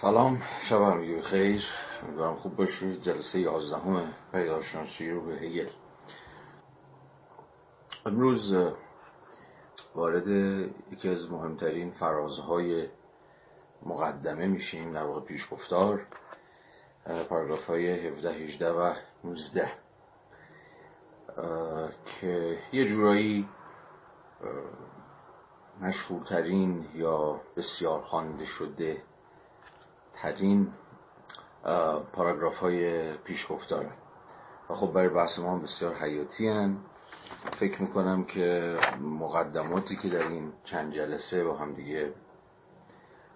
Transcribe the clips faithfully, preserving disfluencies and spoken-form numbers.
سلام، شب همگی بخیر. امیدوارم خوب باشید. جلسه یازدهم پدیدار شناسی روح هگل. امروز وارد یکی از مهمترین فرازهای مقدمه میشیم، در واقع پیشگفتار، پاراگراف های هفده، هجده و نوزده که یه جورایی مشهورترین یا بسیار خوانده شده ترین پاراگراف های پیشگفتارن و خب برای بحث ما بسیار حیاتی هن. فکر میکنم که مقدماتی که در این چند جلسه با هم دیگه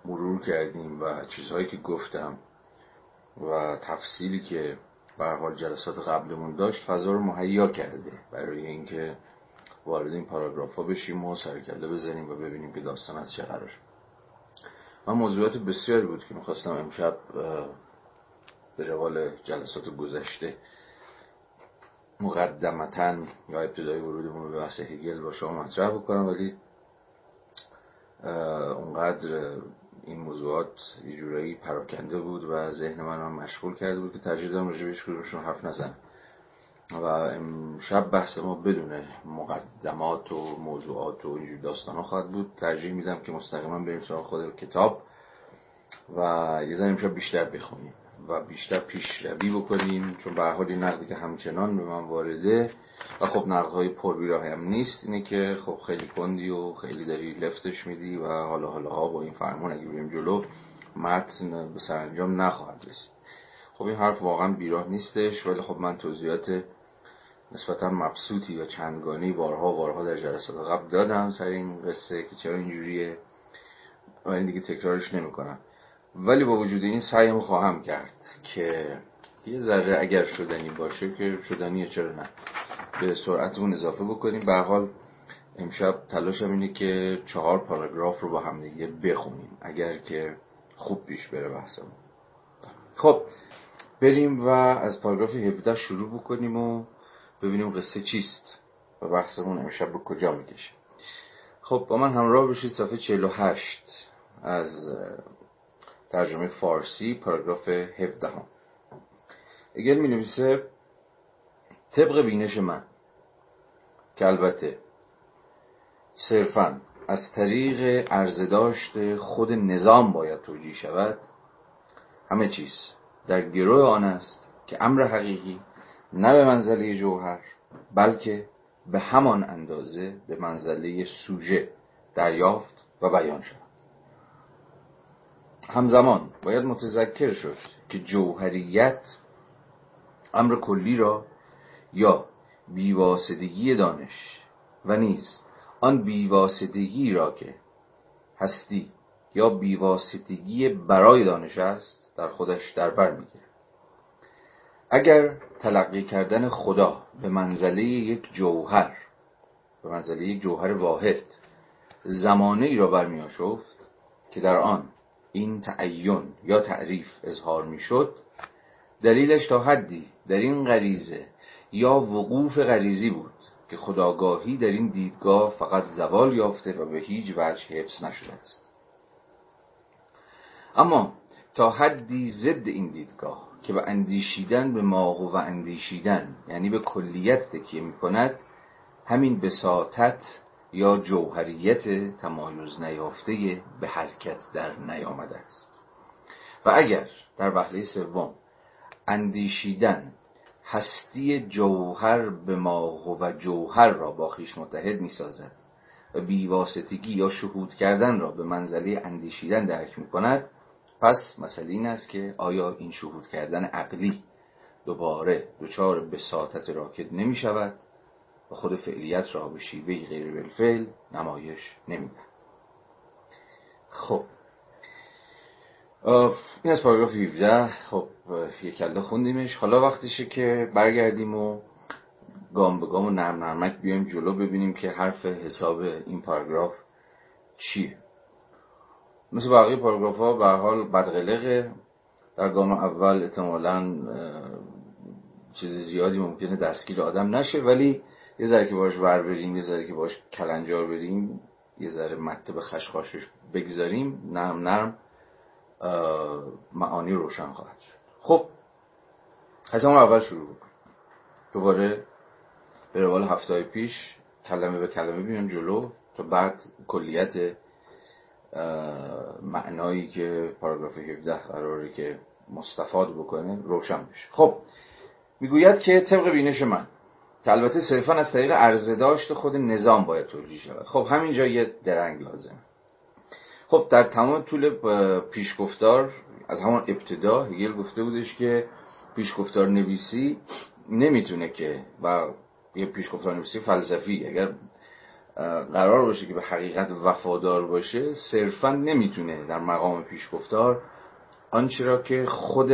مرور کردیم و چیزهایی که گفتم و تفصیلی که به هر حال جلسات قبلمون داشت فضا رو مهیا کرده برای اینکه وارد این پاراگراف‌ها بشیم و سرکله بزنیم و ببینیم که داستان از چه قراره. من موضوعات بسیاری بود که می‌خواستم امشب به روال جلسات گذشته مقدمتاً یا ابتدای ورودمون به بحث هگل با شما مطرح بکنم، ولی اونقدر این موضوعات یه جورایی پراکنده بود و ذهن منم مشغول کرده بود که ترجیح دادم راجع بهش کدومشون حرف نزنم و امشب بحث ما بدون مقدمات و موضوعات و اینجور داستان ها خواهد بود. ترجیح میدم که مستقیما بریم سراغ خود کتاب و یه ذره امشب بیشتر بخونیم و بیشتر پیشروی بکنیم، چون به هر حال این نقدی که همچنان به من وارده و خب نقدهای پربیراهه هم نیست، اینه که خب خیلی کندی و خیلی داری لفتش میدی و حالا حالا ها با این فرمان اگه بریم جلو متن به سرانجام نخواهد رسید. خب این حرف واقعا بیراه نیستش، ولی خب من توضیحات نسبتا مبسوطی و چندگانی بارها بارها در جلسات قبل دادم سر این قصه که چرا اینجوریه و این دیگه تکرارش نمیکنم. ولی با وجود این سعیم خواهم کرد که یه ذره اگر شدنی باشه، که شدنیه چرا نه، به سرعتمون اضافه بکنیم. به هر حال امشب تلاشم اینه که چهار پاراگراف رو با هم دیگه بخونیم اگر که خوب پیش بره بحثمون. خب بریم و از پاراگراف هفده شروع بکنیم و ببینیم قصه چیست و بحثمون امشب به کجا میکشه. خب با من همراه بشید. صفحه چهل و هشت از ترجمه فارسی، پاراگراف هفده. هگل می نویسه: طبق بینش من که البته صرفاً از طریق عرضداشت خود نظام باید توجیه شود، همه چیز در گروه آن است که امر حقیقی نه به منزله جوهر بلکه به همان اندازه به منزله سوژه دریافت و بیان شد. همزمان باید متذکر شد که جوهریت امر کلی را یا بیواسطگی دانش و نیز آن بیواسطگی را که هستی یا بیواسطگی برای دانش است در خودش دربر می‌گیرد. اگر تلقی کردن خدا به منزله یک جوهر، به منزله یک جوهر واحد، زمانه ای را برمی‌آشفت که در آن این تعین یا تعریف اظهار میشد، دلیلش تا حدی در این غریزه یا وقوف غریزی بود که خودآگاهی در این دیدگاه فقط زوال یافته و به هیچ وجه حفظ نشده است. اما تا حدی ضد این دیدگاه که به اندیشیدن به ماغو و اندیشیدن یعنی به کلیت تکیه می کند، همین بساطت یا جوهریت تمایز نیافته به حرکت در نیامده است. و اگر در وهله سوم اندیشیدن هستی جوهر به ماغو و جوهر را با خویش متحد می سازد و بیواسطگی یا شهود کردن را به منزله اندیشیدن درک می کند، پس مسئله این است که آیا این شهود کردن عقلی دوباره دچار بساطت راکد نمی شود و خود فعلیت را به شیوهی غیر بالفعل نمایش نمی دهد. خب این از پاراگراف هفده. خب یک کله خوندیمش، حالا وقتشه که برگردیم و گام به گام و نرم نرمک بیایم جلو، ببینیم که حرف حساب این پاراگراف چیه. مثل بقیه پاراگراف ها به هر حال بدقلقه. در گام اول احتمالاً چیز زیادی ممکنه دستگیر آدم نشه، ولی یه ذره که باش ور بریم، یه ذره که باش کلنجار بریم، یه ذره مته به خشخاشش بگذاریم، نرم نرم معانی روشن خواهد شد. خب از همون اول شروع کنیم. دوباره به روال هفته‌های پیش کلمه به کلمه بیان جلو تا بعد کلیت معنایی که پاراگراف هفده قراره که مستفاد بکنه روشن بشه. خب میگوید که طبق بینش من که البته صرفا از طریق عرضه داشت خود نظام باید توجیه شود. خب همینجا یه درنگ لازمه. خب در تمام طول پیشگفتار از همان ابتدا هگل گفته بودش که پیشگفتار نویسی نمیتونه که و یه پیشگفتار نویسی فلسفی اگر قرار باشه که به حقیقت وفادار باشه صرفا نمیتونه در مقام پیشگفتار آنچه را که خود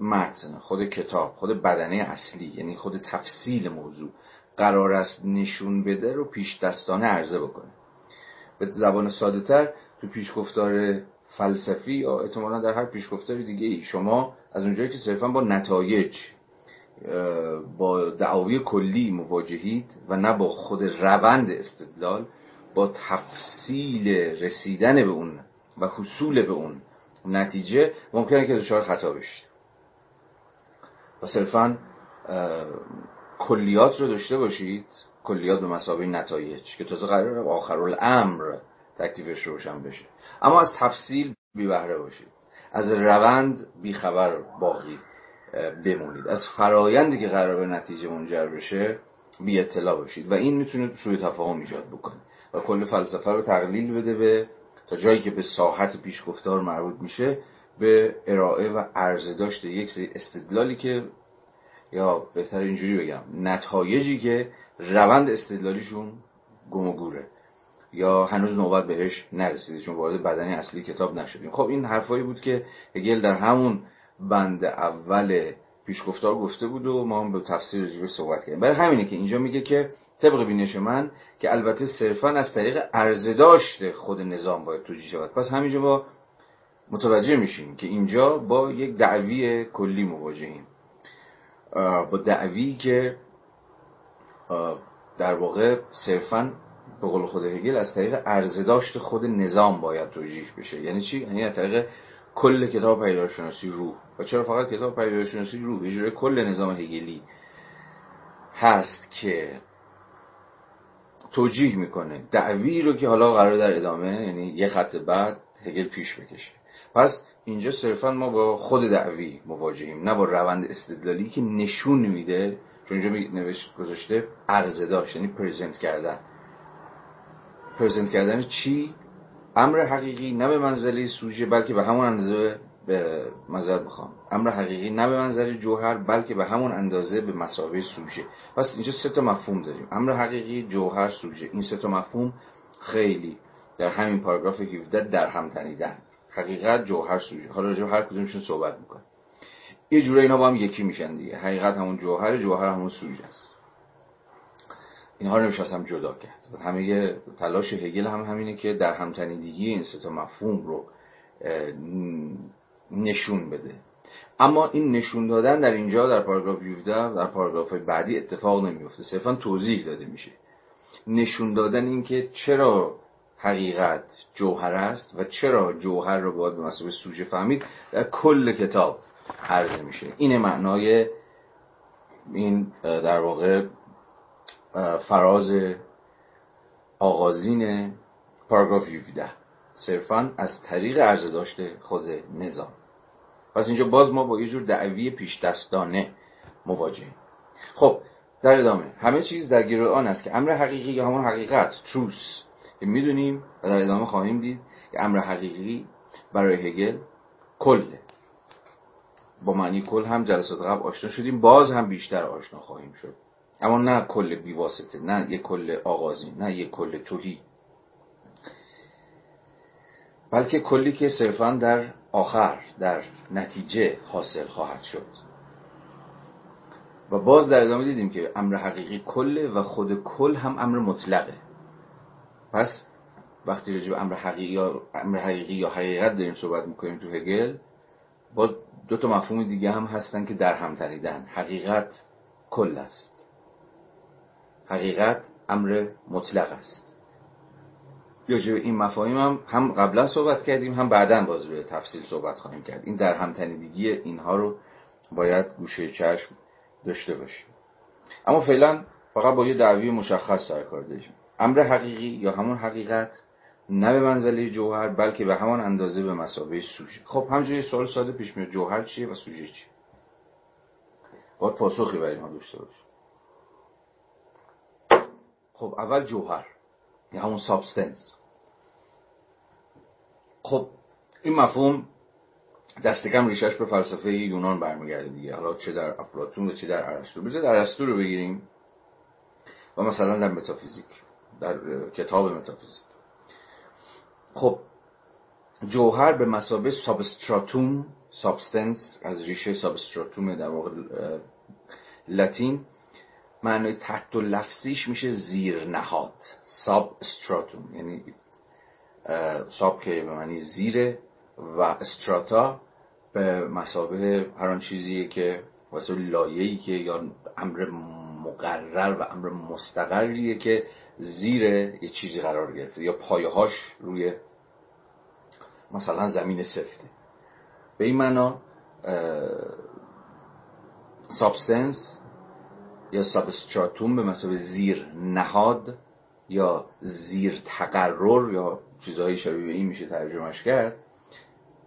متن، خود کتاب، خود بدنه اصلی یعنی خود تفصیل موضوع قرار است نشون بده رو پیش دستانه عرضه بکنه. به زبان ساده تر تو پیشگفتار فلسفی یا احتمالاً در هر پیشگفتار دیگه ای شما از اونجایی که صرفا با نتایج با دعاوی کلی مواجهید و نه با خود روند استدلال، با تفصیل رسیدن به اون و حصول به اون نتیجه ممکنه که دچار خطا بشید و صرفا کلیات رو داشته باشید، کلیات به مثابه نتایج که تازه قراره آخرالامر تکلیفش روشن بشه، اما از تفصیل بی بهره باشید، از روند بی خبر باقی بمونید، از فرایندی که قرار به نتیجه منجر بشه بی اطلاع باشید و این میتونه سوء تفاهم ایجاد بکنه و کل فلسفه رو تقلیل بده به تا جایی که به ساحت پیشگفتار مربوط میشه به ارائه و عرضه داشته یک سری استدلالی که یا بهتر اینجوری بگم نتایجی که روند استدلالیشون گم و گوره یا هنوز نوبت بهش نرسیده چون وارد بدن اصلی کتاب نشدیم. خب این حرفایی بود که هگل در همون بند اول پیشگفتار گفته بود و ما هم به تفسیر روش صحبت کردیم. برای همینه که اینجا میگه که طبق بینش من که البته صرفاً از طریق عرضه داشت خود نظام باید توجیه شود. پس همینجا با متوجه میشیم که اینجا با یک دعوی کلی مواجهیم، با دعوی که در واقع صرفاً به قول خود هگل از طریق عرضه داشت خود نظام باید توجیه بشه. یعنی چی؟ یعنی از طریق کل کتاب پدیدار شناسی روح. و چرا فقط کتاب پدیدار شناسی روح؟ یه جوری کل نظام هگلی هست که توجیه میکنه دعوی رو که حالا قرار در ادامه یعنی یه خط بعد هگل پیش بکشه. پس اینجا صرفا ما با خود دعوی مواجهیم نه با روند استدلالی که نشون میده، چون اینجا نوشت گذاشته عرضه داشت یعنی پرزنت کردن. پرزنت کردن چی؟ امر حقیقی نه به منزله سوژه بلکه به همون اندازه به مذرد بخوام امر حقیقی نه به منزله جوهر بلکه به همون اندازه به مساوی سوژه. پس اینجا سه تا مفهوم داریم، امر حقیقی، جوهر، سوژه. این سه تا مفهوم خیلی در همین پاراگراف هفده در هم تنیدن، حقیقت، جوهر، سوژه. حالا راجع به هر کدومشون صحبت میکنیم. یه جوری اینا با هم یکی میشن دیگه، حقیقت همون جوهر، جوهر همون سوژه است. اینها رو نمیشه هم جدا کرد و همه تلاش هگل هم همینه که در هم تنیدگی این سه تا مفهوم رو نشون بده. اما این نشون دادن در اینجا در پاراگراف هفده در پاراگراف‌های بعدی اتفاق نمیفته، صرفا توضیح داده میشه. نشون دادن این که چرا حقیقت جوهر است و چرا جوهر رو باید به مسابقه سوژه فهمید در کل کتاب عرضه میشه. این معنای این در واقع فراز آغازین پاراگراف هفده، صرفا از طریق عرضه داشته خود نظام. پس اینجا باز ما با یه جور دعوی پیش دستانه مواجهیم. خب در ادامه همه چیز در گروه آن است که امر حقیقی یا همون حقیقت truth که میدونیم و در ادامه خواهیم دید که امر حقیقی برای هگل کله. با معنی کل هم جلسات قبل آشنا شدیم، باز هم بیشتر آشنا خواهیم شد، اما نه کل بیواسطه، نه یک کل آغازی، نه یک کل توهی، بلکه کلی که صرفاً در آخر در نتیجه حاصل خواهد شد. و باز در ادامه دیدیم که امر حقیقی کله و خود کل هم امر مطلقه. پس وقتی راجع به امر حقیقی یا امر حقیقی یا حقیقت داریم صحبت میکنیم تو هگل، باز دو تا مفهوم دیگه هم هستن که در هم تنیدن. حقیقت کل است، حقیقت امر مطلق است. راجع به این مفاهیم هم هم قبلا صحبت کردیم، هم بعداً باز به تفصیل صحبت خواهیم کرد. این در همتنیدگی اینها رو باید گوشه چشم داشته باشیم. اما فعلا فقط با یه دعوی مشخص سر کار داریم. امر حقیقی یا همون حقیقت نه به منزله جوهر بلکه به همان اندازه به مثابه سوژه. خب همینجوری سوال ساده پیش میاد، جوهر چیه و سوژه چیه؟ باید پاسخی برای اینها داشته باشیم. خب اول جوهر یا همون سابستنس. خب این مفهوم دست کم ریشش به فلسفه یونان برمیگرده دیگه. حالا چه در افلاطون و چه در ارسطو. بذار در ارسطو رو بگیریم و مثلا در متافیزیک، در کتاب متافیزیک. خب جوهر به مثابه سابستراتوم، سابستنس از ریشه سابستراتوم در واقع لاتین، معنی تحت لفظیش میشه زیر نهاد، سابستراتوم یعنی ساب که به معنی زیره و استراتا به مثابه هر آن چیزیه که واسه لایه‌ای که یا امر مقرر و امر مستقریه که زیر یه چیزی قرار گرفته یا پایه‌هاش روی مثلا زمین سفته. به این معنا سابستنس یا سابستراتوم به مثابه زیر نهاد یا زیر تقرر یا چیزهای شبیه به این میشه ترجمهش کرد.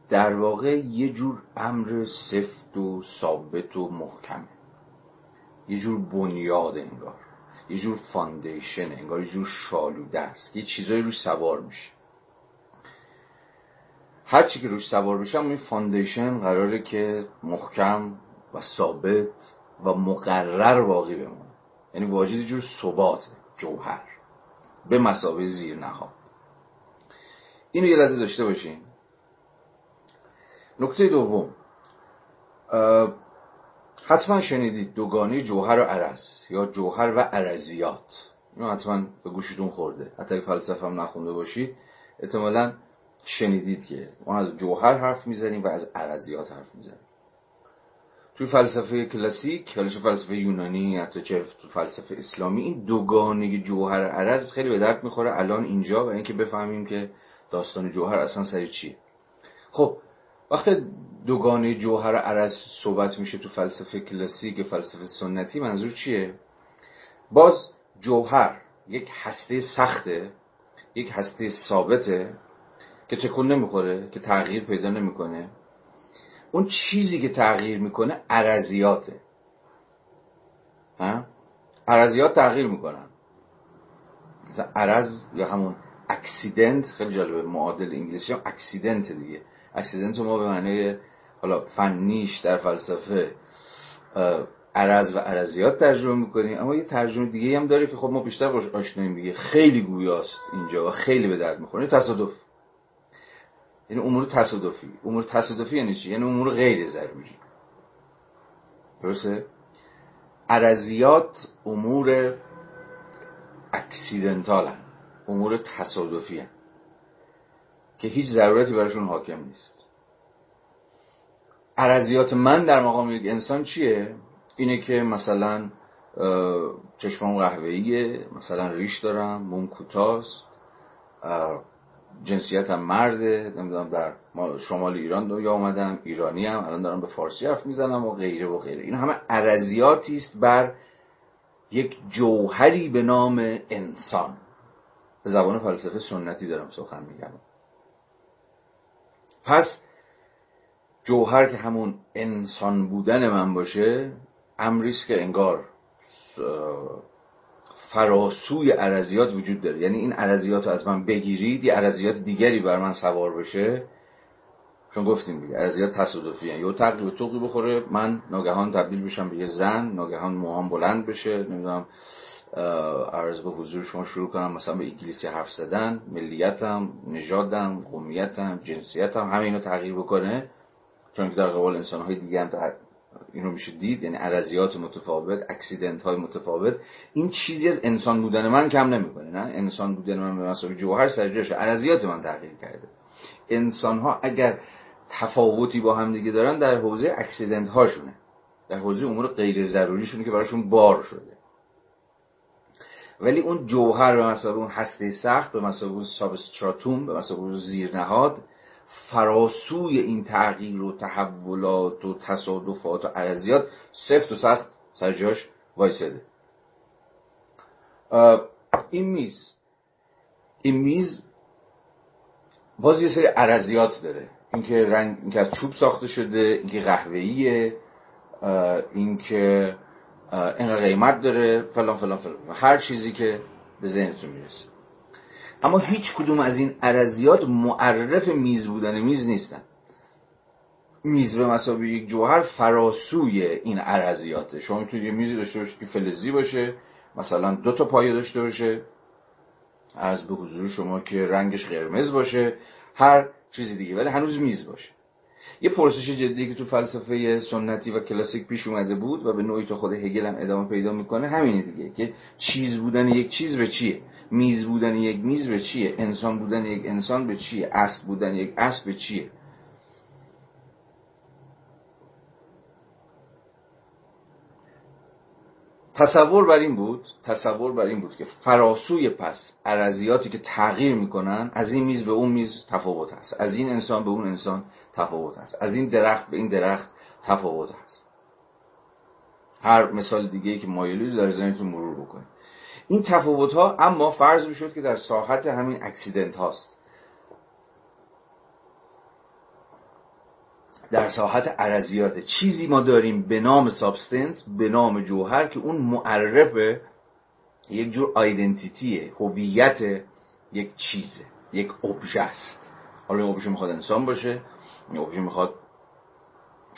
در واقع یه جور امر سفت و ثابت و محکمه، یه جور بنیاد، انگار یه جور فاندیشن، انگار یه جور شالوده است، یه چیزایی روش سوار میشه. هر چی که روش سوار بشه این فاندیشن قراره که محکم و ثابت و مقرر باقی بمونه، یعنی واجد یه جور ثبات جوهر به مثابه زیر نهاد. اینو یه لحظه داشته باشین. نکته دوم، حتما شنیدید دوگانه جوهر و عرض یا جوهر و عرضیات. اینو حتما به گوشتون خورده، حتی اگه فلسفه هم نخونده باشید احتمالاً شنیدید که ما از جوهر حرف میزنیم و از عرضیات حرف میزنیم. توی فلسفه کلاسیک، حالا چه فلسفه یونانی حتی چه فلسفه اسلامی، این دوگانه جوهر و عرض خیلی به درد میخوره الان اینجا و اینکه بفهمیم که داستان جوهر اصلا سر چیه. خب وقتی دوگانه جوهر و عرض صحبت میشه تو فلسفه کلاسیک و فلسفه سنتی، منظور چیه؟ باز جوهر یک هسته سخته، یک هسته ثابته که تکون نمیخوره، که تغییر پیدا نمیکنه. اون چیزی که تغییر میکنه عرضیاته. ها؟ عرضیات تغییر میکنن. مثلا عرض یا همون اکسیدنت، خیلی جالبه معادل انگلیسی هم اکسیدنت دیگه. اکسیدنت ما به معنی حالا فنیش در فلسفه عرض و عرضیات ترجمه میکنیم، اما یه ترجمه دیگه هم داره که خب ما بیشتر باش آشناییم دیگه، خیلی گویاست اینجا و خیلی به درد میخوره. تصادف، یعنی امور تصادفی. امور تصادفی یعنی چی؟ یعنی امور غیر ضروری. درسته؟ عرضیات امور اکسیدنتال هست، امور تصادفی هست که هیچ ضرورتی براشون حاکم نیست. عرضیات من در مقام یک انسان چیه؟ اینه که مثلا چشمام قهوه‌ایه، مثلا ریش دارم، موم کوتاست، جنسیتم مرده، نمیدونم در شمال ایران یا اومدم، ایرانی ام، الان دارم به فارسی حرف میزنم و غیره و غیره. این همه عرضیاتی است بر یک جوهری به نام انسان. به زبان فلسفه سنتی دارم سخن میگم. پس جوهر که همون انسان بودن من باشه، امری است که انگار فراسوی عرضیات وجود داره. یعنی این عرضیات رو از من بگیرید یا عرضیات دیگری بر من سوار بشه، چون گفتیم دیگه عرضیات تصادفی هستن، یا تقریب توقی بخوره، من ناگهان تبدیل بشم به یه زن، ناگهان موهام بلند بشه، نمیدونم عرض به حضور شما شروع کنم مثلا به انگلیسی حرف زدن، ملیتم، نژادم، قومیتم، جنسیتم، همه اینو تغییر بکنه، چون که در قبال انسان‌های دیگه هم اینو میشه دید. یعنی عرضیات متفاوت، اکسیدنت‌های متفاوت، این چیزی از انسان بودن من کم نمی‌کنه. نه انسان بودن من به مسابقه جوهر سرجاش، عرضیات من تغییر کرده. انسان‌ها اگر تفاوتی با هم دیگه دارن، در حوزه اکسیدنت‌هاشونه، در حوزه امور غیر ضروریشونه که براشون بار شده. ولی اون جوهر به مثابه اون هسته سخت، به مثابه اون سابستراتوم، به مثابه اون زیرنهاد، فراسوی این تغییر و تحولات و تصادفات و عرضیات سفت و سخت سر جاش وایساده. این میز این میز باز یه سری عرضیات داره، اینکه رنگ، اینکه از چوب ساخته شده، اینکه قهوه‌ایه، اینکه اینقدر قیمت داره، فلان فلان فلان، هر چیزی که به ذهنتون میرسه. اما هیچ کدوم از این عرضیات معرف میز بودن میز نیستن. میز به مثابه یک جوهر فراسوی این عرضیاته. شما میتونید یه میزی داشته باشید که فلزی باشه، مثلا دو تا پایه داشته باشه، عرض به حضور شما که رنگش قرمز باشه، هر چیزی دیگه، ولی هنوز میز باشه. یه پرسش جدی که تو فلسفه سنتی و کلاسیک پیش اومده بود و به نوعی تو خود هگل هم ادامه پیدا میکنه همینه دیگه، که چیز بودن یک چیز به چیه، میز بودن یک میز به چیه، انسان بودن یک انسان به چیه، اسب بودن یک اسب به چیه. تصور بر این بود تصور بر این بود که فراسوی پس عرضیاتی که تغییر میکنن، از این میز به اون میز تفاوت هست، از این انسان به اون انسان تفاوت هست، از این درخت به این درخت تفاوت هست. هر مثال دیگه‌ای که مایلی در ذهنتون مرور بکنید این تفاوت ها اما فرض میشد که در ساحت همین اکسیدنت هاست، در ساحت عرضیات. چیزی ما داریم به نام سابستنس، به نام جوهر، که اون معرف یک جور آیدنتیتیه، هویت یک چیزه، یک ابژه است. حالا این ابژه میخواد انسان باشه، این ابژه میخواد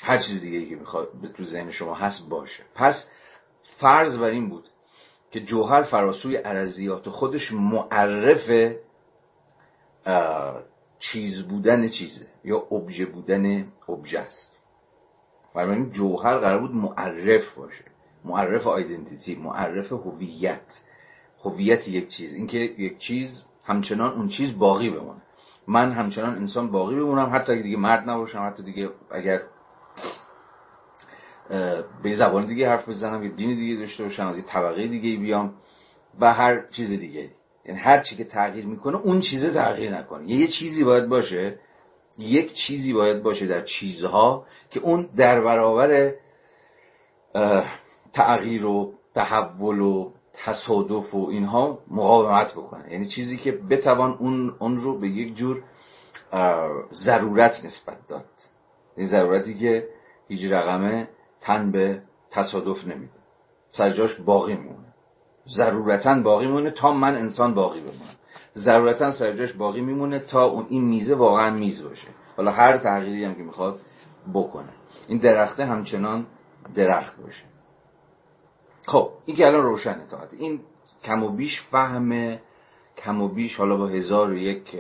هر چیز دیگه‌ای که میخواد تو ذهن شما هست باشه. پس فرض بر این بود که جوهر فراسوی عرضیات خودش معرف چیز بودن چیزه یا ابژه بودن ابژه است. بنابراین جوهر قرار بود معرف باشه، معرف آیدنتیتی، معرف هویت، هویت یک چیز، اینکه یک چیز همچنان اون چیز باقی بمونه، من همچنان انسان باقی بمونم، حتی اگه دیگه مرد نباشم، حتی دیگه اگر به زبان دیگه حرف بزنم، یه دین دیگه داشته باشم، از یه طبقه دیگه بیام و هر چیز دیگه. یعنی هر چی که تغییر میکنه اون چیزه تغییر نکنه. یه چیزی باید باشه، یک چیزی باید باشه در چیزها که اون در برابر تغییر و تحول و تصادف و اینها مقاومت بکنه. یعنی چیزی که بتوان اون اون رو به یک جور ضرورت نسبت داد. این ضرورتی که هیچ رقمه تن به تصادف نمیده. سرجاش باقی میمونه. ضرورتاً باقی میمونه تا من انسان باقی بمونم. ضرورتاً سرجاش باقی میمونه تا اون این میزه واقعاً میز باشه. حالا هر تغییری هم که میخواد بکنه. این درخته همچنان درخت باشه. خب این که الان روشنه تا حدی. این کم و بیش فهم، کم و بیش حالا با هزار و یک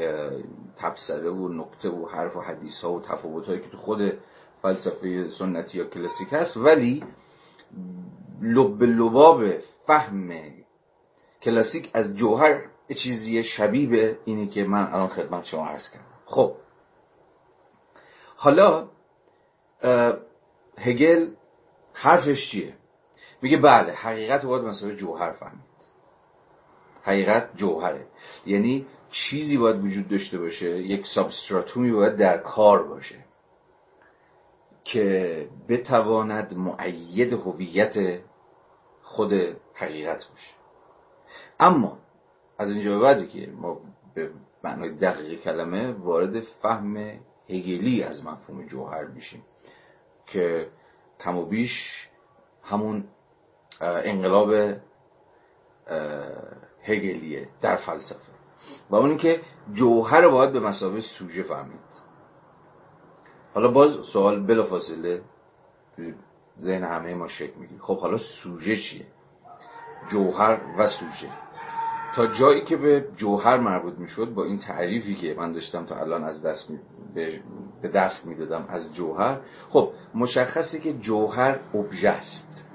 تبصره و نکته و حرف و حدیث ها و تفاوت هایی که تو خود فلسفه سنتی یا کلاسیک هست، ولی لب لباب فهم کلاسیک از جوهر چیزی شبیه به اینی که من الان خدمت شما عرض کردم. خب حالا هگل حرفش چیه؟ میگه بله، حقیقت رو باید مثلا جوهر فهمید. حقیقت جوهره، یعنی چیزی باید وجود داشته باشه، یک سابستراتومی باید در کار باشه که بتواند مؤید هویت خود حقیقت باشه. اما از اینجا به بعدی که ما به معنای دقیق کلمه وارد فهم هگلی از مفهوم جوهر میشیم که کم و بیش همون انقلاب هگلیه در فلسفه و اون که جوهر باید به مثابه سوژه فهمید. حالا باز سوال بلافاصله ذهن همه ما شکل میگیره، خب حالا سوژه چیه؟ جوهر و سوژه. تا جایی که به جوهر مربوط میشد با این تعریفی که من داشتم تا الان از دست می... به دست میدادم از جوهر، خب مشخصه که جوهر ابژه است،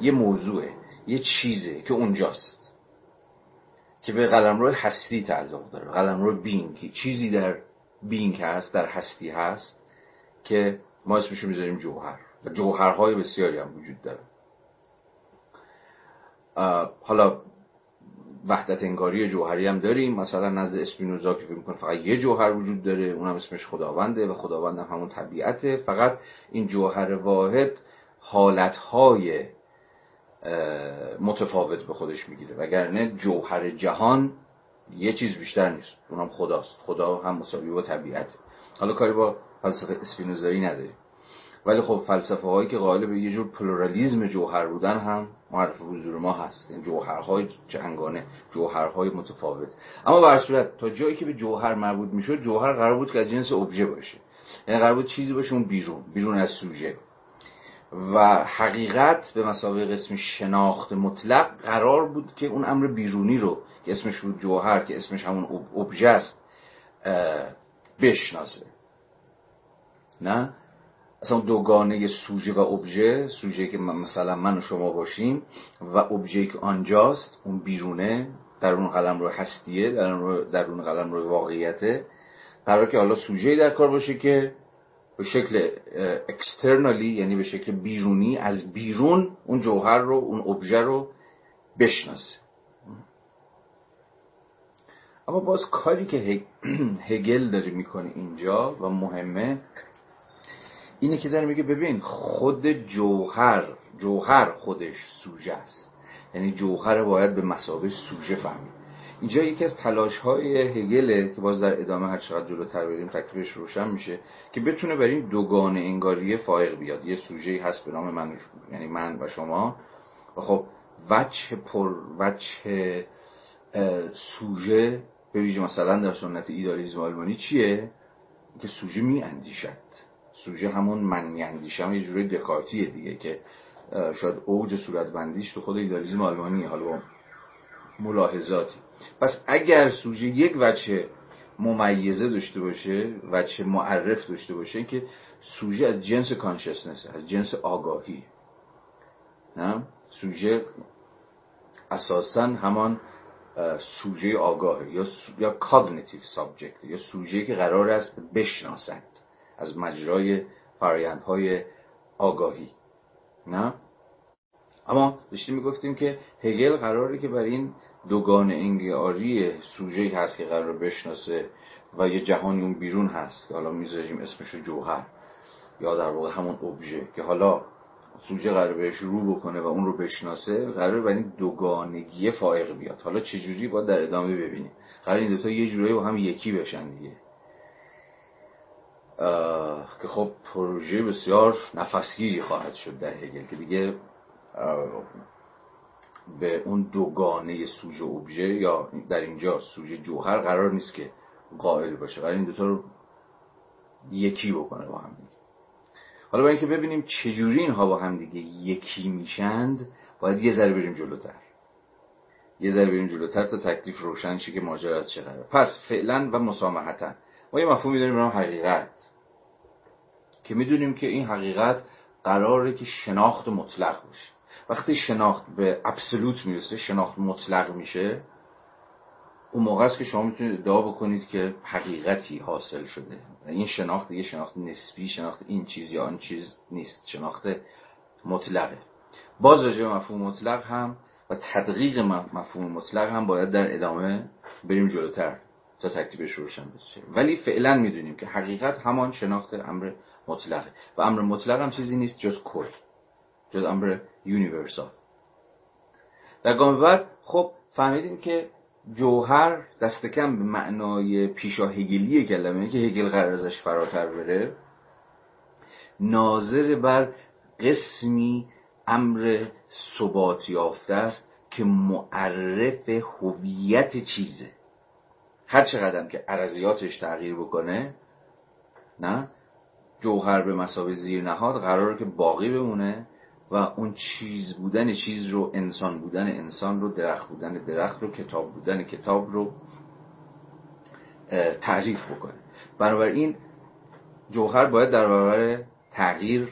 یه موضوعه، یه چیزه که اونجاست، که به قلمرو هستی تعلق داره، قلمرو بینگ، چیزی در بینگ هست، در هستی هست که ما اسمشو میذاریم جوهر و جوهرهای بسیاری هم وجود داره. حالا وحدت انگاری جوهری هم داریم، مثلا نزد اسپینوزا که فکر می‌کنه فقط یه جوهر وجود داره، اونم اسمش خداونده و خداوند هم همون طبیعته، فقط این جوهر واحد حالت‌های متفاوت به خودش میگیره، وگرنه جوهر جهان یه چیز بیشتر نیست، اونم خداست. خدا هم مساوی با طبیعته. حالا کاری با فلسفه اسپینوزایی نداریم، ولی خب فلسفه هایی که قائل به یه جور پلورالیزم جوهر بودن هم معرف حضور ما هست، این جوهرهای چنگانه، جوهرهای متفاوت. اما به هر صورت تا جایی که به جوهر مربوط میشد، جوهر قرار بود که از جنس ابژه باشه، یعنی قرار بود چیزی باشه اون بیرون بیرون از سوژه، و حقیقت به مساوی قسم شناخت مطلق قرار بود که اون امر بیرونی رو که اسمش بود جوهر، که اسمش همون ابژه است، بشناسه. نه اصلا دوگانه سوژه و ابژه، سوژه که مثلا من و شما باشیم و ابژه‌ای که آنجاست، اون بیرونه، در اون قلم روی هستیه، در اون در اون قلم روی واقعیته، قرار که حالا سوژه‌ای در کار باشه که به شکل اکسترنالی، یعنی به شکل بیرونی، از بیرون اون جوهر رو، اون ابژه رو بشناسه. اما باز کاری که هگل داره میکنه اینجا و مهمه اینه که داره میگه ببین خود جوهر، جوهر خودش سوژه است، یعنی جوهر باید به مساوی سوژه فهمید. اینجا یکی از تلاش‌های هگل که باز در ادامه هر چقدر جلوتر بریم تکلیفش روشن میشه، که بتونه بر این دوگانه انگاری فائق بیاد. یه سوژه‌ای هست به نام من، یعنی من و شما، و خب وجه پر وجه سوژه به ویژه مثلا در سنت ایدالیسم آلمانی چیه؟ که سوژه می اندیشد. سوژه همون من می اندیشم، هم یه جوری دکارتیه دیگه، که شاید اوج صورتبندیش تو خود ایدالیسم آلمانیه، حالا با ملاحظاتی. پس اگر سوژه یک وجه ممیزه داشته باشه، وجه معرف داشته باشه، که سوژه از جنس کانشسنس، از جنس آگاهی، نه؟ سوژه اساساً همان سوژه آگاهه، یا سو... یا کاگنیتیو سابجکت، یا سوژه که قرار است بشناسد از مجرای فرآیندهای آگاهی، نه؟ اما داشتیم میگفتیم که هگل قراره که بر این دوگانه انگاری سوژه‌ای هست که قرار بشناسه و یه جهانی اون بیرون هست که حالا میذاریم اسمش جوهر، یا در واقع همون ابژه، که حالا سوژه قرار بهش رو بکنه و اون رو بشناسه، قرار بر این دوگانگی فائق بیاد. حالا چه جوری باید در ادامه ببینیم، قرار این دو تا یه جوری با هم یکی بشن دیگه، که خب پروژه بسیار نفسگیری خواهد شد در هگل، که دیگه به اون دوگانه سوژه ابژه، یا در اینجا سوژه جوهر، قرار نیست که قائل باشه، قرار این دوتا رو یکی بکنه با هم دیگه. حالا برای اینکه ببینیم چجوری اینها با هم دیگه یکی میشند، باید یه ذره بریم جلوتر یه ذره بریم جلوتر تا تکلیف روشن شه که ماجرا از چه قراره. پس فعلا و مسامحتا ما یه مفهومی داریم به نام حقیقت، که میدونیم که این حقیقت قراره که شناخت مطلق باشه. وقتی شناخت به ابسولوت میرسه، شناخت مطلق میشه، اون موقع است که شما میتونید ادعا بکنید که حقیقتی حاصل شده. این شناخت دیگه شناخت نسبی، شناخت این چیز یا آن چیز نیست، شناخت مطلقه. باز راجع به مفهوم مطلق هم و تدقیق مفهوم مطلق هم باید در ادامه بریم جلوتر تا تکلیفش روشن بشه، ولی فعلا میدونیم که حقیقت همان شناخت امر مطلقه، و امر مطلق هم چیزی نیست جز کل، جز امر یونیورسال. در گام بعد خب فهمیدیم که جوهر دست کم به معنای پیشا هگلی کلمه که هگل قرار ازش فراتر بره، ناظر بر قسمی امر ثبات یافته است که معرف هویت چیزه. هر چقدر که ارضیاتش تغییر بکنه، نه، جوهر به مساوی زیر نهاد قراره که باقی بمونه و اون چیز بودن چیز رو، انسان بودن انسان رو، درخت بودن درخت رو، کتاب بودن کتاب رو تعریف بکنه. بنابراین جوهر باید در برابر تغییر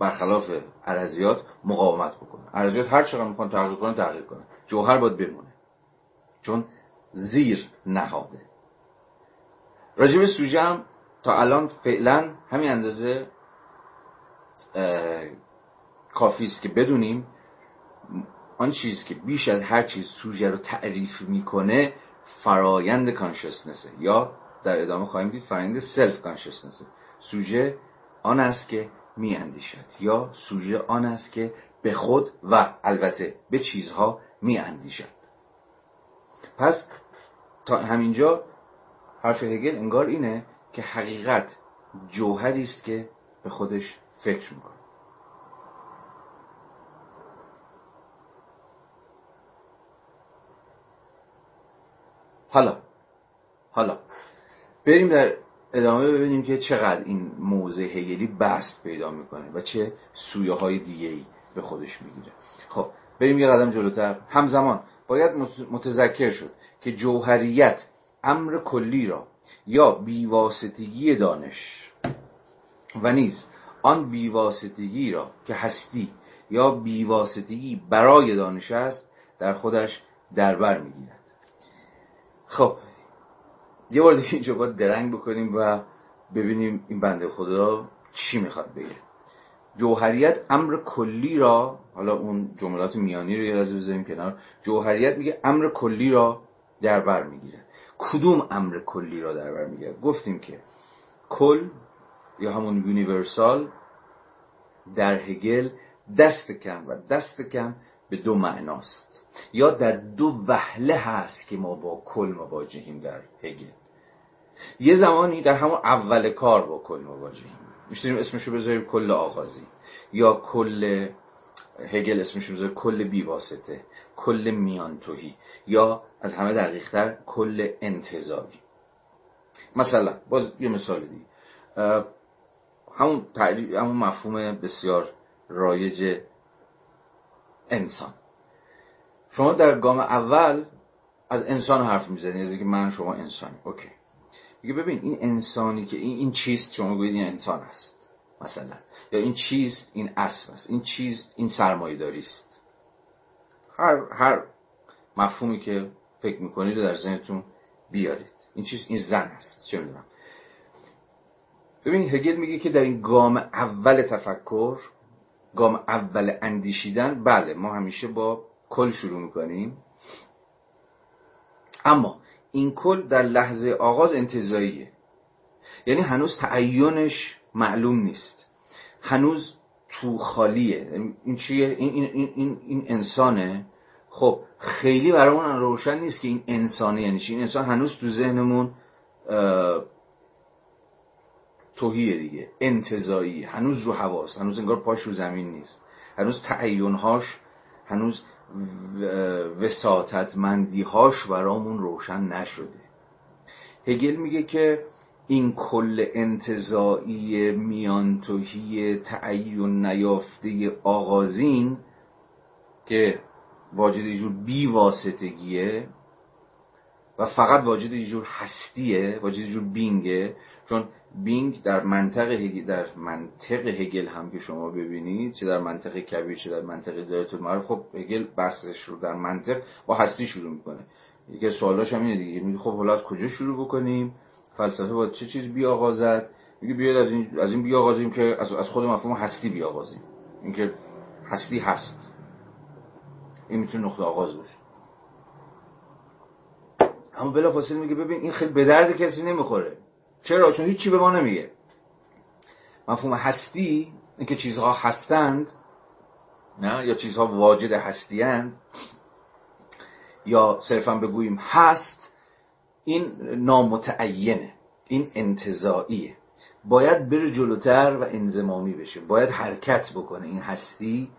برخلاف ارضیات مقاومت بکنه. ارضیات هر چقدر میخوان تغییر کنن تغییر کنن، جوهر باید بمونه، چون زیر نهاده. راجب سوژه هم تا الان فعلا همین اندازه کافی است که بدونیم آن چیزی که بیش از هر چیز سوژه رو تعریف میکنه فرایند کانشسنسه، یا در ادامه خواهیم دید فرایند سلف کانشسنسه. سوژه آن است که میاندیشد، یا سوژه آن است که به خود و البته به چیزها میاندیشد. پس تا همینجا حرف هگل انگار اینه که حقیقت جوهری است که به خودش فکر میکنه. حالا حالا بریم در ادامه ببینیم که چقدر این موضع هگلی بست پیدا میکنه و چه سویه های دیگه‌ای به خودش میگیره. خب بریم یه قدم جلوتر. همزمان باید متذکر شد که جوهریت امر کلی را یا بیواسطگی دانش و نیز آن بیواسطگی را که هستی یا بیواسطگی برای دانش است در خودش دربر میگیرد. خب یه بار دیگه اینجا باید درنگ بکنیم و ببینیم این بنده خدا چی میخواد بگه. جوهریت امر کلی را، حالا اون جملات میانی رو یه لحظه بذاریم کنار. جوهریت میگه امر کلی را در بر میگیره. کدوم امر کلی را در بر میگیره؟ گفتیم که کل یا همون یونیورسال در هگل دست کم و دست کم به دو معناست، یا در دو وهله هست که ما با کل مواجهیم در هگل. یه زمانی در همون اول کار با کل مواجهیم، می‌تونیم اسمشو بذاریم کل آغازی، یا کل هگل اسمشو بذاره کل بیواسطه، کل میانتوهی، یا از همه دقیق‌تر کل انتزاعی. مثلا باز یه مثال دیگه، همون تعریف، همون مفهوم بسیار رایج انسان. شما در گام اول از انسان حرف میزنید، از اینکه من شما انسان. اوکی، میگه ببین این انسانی که این این چیست، شما گویید این انسان است مثلا، یا این چیست این اسب است، این چیست این سرمایه‌داری است. هر هر مفهومی که فکر میکنید در ذهنتون بیارید. این چیست این زن است، چه میدونم. ببین هگل میگه که در این گام اول تفکر، گام اول اندیشیدن، بله ما همیشه با کل شروع میکنیم، اما این کل در لحظه آغاز انتزاعیه، یعنی هنوز تعینش معلوم نیست، هنوز تو خالیه. این چیه؟ این, این, این, این انسانه. خب خیلی برامون روشن نیست که این انسانه یعنی چی. این انسان هنوز تو ذهنمون توهیه دیگه، انتزاعی، هنوز رو حواس، هنوز انگار پاش رو زمین نیست، هنوز تعینهاش، هنوز وساطتمندیهاش برامون روشن نشده. هگل میگه که این کل انتزاعی میانتوهی تعین نیافته آغازین که واجد یه جور بیواسطگیه و فقط واجد یه جور هستیه، واجد یه جور بینگه. چون بینگ در منطق هگل، در منطق هگل هم که شما ببینید، چه در منطق کبیر چه در منطق دایره المعارف، خب هگل بحثش رو در منطق با هستی شروع میکنه. یکی از سوالاش هم اینه دیگه، میگه خب حالا از کجا شروع بکنیم؟ فلسفه با چه چیز بیاغازد؟ میگه بیاید از این از این بیاغازیم که از از خود مفهوم هستی بیاغازیم، اینکه هستی هست، این میتونه نقطه آغاز باشه. اما بلافاصله میگه ببین این خیلی به درد کسی نمیخوره. چرا؟ چون هیچ چی به ما نمیگه. مفهوم هستی، اینکه چیزها هستند، نه یا چیزها واجد هستی اند، یا صرفا بگوییم هست، این نامتعینه، این انتزاعیه، باید بره جلوتر و انضمامی بشه، باید حرکت بکنه. این هستی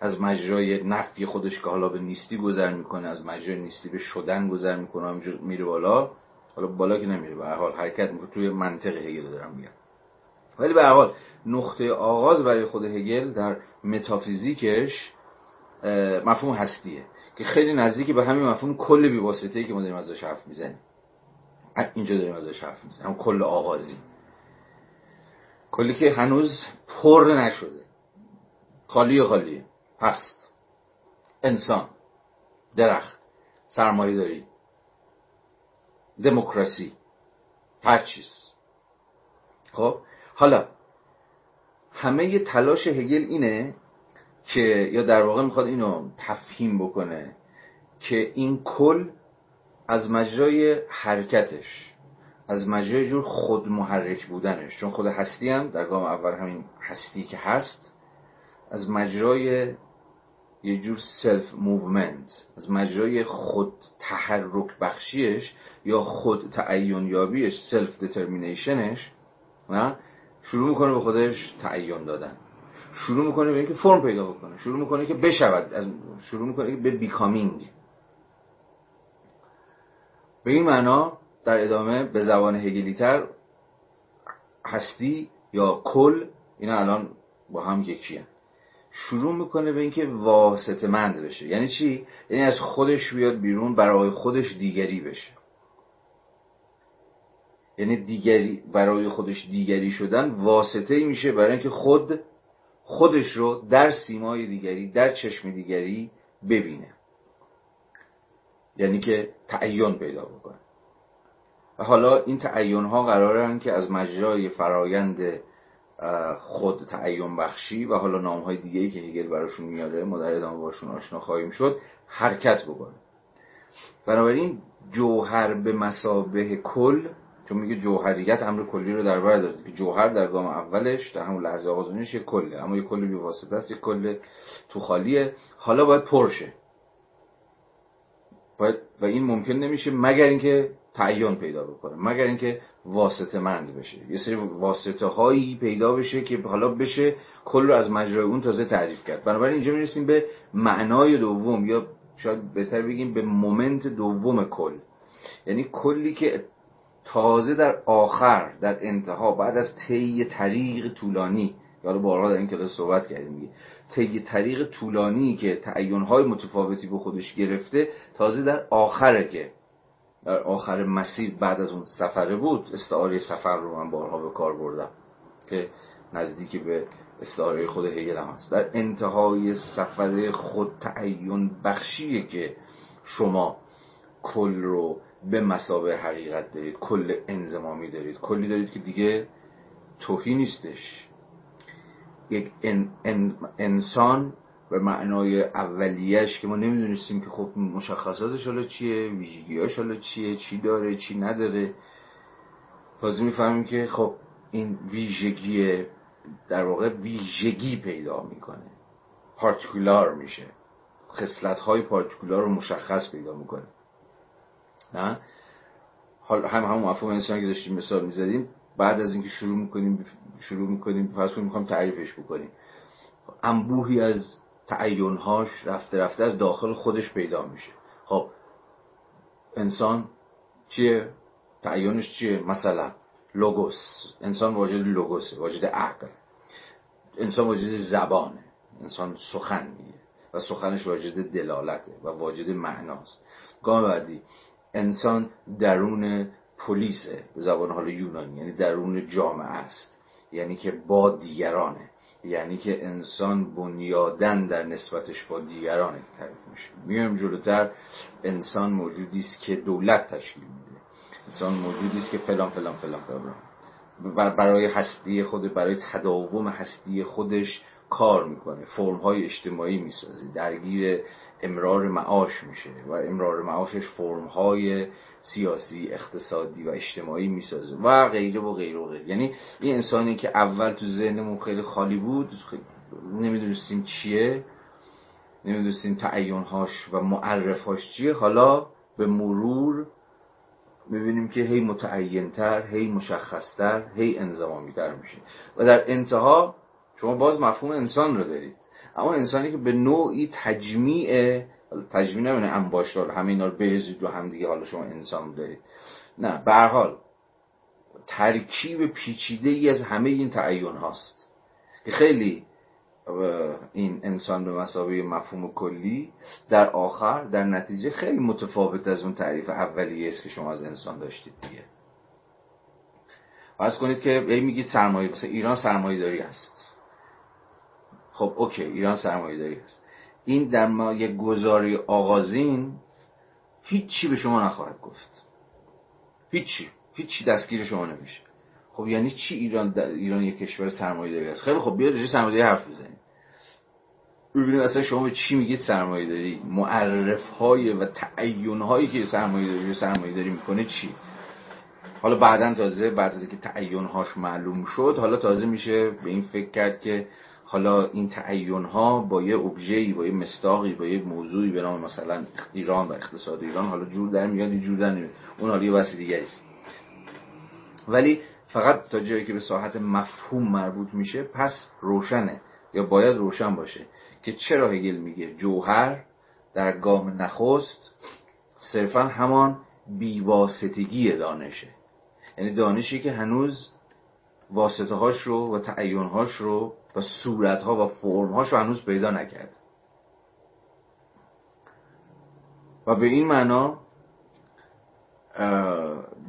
از مجرای نفی خودش که حالا به نیستی گذر میکنه، از مجرای نیستی به شدن گذر میکنه، همینجور میره بالا. حالا بالا که نمیره، به هر حال حرکت میکنه، توی منطق هگل دارم میگم. ولی به هر حال نقطه آغاز برای خود هگل در متافیزیکش مفهوم هستیه که خیلی نزدیک به همین مفهوم کل بی‌واسطه‌ای که ما داریم ازش حرف میزنیم. اینجا داریم ازش حرف میزنیم، هم کل آغازی، کلی که هنوز پر نشده، خالی خالی هست. انسان، درخت، سرمایه‌داری، دموکراسی، هر چیز. خب حالا همه تلاش هگل اینه که یا در واقع میخواد اینو تفهیم بکنه که این کل از مجرای حرکتش، از مجرای جور خود محرک بودنش، چون خود هستی هم در گام اول همین هستی که هست، از مجرای یه جور سلف موومنت، از مجرای خود تحرک بخشیش یا خود تعین یابیش، سلف دترمینیشنش، نه شروع میکنه به خودش تعین دادن، شروع میکنه به اینکه فرم پیدا بکنه، شروع میکنه که بشود، از شروع میکنه به بیکامینگ. به این معنا در ادامه به زبان هگلی‌تر هستی یا کل، اینا الان با هم یکی هست، شروع میکنه به اینکه واسطه مند بشه. یعنی چی؟ یعنی از خودش بیاد بیرون، برای خودش دیگری بشه. یعنی دیگری برای خودش دیگری شدن واسطه‌ای میشه برای اینکه خود خودش رو در سیمای دیگری، در چشم دیگری ببینه، یعنی که تعین پیدا بکنه. و حالا این تعین ها قرارن که از مجرای فرایند خود تعین بخشی و حالا نام های دیگه‌ای که هگل براشون میاره، ما در ادامه باشون آشنا خواهیم شد، حرکت بکنه. بنابراین جوهر به مثابه کل، چون میگه جوهریت امر کلی رو در بر داره، که جوهر در گام اولش در همون لحظه آغازونش یک کله، اما یک کل بی واسطه است، یک کل تو خالیه، حالا باید پرشه باید، و این ممکن نمیشه مگر اینکه تعین پیدا بکنه، مگر اینکه واسطه مند بشه، یه سری واسطه هایی پیدا بشه که حالا بشه کل رو از مجرای اون تازه تعریف کرد. بنابراین اینجا میرسیم به معنای دوم، یا شاید بهتر بگیم به مومنت دوم کل، یعنی کلی که تازه در آخر، در انتها، بعد از طی طریق طولانی، یارو بارها در این کلاس صحبت کردیم، میگه طی طریق طولانی که تعین‌های متفاوتی به خودش گرفته، تازه در آخره، که در آخر مسیر بعد از اون سفره بود. استعاره سفر رو من بارها به کار بردم که نزدیک به استعاره خود هگل هم هست. در انتهای سفر خود تعین بخشیه که شما کل رو به مثابه حقیقت دارید، کل انضمامی دارید، کلی دارید که دیگه توهی نیستش. یک ان، ان، انسان به معنای اولیه‌اش که ما نمیدونستیم که خب مشخصاتش حالا چیه، ویژگی‌هاش حالا چیه، چی داره چی نداره، تازه می‌فهمیم که خب این ویژگی در واقع ویژگی پیدا میکنه، پارتیکولار میشه، خصلت‌های پارتیکولار رو مشخص پیدا میکنه. نه حالا هم همون مفهوم انسان که داشتیم مثال می‌زدیم، بعد از اینکه شروع می‌کنیم شروع می‌کنیم فرض کنیم می‌خوام تعریفش بکنیم، انبوهی از تعین‌هاش رفته رفته از داخل خودش پیدا میشه. خب انسان چیه؟ تعینش چیه؟ مثلا لوگوس، انسان واجد لوگوسه، واجد عقل، انسان واجد زبانه، انسان سخن میگه و سخنش واجد دلالته و واجد معناست. گام بعدی انسان درون پولیسه به زبان حال یونانی، یعنی درون جامعه است، یعنی که با دیگرانه، یعنی که انسان بنیادن در نسبتش با دیگرانه که تعریف میشه. میایم جلوتر، انسان موجودی است که دولت تشکیل میده، انسان موجودی است که فلان فلان فلان فلان برای هستی خود، برای تداوم هستی خودش کار میکنه، فرم‌های اجتماعی میسازه، درگیر امرار معاش میشه و امرار معاشش فرم‌های سیاسی، اقتصادی و اجتماعی میسازه و غیره و غیره و غیره. یعنی این انسانی که اول تو ذهنمون خیلی خالی بود، نمیدونستیم چیه، نمیدونستیم تعین‌هاش و معرف‌هاش چیه، حالا به مرور میبینیم که هی متعین‌تر، هی مشخص‌تر، هی انضمامی‌تر میشه و در انتها شما باز مفهوم انسان رو دارید، اما انسانی که به نوعی تجمیع تجمیع نمونه انباشتار همه اینا رو بریزید رو هم دیگه، حالا شما انسان دارید، نه به هر حال ترکیب پیچیده ای از همه این تعین هاست که خیلی این انسان به مثابه مفهوم کلی در آخر، در نتیجه خیلی متفاوت از اون تعریف اولیه است که شما از انسان داشتید دیگه. فرض کنید که میگید سرمایه، مثلا ایران سرمایه داری هست، خب اوکی ایران سرمایه داری هست، این در ما یک گزاره آغازین هیچی به شما نخواهد گفت، هیچی هیچی دستگیر شما نمیشه. خب یعنی چی ایران ایران یک کشور سرمایه داری هست؟ خیلی خب بیا رژه سرمایه داری حرف بزنیم. ببینید اصلا شما به چی میگید سرمایه داری؟ معرف های و تعیین هایی که سرمایه داری سرمایه داری میکنه چی؟ حالا بعدن تازه بعد از اینکه تعیین هاش معلوم شد، حالا تازه میشه به این فکر کرد که حالا این تعیین ها با یه ابژه‌ای، با یه مصداقی، با یه موضوعی به نام مثلا ایران و اقتصاد ایران حالا جور در میاد، این جور در نمیاد، اون حالا یه بحث دیگه است. ولی فقط تا جایی که به ساحت مفهوم مربوط میشه، پس روشنه یا باید روشن باشه که چرا هگل میگه جوهر در گام نخست صرفا همان بیواسطگی دانشه، یعنی دانشی که هنوز واسطه هاش رو و تعیین هاش رو و صورت ها و فرم هاش رو هنوز پیدا نکرد. و به این معنا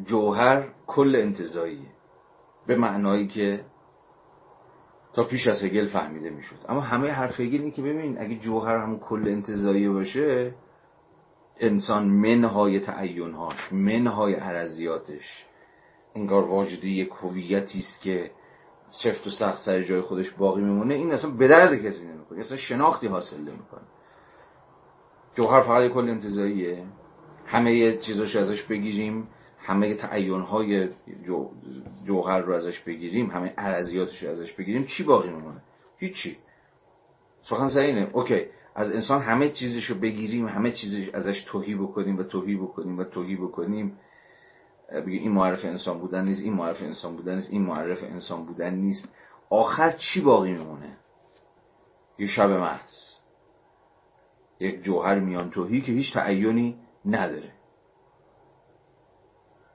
جوهر کل انتزاعیه به معنایی که تا پیش از هگل فهمیده میشد. اما همه حرف هگل اینه که ببین اگه جوهر همون کل انتزاعی باشه، انسان منهای تعینهاش، منهای عرضیاتش، انگار واجدی یک هویتی است که چفت و سخت سر جای خودش باقی میمونه، این اصلا به درد کسی نمیکنه، اصلا شناختی حاصل نمیکنه. جوهر فقط کل انتزاعیه، همه چیزاش ازش بگیریم، همه تعیین‌های جو... جوهر رو ازش بگیریم، همه ارزیاتش رو ازش بگیریم، چی باقی میمونه؟ هیچی. سخن سر اینه اوکی از انسان همه چیزش رو بگیریم، همه چیزش ازش توهی بکنیم و توهی بکنیم و توهی بکنیم، بگیم این معرف انسان بودن نیست، این معرف انسان بودن نیست، این معرف انسان بودن نیست، آخر چی باقی میمونه؟ یه شب محض، یک جوهر میان توهی که هیچ تعیینی نداره،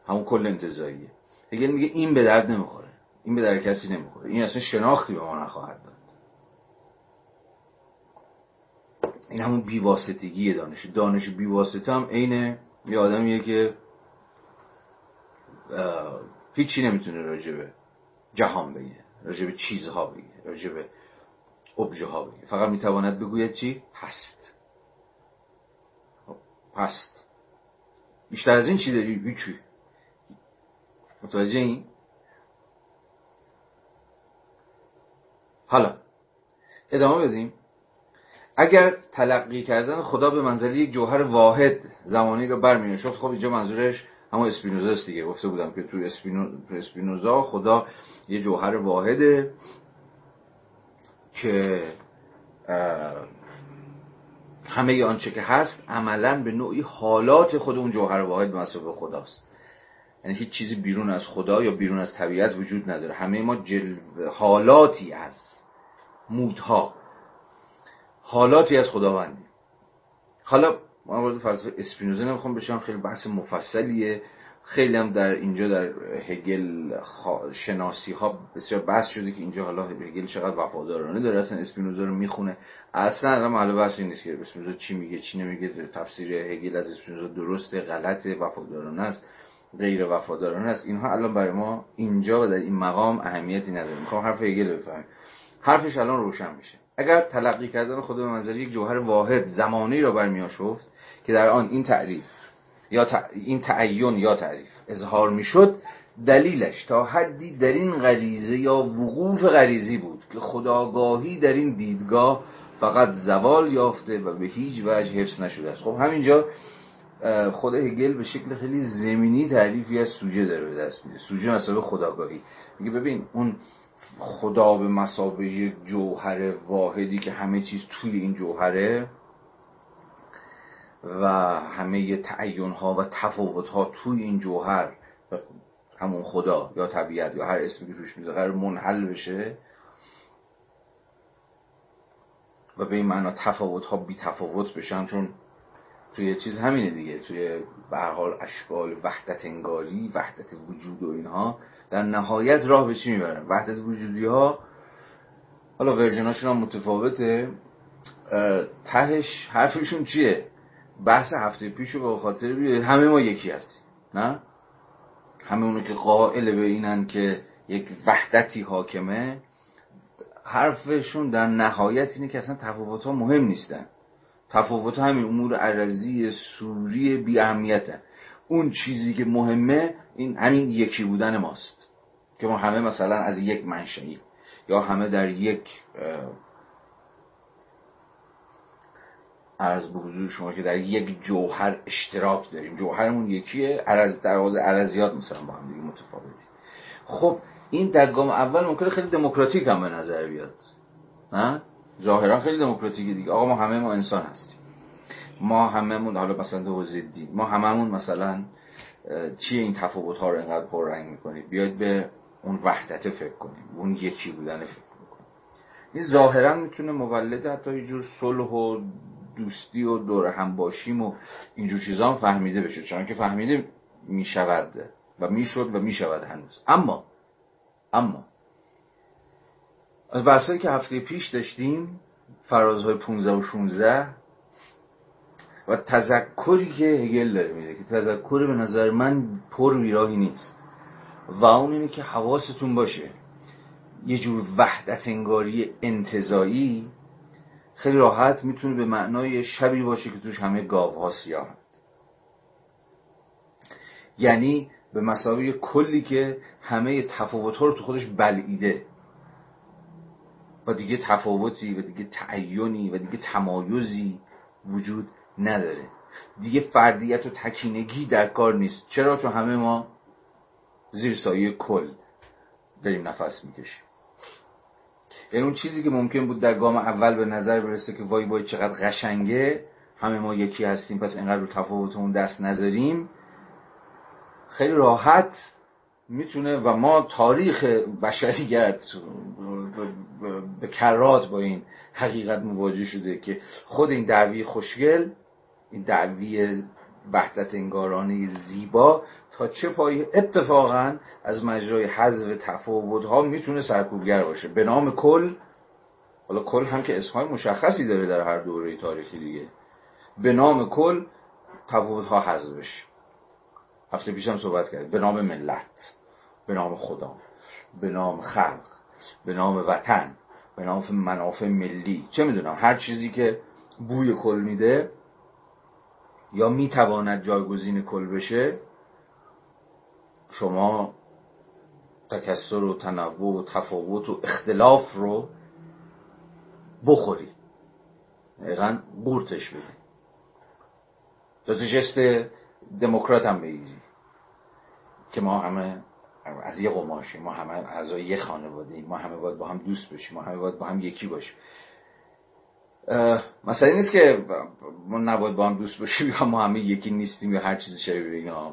همون کل انتزاعیه. هگل میگه این به درد نمیخوره، این به درد کسی نمیخوره، این اصلا شناختی به ما نخواهد داد، این همون بیواسطگی دانش. دانش بیواسطه هم عین یه آدمیه که هیچی نمیتونه راجبه جهان بگه، راجبه چیزها بگه، راجبه ابژه ها بگه، فقط میتواند بگوید چی؟ هست. هست، بیشتر از این چی داری؟ هیچی. متوجه این؟ حالا ادامه بدیم. اگر تلقی کردن خدا به منزله یک جوهر واحد زمانی رو برمی نشفت، خب اینجا منظورش همون اسپینوزا است دیگه. گفته بودم که تو اسپینوزا خدا یه جوهر واحده که همه آنچه که هست عملاً به نوعی حالات خود اون جوهر واحد مسابقه خداست، یعنی هیچ چیزی بیرون از خدا یا بیرون از طبیعت وجود نداره، همه ما جل... حالاتی از مودها، حالاتی از خداوندی. حالا من وارد فلسفه اسپینوزا نمیخوام بشم، خیلی بحث مفصلیه، خیلی هم در اینجا در هگل شناسی ها بسیار بحث شده که اینجا حالا هگل چقدر وفادارانه داره اصلا اسپینوزا رو میخونه. اصلا معلوم بحث این نیست که اسپینوزا چی میگه چی نمیگه، تفسیر هگل از اسپینوزا درسته غلطه، وفادارانه است غیر وفادارانه است، اینها الان برای ما اینجا و در این مقام اهمیتی نداره. میخوام حرف هگل رو بفهمیم. حرفش الان روشن میشه. اگر تلقی کردن خدا به منزله یک جوهر واحد زمانی را برمی‌آشفت که در آن این تعریف یا ت... این تعین یا تعریف اظهار میشد، دلیلش تا حدی در این غریزه یا وقوف غریزی بود که خداگاهی در این دیدگاه فقط زوال یافته و به هیچ وجه حفظ نشده است. خب همینجا خود هگل به شکل خیلی زمینی تعریفی از سوژه داره به دست میده. سوژه مثابه خداگاهی. میگه ببین اون خدا به مثابه یک جوهر واحدی که همه چیز توی این جوهره و همه تعیین ها و تفاوت ها توی این جوهر، همون خدا یا طبیعت یا هر اسمی که روش میذاره، قرار منحل بشه و به این معنا تفاوت ها بی تفاوت بشن، چون توی چیز همینه دیگه، توی به هر حال اشکال وحدت انگاری، وحدت وجود و اینها در نهایت راه به چی میبرن؟ وحدت وجودی ها حالا ورژناشون هم متفاوته، تهش حرفشون چیه؟ بحث هفته پیشو به خاطر بیارید، همه ما یکی هستیم، نه؟ همه اونو که قائل به اینن که یک وحدتی حاکمه، حرفشون در نهایت اینه که اصلا تفاوت ها مهم نیستن، تفاوت همین امور عرضی سوری بی اهمیتن، اون چیزی که مهمه این همین یکی بودن ماست که ما همه مثلا از یک منشأیم یا همه در یک عرض به حضور شما که در یک جوهر اشتراک داریم، جوهرمون یکیه، عرض در واقع عرضیات مثلا با هم دیگه متفاوتی. خب این در گام اول ممکنه خیلی دموکراتیک هم به نظر بیاد، نه؟ ظاهرا خیلی دموکراتیکه دیگه، آقا ما همه ما انسان هستیم، ما هممون حالا مثلا دو ضدی، ما هممون مثلا چیه این تفاوت‌ها رو اینقدر پررنگ می‌کنید؟ بیاید به اون وحدت فکر کنیم، اون یکی بودن فکر کنیم. این ظاهرا میتونه مولد حتی یه جور صلح و دوستی و دور هم باشیم و اینجور چیزا هم فهمیده بشه، چون که فهمیده میشود و میشد و میشود هنوز. اما اما از بحثایی که هفته پیش داشتیم، فرازهای پانزده و شانزده و تذکری که هگل داره میده که تذکر به نظر من پر بیراهی نیست و اون اینه که حواستون باشه یه جور وحدت انگاری انتزاعی خیلی راحت میتونه به معنای شبی باشه که توش همه گاوها سیاهند، یعنی به مساوی کلی که همه تفاوت‌ها رو تو خودش بلعیده و دیگه تفاوتی و دیگه تعیینی و دیگه تمایزی وجود نداره، دیگه فردیت و تکینگی در کار نیست. چرا؟ چون همه ما زیر سایه کل داریم نفس میکشیم. یعنی اون چیزی که ممکن بود در گام اول به نظر برسه که وای وای چقدر قشنگه، همه ما یکی هستیم پس اینقدر رو تفاوتمون دست نذاریم، خیلی راحت میتونه و ما تاریخ بشریت به کرات با این حقیقت مواجه شده که خود این دعوی خوشگل، این دعوی وحدت انگارانه زیبا تا چه پای اتفاقا از مجرای حذف تفاوت‌ها میتونه سرکوبگر باشه به نام کل. حالا کل هم که اسمهای مشخصی داره در هر دوره تاریخی دیگه، به نام کل تفاوت‌ها حذف بشه. هفته پیش هم صحبت کرد به نام ملت، به نام خدا، به نام خلق، به نام وطن، به نام منافع ملی، چه میدونم هر چیزی که بوی کل میده یا میتواند جایگزین کل بشه، شما تکثر و تنوع و تفاوت و اختلاف رو بخوری، دقیقاً قورتش بدی، جز جست دموکرات هم بگیری که ما همه از یه قماشیم، ما همه از یه خانواده ایم، ما همه باید با هم دوست بشیم، ما همه باید با هم یکی باشیم. مثلا این نیست که ما نباید با هم دوست باشیم یا ما همه یکی نیستیم یا هر چیزی شبیه اینا.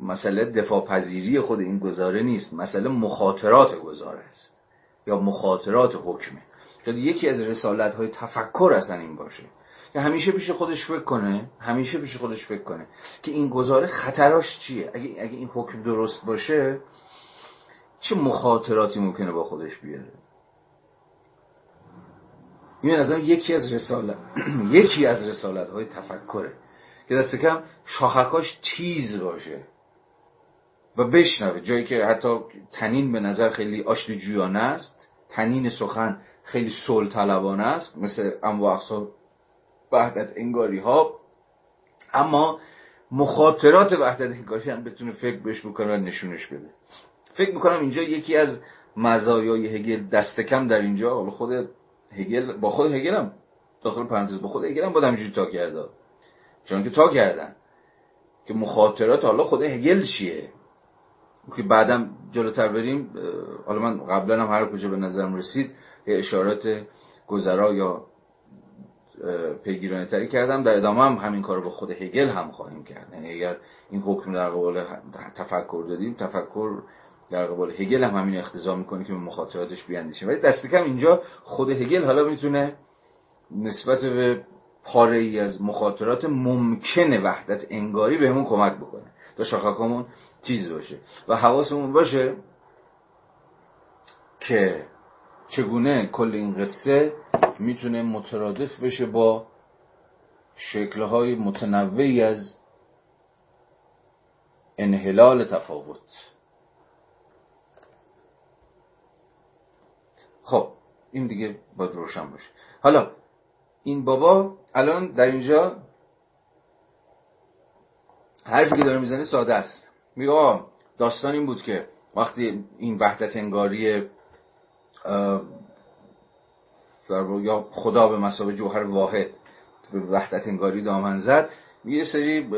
مسئله دفاع پذیری خود این گزاره نیست، مسئله مخاطرات گزاره است یا مخاطرات حکمه. شاید یکی از رسالت‌های تفکر اصلا این باشه که همیشه پیش خودش فکر کنه، همیشه پیش خودش فکر کنه که این گزاره خطراش چیه، اگه اگه این حکم درست باشه چه مخاطراتی ممکنه با خودش بیاره. این از یکی از رسالت یکی از رسالت‌های تفکره که دست کم شاخکاش تیز باشه و بشنوه، جایی که حتی تنین به نظر خیلی آشتی جویانه است، تنین سخن خیلی صلح‌طلبانه است، مثل انواع اقسام وحدت انگاری ها، اما مخاطرات وحدت انگاری هم بتونه فکر بهش بکنه و نشونش بده. فکر میکنم اینجا یکی از مزایای هگل دست کم در اینجا، خود هگل با خود هگل هم داخل پرانتز با خود هگل هم بود همینجوری تا کرده، چون که تا کردن که مخاطرات حالا خود هگل چیه که بعدم جلوتر بریم. حالا من قبلا هم هر کجا به نظرم رسید اشارات گذرا یا پیگیرانه تری کردم، در ادامه هم همین کارو به خود هگل هم خواهیم کرد. یعنی اگر این حکم در قبال تفکر دادیم، تفکر در قبال هگل هم همین اختزام میکنه که به مخاطراتش بیاندیشه. ولی دست کم اینجا خود هگل حالا میتونه نسبت به پاره ای از مخاطرات ممکنه وحدت انگاری بهمون کمک بکنه تا شاخکامون تیز باشه و حواسمون باشه که چگونه کل این قصه میتونه مترادف بشه با شکل‌های متنوعی از انحلال تفاوت. خب این دیگه باید روشن باشه. حالا این بابا الان در اینجا حرفی که داره میزنه ساده است، میگه آه داستان این بود که وقتی این وحدت انگاری یا خدا به مسابقه جوهر واحد به وحدت انگاری دامن زد، یه سری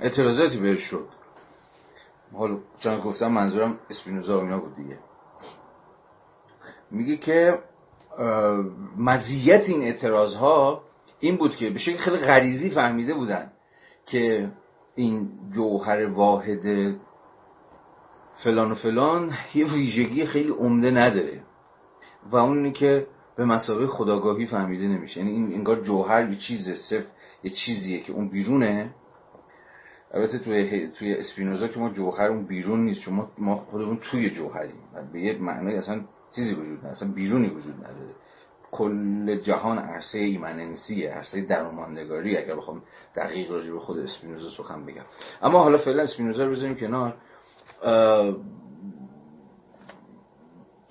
اعتراضاتی بهش شد. حالا چون گفتم منظورم اسپینوزا و اینا بود دیگه. میگه که مزیت این اعتراض ها این بود که به شکل خیلی غریزی فهمیده بودن که این جوهر واحد فلان و فلان یه ویژگی خیلی عمده نداره و اونی که به مسابقه خودآگاهی فهمیده نمیشه، یعنی این انگار جوهر یه چیزه، صرف یه چیزیه که اون بیرونه. البته توی توی اسپینوزا که ما جوهر اون بیرون نیست، چون ما خودمون توی جوهریم و به یه معنی اصلا چیزی وجود نداره، اصلا بیرونی وجود نداره. کل جهان عرصه ایمننسیه، عرصه درماندگاری، اگر بخوام دقیق راجع به خود اسپینوزا سخن بگم. اما حالا فعلا اسپینوزا رو بذاریم کنار.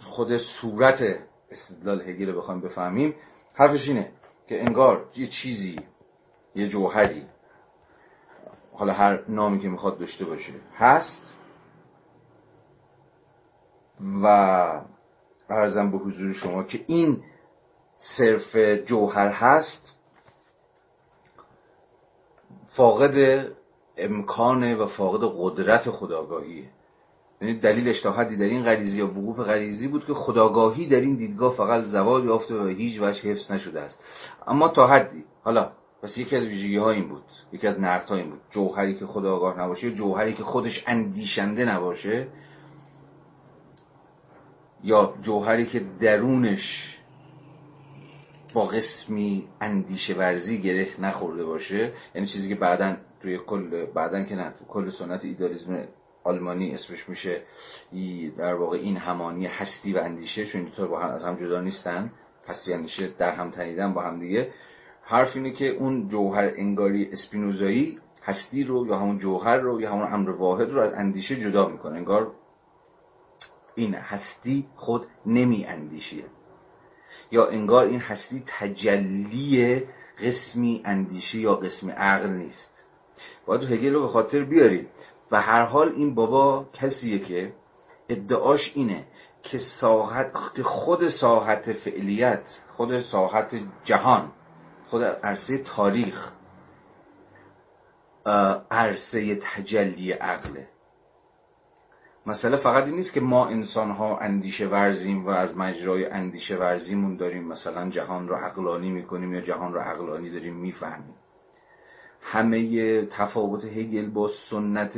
خود صورت استدلال هگل رو بخوایم بفهمیم، حرفش اینه که انگار یه چیزی، یه جوهری، حالا هر نامی که میخواد داشته باشه، هست و عرضم به حضور شما که این صرف جوهر هست فاقد امکانه و فاقد قدرت خودآگاهیه. یعنی دلیل اشتهادی در این غریزی یا وقوف غریزی بود که خودآگاهی در این دیدگاه فقط زوال یافته و هیچ وجه حفظ نشده است. اما تا حدی حالا پس یکی از ویژگی‌ها این بود، یکی از نقطه‌ها این بود، جوهری که خودآگاه نباشه، جوهری که خودش اندیشنده نباشه، یا جوهری که درونش با قسمی اندیشه ورزی گره نخورده باشه، یعنی چیزی که بعداً توی کل بعداً که نه تو کل سنت ایدالیسم آلمانی اسمش میشه در واقع این همانی هستی و اندیشه، چون این دو تا با هم از هم جدا نیستن، هستی و اندیشه در هم تنیدن با هم دیگه. حرف اینه که اون جوهر انگاری اسپینوزایی هستی رو یا همون جوهر رو یا همون امر واحد رو از اندیشه جدا میکنه، انگار این هستی خود نمی اندیشه، یا انگار این هستی تجلی قسمی اندیشه یا قسمی عقل نیست. باید هگل رو به خاطر بیاریم. و هر حال این بابا کسیه که ادعاش اینه که ساحت، خود ساحت فعلیت، خود ساحت جهان، خود عرصه تاریخ، عرصه تجلی عقله. مسئله فقط این نیست که ما انسان ها اندیشه ورزیم و از مجرای اندیشه ورزیمون داریم مثلا جهان رو عقلانی میکنیم یا جهان رو عقلانی داریم میفهمیم. همه تفاوت هگل با سنت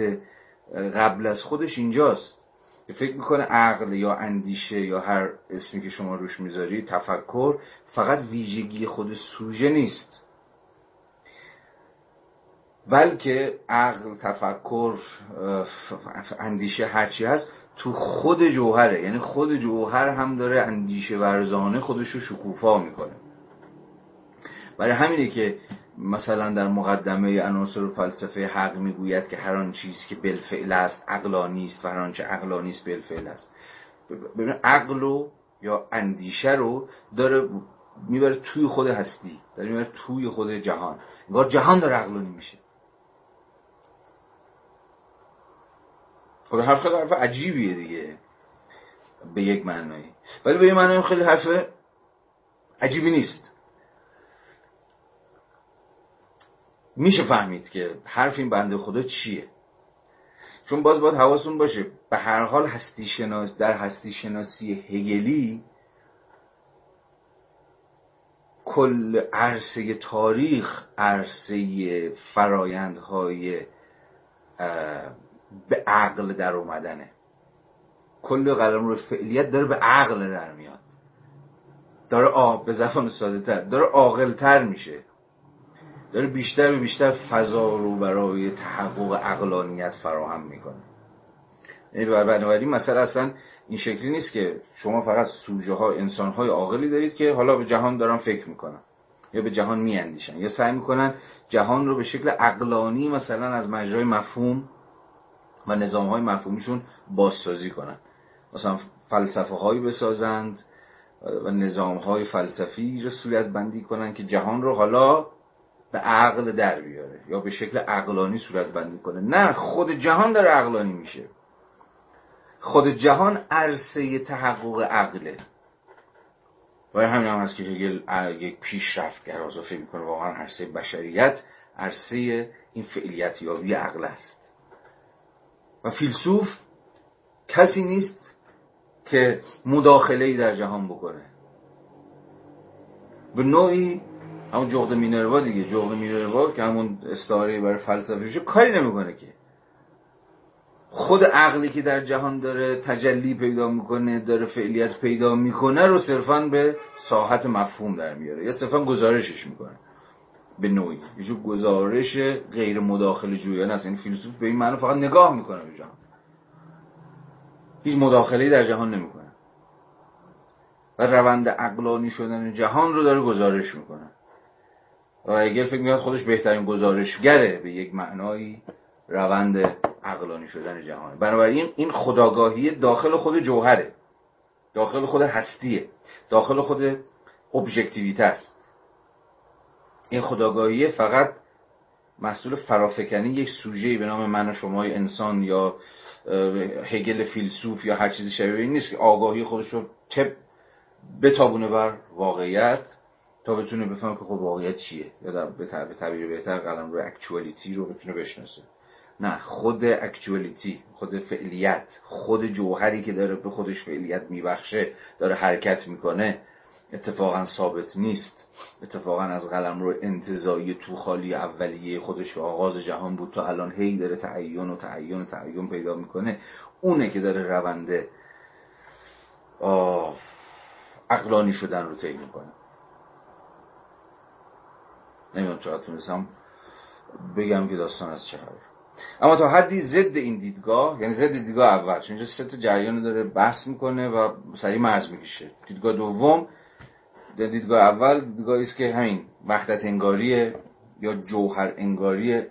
قبل از خودش اینجاست. فکر میکنه عقل یا اندیشه یا هر اسمی که شما روش میذاری، تفکر، فقط ویژگی خود سوژه نیست، بلکه عقل، تفکر، اندیشه، هرچی هست تو خود جوهره. یعنی خود جوهر هم داره اندیشه ورزانه خودشو شکوفا میکنه. برای همینه که مثلا در مقدمه عناصر فلسفه حق میگوید که هر آن چیز که بالفعل است عقلانی است و هر آن چه عقلانی است بالفعل است. ببین عقل رو یا اندیشه رو داره میبره توی خود هستی، داره میبره توی خود جهان، انگار جهان داره عقلانی میشه. خب حرف خیلی حرف عجیبیه دیگه به یک معنایی، ولی به یک معنایی خیلی حرف عجیبی نیست. میشه فهمید که حرف این بنده خدا چیه، چون باز باید حواستون باشه به هر حال هستی شناس در هستی شناسی هگلی کل عرصه تاریخ، عرصه فرایندهای به عقل در اومدنه. کل قلمرو فعلیت داره به عقل در میاد، داره آب به زبان ساده تر داره عاقل تر میشه، داره بیشتر و بیشتر فضا رو برای تحقق عقلانیت فراهم میکنه. یعنی بنابراین مثلا اصلا این شکلی نیست که شما فقط سوژه ها، انسان های عاقلی دارید که حالا به جهان دارن فکر میکنن یا به جهان میاندیشن یا سعی میکنن جهان رو به شکل عقلانی مثلا از مجرای مفهوم و نظام های مفهومیشون بازسازی کنن، مثلا فلسفه هایی بسازند و نظام های فلسفی رو صورت بندی کنن که جهان رو حالا به عقل در بیاره یا به شکل عقلانی صورت بندی کنه. نه، خود جهان داره عقلانی میشه، خود جهان عرصه تحقق عقله. برای همین هم هست که هگل یک پیشرفت‌گر اضافه میکنه واقعا عرصه بشریت عرصه این فعلیت یابی عقل است. و فیلسوف کسی نیست که مداخله‌ای در جهان بکنه. به نوعی همون جغد مینروا دیگه، جغد مینروا که همون استعاره برای فلسفه‌شه، کاری نمیکنه که خود عقلی که در جهان داره تجلی پیدا میکنه، داره فعلیت پیدا میکنه رو صرفاً به ساحت مفهوم در میاره یا صرفاً گزارشش میکنه. به نوعی یه جور گزارش غیر مداخله جویانه است. این فیلسوف به این معنی فقط نگاه میکنه به جهان، هیچ مداخله‌ای در جهان نمیکنه و روند عقلانی شدن جهان رو داره گزارش میکنه. و هگل فکر میکنه خودش بهترین گزارشگره به یک معنایی روند عقلانی شدن جهان. بنابراین این خودآگاهی داخل خود جوهره، داخل خود هستیه، داخل خود ابژکتیویته است. این خودآگاهی فقط محصول فرافکنی یک سوژه‌ای به نام من و شما یا انسان یا هگل فیلسوف یا هر چیزی شبیه این نیست که آگاهی خودش رو تپ بتابونه بر واقعیت تا بتونه بفهمه که خب واقعیت چیه، یا به تعبیر بهتر قلم روی اکچوالیتی رو بتونه بشناسه. نه، خود اکچوالیتی، خود فعلیت، خود جوهری که داره به خودش فعلیت میبخشه، داره حرکت میکنه، اتفاقا ثابت نیست، اتفاقا از قلمرو انتزاعی تو خالی اولیه خودش که آغاز جهان بود تا الان هی داره تعین و تعین و تعین پیدا میکنه، اونه که داره رونده عقلانی شدن رو طی میکنه. نمیدونم چقدر تونستم بگم که داستان از چه خبره، اما تا حدی ضد این دیدگاه، یعنی ضد دیدگاه اول، چون اینجا سه تا جریان داره بحث میکنه و سریع مرز میکشه. دیدگاه دوم، دیدگاه اول دیدگاهی است که همین وحدت انگاری یا جوهر انگاری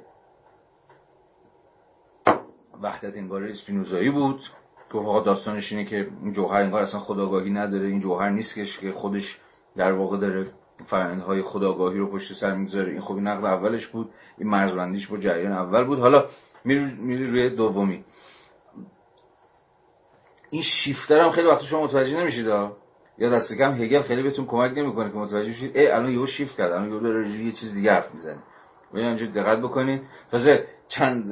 وحدت انگاری اسپینوزایی بود که واقعا داستانش اینه که این جوهر انگار اصلا خودآگاهی نداره، این جوهر نیست که خودش در واقع داره فرآیندهای خودآگاهی رو پشت سر می‌ذاره. این خب نقد اولش بود، این مرزبندیش با جریان اول بود. حالا میری روی دومی. این شیفتر هم خیلی وقت شما متوجه نمیشید ها، یا دست کم هگل خیلی بهتون کمک نمیکنه که متوجه شید ای الان یهو شیفت کرد، الان یهو داره یه چیز دیگه حرف میزنه. باید اینجوری دقت بکنید. تازه چند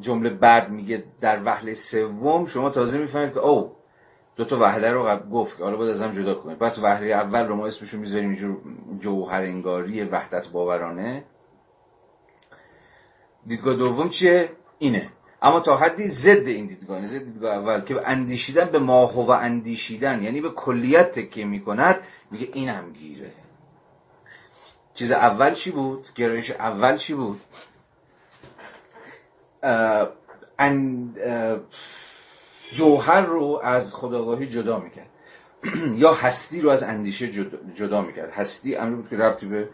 جمله بعد میگه در وهله سوم شما تازه میفهمید که او دو تا وهله رو گفت که حالا باید از هم جدا کنید. پس وهله اول رو ما اسمشو میذاریم اینجور جوهر انگاری وحدت باورانه. دیدگاه دوم چیه؟ اینه، اما تا حدی ضد این دیدگاه، ضد دیدگاه اول که اندیشیدن به ماهو و اندیشیدن یعنی به کلیت تکیه میکند، میگه این هم گیره. چیز اول چی بود؟ گرایش اول چی بود؟ اه اند اه جوهر رو از خودآگاهی جدا میکرد یا هستی رو از اندیشه جدا, جدا میکرد. هستی امری بود که ربطی به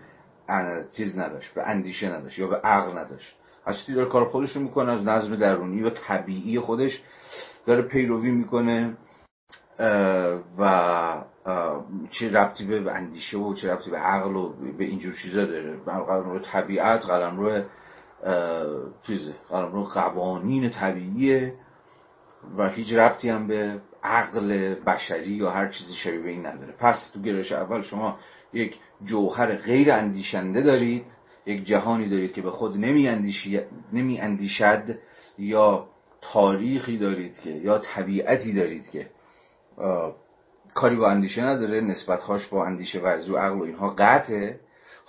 چیز نداشت، به اندیشه نداشت یا به عقل نداشت. هستی داره کار خودش رو میکنه، از نظم درونی و طبیعی خودش داره پیروی میکنه و چه ربطی به اندیشه و چه ربطی به عقل و به اینجور چیزا داره. قلمرو طبیعت، قلمرو چیزه، قلمرو قوانین طبیعیه و هیچ ربطی هم به عقل بشری یا هر چیزی شبیه به این نداره. پس تو گرایش اول شما یک جوهر غیر اندیشنده دارید، یک جهانی دارید که به خود نمی اندیشی... نمی اندیشد، یا تاریخی دارید که یا طبیعتی دارید که آه... کاری با اندیشه نداره، نسبتهاش با اندیشه ورزی و عقل و اینها قطعه.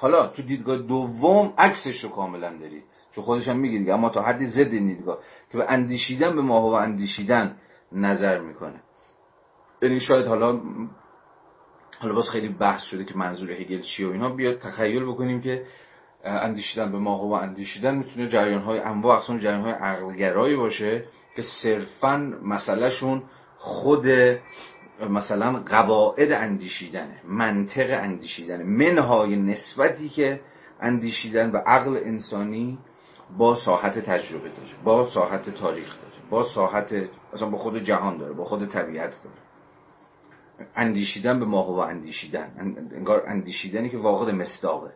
حالا تو دیدگاه دوم عکسش رو کاملا دارید، چون خودش هم میگه دیگه، اما تا حدی ضد این دیدگاه که به اندیشیدن به ماهو و اندیشیدن نظر میکنه. یعنی شاید حالا حالا باز خیلی بحث شده که منظور هگل چیه و اینا، بیاد تخیل بکنیم که اندیشیدن به ماهو و اندیشیدن میتونه جریان‌های انواع اقسام جریان‌های عقل‌گرایی باشه که صرفاً مسئله‌شون خود مثلا قواعد اندیشیدنه، منطق اندیشیدنه، منهای نسبتی که اندیشیدن و عقل انسانی با ساحت تجربه داره، با ساحت تاریخ داره، با ساحت اصلا با خود جهان داره، با خود طبیعت داره. اندیشیدن به ماهو و اندیشیدن انگار اندیشیدنی که واقع مصداقه.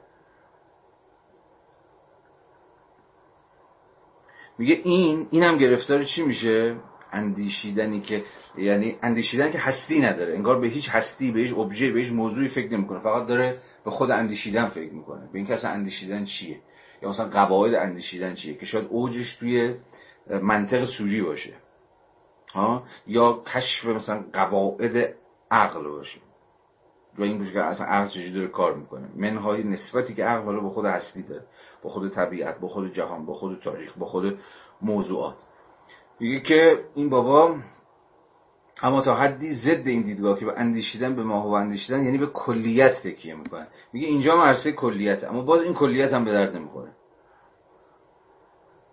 میگه این اینم گرفتار چی میشه؟ اندیشیدنی که یعنی اندیشیدن که هستی نداره، انگار به هیچ هستی، به هیچ ابژه، به هیچ موضوعی فکر نمیکنه، فقط داره به خود اندیشیدن فکر میکنه، به این که اصلا اندیشیدن چیه، یا مثلا قواعد اندیشیدن چیه که شاید اوجش توی منطق سوری باشه ها، یا کشف مثلا قواعد عقل باشه، یا این باشه که اصلا عقل چجوری داره کار میکنه، منهای نسبتی که عقل به خود هستی داره، به خود طبیعت، به خود جهان، به خود تاریخ، به خود موضوعات. میگه که این بابا اما تا حدی ضد این دیدگاه که به اندیشیدن، به ماهو اندیشیدن یعنی به کلیت تکیه میکنه. میگه اینجا هم عرصه کلیته، اما باز این کلیت هم به درد نمیخوره.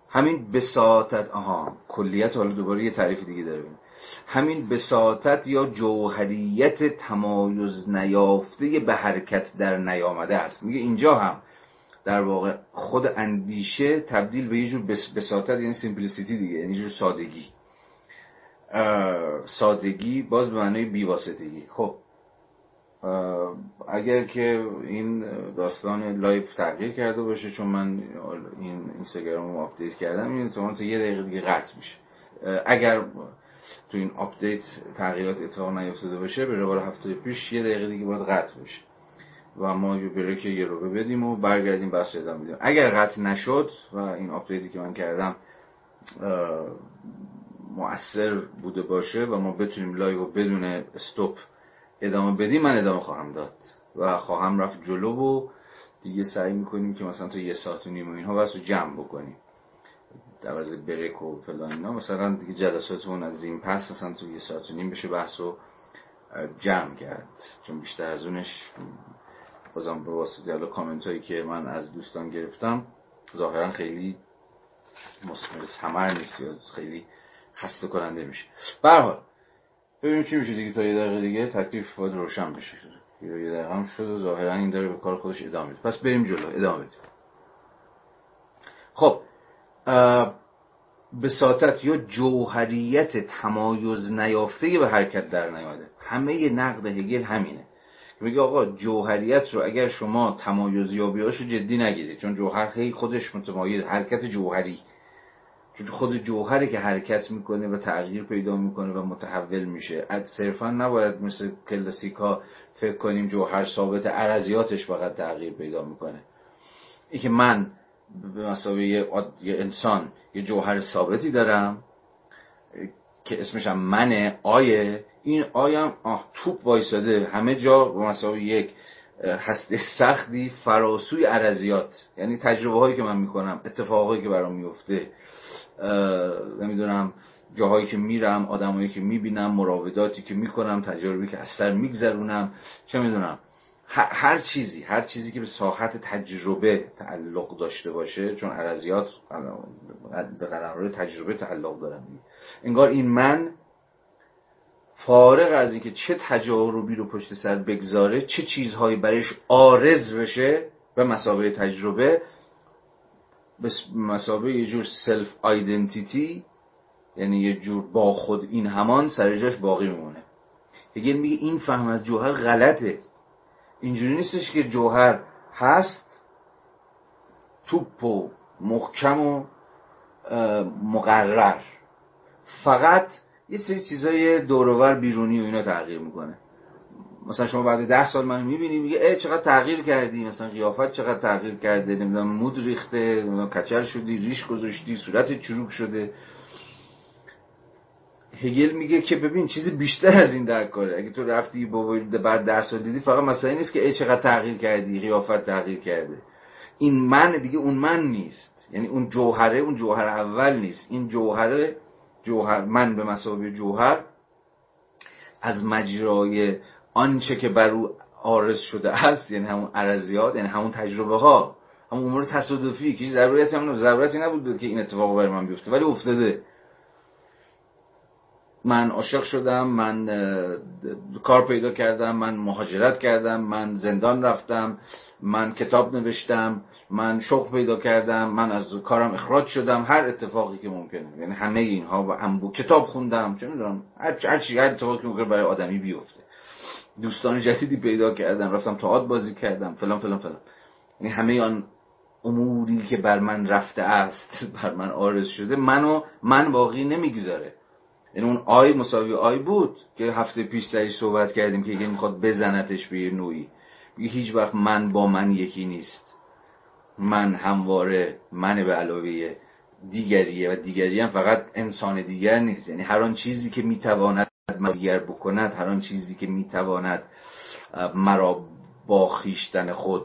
همین بساطت، آها کلیت حالا دوباره یه تعریف دیگه داره، همین بساطت یا جوهریت تمایز نیافته به حرکت در نیامده است. میگه اینجا هم در واقع خود اندیشه تبدیل به یه جور بساطت، یعنی سیمپلیسیتی دیگه، یعنی یه جور سادگی، سادگی باز به معنای بیواسطگی. خب اگر که این داستان لایف تغییر کرده باشه، چون من این اینستاگرام رو آپدیت کردم، این تو تا یه دقیقه دیگه قطع میشه. اگر تو این آپدیت تغییرات اتفاق نیفتاده باشه، به روال هفته پیش یه دقیقه دیگه باید قطع بشه و ما یه بریک یه روبه بدیم و برگردیم بحث ادامه بدیم. اگر قطع نشد و این آپدیتی که من کردم مؤثر بوده باشه و ما بتونیم لایو رو بدون استوپ ادامه بدیم، من ادامه خواهم داد و خواهم رفت جلو و دیگه سعی میکنیم که مثلا تا یه ساعت و نیم و اینها واسه جمع بکنیم در واسه بریک و فلان اینا، مثلا دیگه جلساتمون از این پس مثلا تو یه ساعت و نیم بشه بحث رو جمع کرد، چون بیشتر از اونش بازم به واسطه حالا کامنت هایی که من از دوستان گرفتم ظاهرا خیلی مثمر ثمر نیست یا خیلی خسته کننده میشه. به هر حال ببینیم چی میشه دیگه، تا یه دقیقه دیگه تکلیف باید روشن بشه. یه دقیقه هم شد و ظاهرا این داره به کار خودش ادامه میده. پس بریم جلو ادامه بدیم. خب بساطت یا جوهریت تمایز نیافته به حرکت در نیامده. همه نقد هگل همینه. میگه آقا جوهریت رو اگر شما تمایز یابیاشو جدی نگیرید، چون جوهر خیلی خودش متمایز، حرکت جوهری، چون خود جوهره که حرکت میکنه و تغییر پیدا میکنه و متحول میشه، صرفا نباید مثل کلاسیکا فکر کنیم جوهر ثابت، عرضیاتش فقط تغییر پیدا میکنه. این که من به مسابقه یه انسان یه جوهر ثابتی دارم که اسمش هم منه، آیه، این آیم آه توپ وایساده همه جا به مساوی یک هسته سختی فراسوی عرضیات، یعنی تجربه هایی که من میکنم، اتفاقهایی که برام میفته، نمیدونم جاهایی که میرم، آدمایی که میبینم، مراوداتی که میکنم، تجربی که از سر میگذرونم، چه میدونم، هر چیزی هر چیزی که به ساحت تجربه تعلق داشته باشه، چون عرضیات به قلمرو تجربه تعلق دارن، انگار این من فارغ از اینکه چه تجاربی رو پشت سر بگذاره، چه چیزهایی برایش عارض بشه به مسابقه تجربه، به مسابقه یه جور سلف آیدنتیتی، یعنی یه جور با خود این همان، سر جاش باقی میمونه. هگل میگه این فهم از جوهر غلطه. اینجوری نیستش که جوهر هست، توپ و محکم و مقرر، فقط یه سری چیزای دوروبر بیرونی و اینا تغییر میکنه. مثلا شما بعد ده سال منو میبینی میگه ای چقدر تغییر کردی، مثلا قیافت چقدر تغییر کرده، نمیدونم مود ریخته، کچل شدی، ریش گذاشتی، صورتت چروک شده. هگل میگه که ببین چیز بیشتر از این در کاره. اگه تو رفتی با بعد ده سال دیدی، فقط مسئله نیست که ای چقدر تغییر کردی، قیافت تغییر کرده. این من دیگه اون من نیست، یعنی اون جوهره، اون جوهر اول نیست. این جوهره جوهر من به مسابقه جوهر از مجرای آنچه که بر او عارض شده است، یعنی همون عرضیات، یعنی همون تجربه ها، همون امور تصادفی که ضرورتی هم ضرورتی نبود که این اتفاق برای من بیفته، ولی افتاده. من عاشق شدم، من کار پیدا کردم، من مهاجرت کردم، من زندان رفتم، من کتاب نوشتم، من شغل پیدا کردم، من از کارم اخراج شدم، هر اتفاقی که ممکنه، یعنی همه اینها و انبوه، کتاب خوندم، چه می‌دونم، هر هر چی، هر اتفاقی که ممکنه برای آدمی بیفته، دوستان جدیدی پیدا کردم، رفتم تئاتر بازی کردم، فلان فلان فلان، یعنی همه آن اموری که بر من رفته است، بر من عارض شده، منو من باقی نمیگذاره. این اون آی مساوی آی بود که هفته پیش سرش صحبت کردیم که اگه میخواد بزنتش به یه نوعی میگه هیچ وقت من با من یکی نیست، من همواره من به علاوه دیگریه و دیگری هم فقط انسان دیگر نیست، یعنی هر آن چیزی که میتواند مرا دیگر بکند، هر آن چیزی که میتواند مرا با خیشتن خود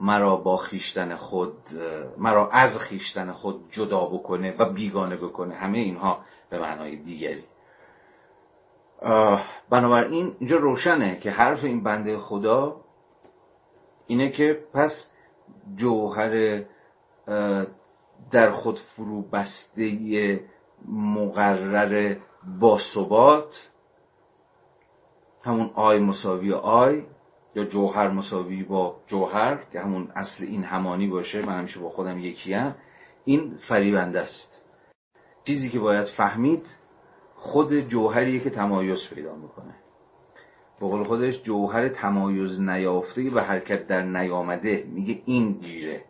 مرا با خیشتن خود مرا از خیشتن خود جدا بکنه و بیگانه بکنه، همه اینها به معنای دیگری. بنابراین اینجا روشنه که حرف این بنده خدا اینه که پس جوهر در خود فرو بسته مقرر با ثبات، همون آی مساوی آی یا جوهر مساوی با جوهر که همون اصل این همانی باشه، من همیشه با خودم یکیم، این فریبنده است. چیزی که باید فهمید خود جوهریه که تمایز پیدا میکنه، به قول خودش جوهر تمایز نیافته و حرکت در نیامده، میگه این گیره.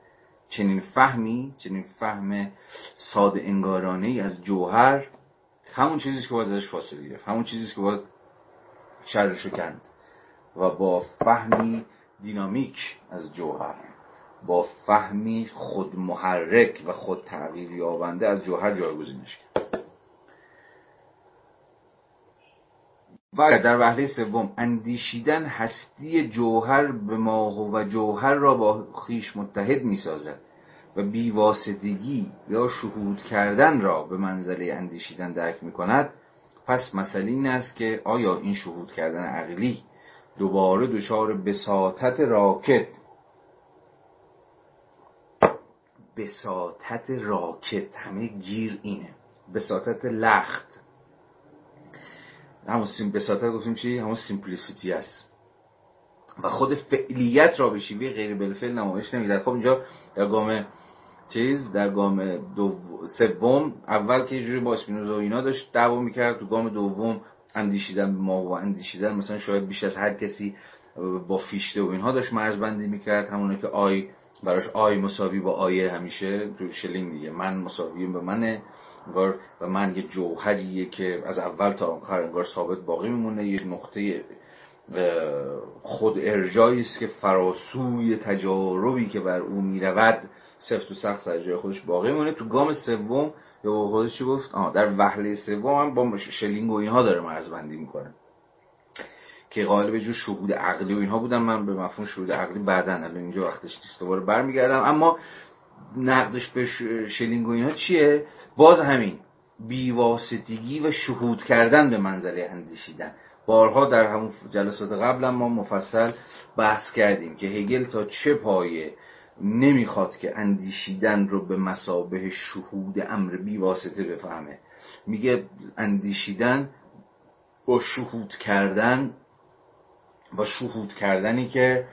چنین فهمی، چنین فهم ساده انگارانه ای از جوهر همون چیزی که باید ازش فاصله گرفت، همون چیزی که باید شرشو کند، و با فهمی دینامیک از جوهر، با فهمی خودمحرک و خود تغییر یابنده از جوهر جایگزینش کرد. و در وهله سوم اندیشیدن هستی جوهر به ماهو و جوهر را با خیش متحد می‌سازد و بیواسطگی یا شهود کردن را به منزله اندیشیدن درک می‌کند. پس مسئله این است که آیا این شهود کردن عقلی دوباره دچار بساطت راکد بساطت راکد همه گیر اینه، بساطت لخت، همون سیم بساطت گفتیم چی؟ همون سیمپلیسیتی است و خود فعلیت را به شیوه غیر بالفعل نمایش نمیدهد. خب اینجا در گام چیز در گام دو... سوم اول که یه جوری با اسپینوزا و اینا داشت دعوا میکرد، تو گام دوم اندیشیدن ما و اندیشیدن مثلا شاید بیش از هر کسی با فیشته و اینها داشت مرزبندی میکرد، همونه که آی براش آی مساوی با آیه، همیشه تو شلینگ دیگه، من مساوی به منه انگار و من یه جوهریه که از اول تا آخر انگار ثابت باقی میمونه، یه نقطه خود ارجایی است که فراسوی تجاربی که بر او میرود سفت و سخت سر جای خودش باقی میمونه. تو گام سوم یا با خودش چی گفت؟ آه در وهله سوم هم با شلینگ و اینها داره مرزبندی میکنه که قائل به جو شهود عقلی و اینها بودم، من به مفهوم شهود عقلی بعدن الان اینجا وقتش نیست دوباره برمیگردم. اما نقدش به شلینگ و اینها چیه؟ باز همین بیواسطگی و شهود کردن به منزله اندیشیدن. بارها در همون جلسات قبل ما مفصل بحث کردیم که هگل تا چه پایه نمیخواد که اندیشیدن رو به مثابه شهود امر بی واسطه بفهمه، میگه اندیشیدن با شهود کردن، با شهود کردنی که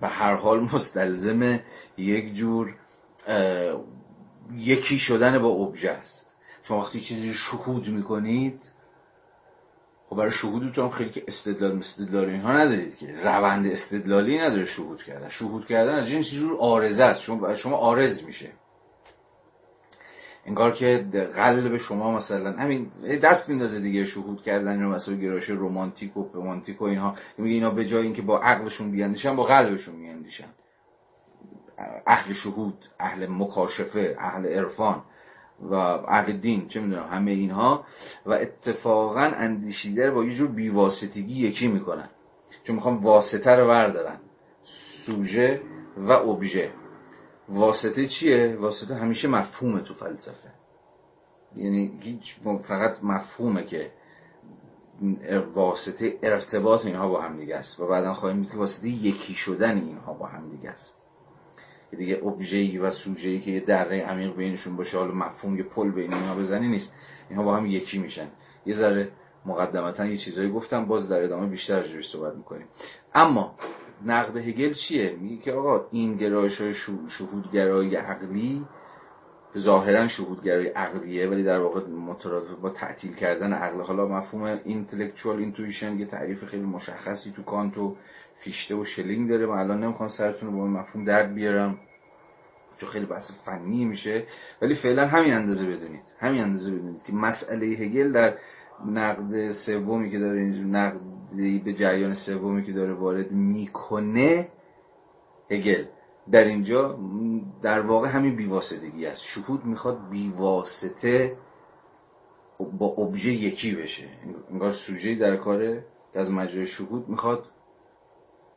به هر حال مستلزم یک جور یکی شدن با ابژه است. چون وقتی چیزی شهود میکنید خب برای شهودتون خیلی که استدلال مستدلال اینها ندارید، که روند استدلالی نداره شهود کردن. شهود کردن از جنس جور عارضه است، چون برای شما عارض میشه، انگار که قلب شما مثلا همین دست میندازه دیگه. شهود کردن رو مثلا گرایش رمانتیک و پمانتیک و اینها میگه اینا به جای اینکه با عقلشون بیاندیشن با قلبشون میاندیشن، اهل شهود، اهل مکاشفه، اهل عرفان و عقل دین، چه میدونم همه اینها، و اتفاقا اندیشیده رو با یه جور بیواسطگی یکی میکنن، چون میخوان واسطه رو بردارن، سوژه و ابژه. واسطه چیه؟ واسطه همیشه مفهومه تو فلسفه، یعنی هیچ فقط مفهومه که واسطه ارتباط اینها با هم دیگه است و بعدا خواهیم دید که واسطه یکی شدن اینها با هم دیگه است، دیگه ابژه‌ای و سوژه‌ای که یه دره عمیق بینشون باشه، حالا مفهوم یه پل بین اینا بزنی نیست، اینها با هم یکی میشن. یه ذره مقدمتا یه چیزایی گفتم، باز در ادامه بیشتر جوری صحبت میکنیم. اما نقد هگل چیه؟ میگه که آقا این گرایش‌های شهودگرایی عقلی ظاهرا شهودگرایی عقلیه ولی در واقع مترادف با تعطیل کردن عقل. حالا مفهوم اینتלקچوال اینتویشن یه تعریف خیلی مشخصی تو کانت و فیشته و شلینگ داره، من الان نمیخوام سرتون رو با این مفهوم درد بیارم، چون خیلی بحث فنی میشه، ولی فعلا همین اندازه بدونید همین اندازه بدونید که مسئله هگل در نقد سومی که داره نقدی به جریان سومی که داره وارد میکنه هگل در اینجا در واقع همین بیواسطگی است. شهود میخواد بیواسطه با ابژه یکی بشه، انگار سوژه در کاره از مجرای شهود میخواد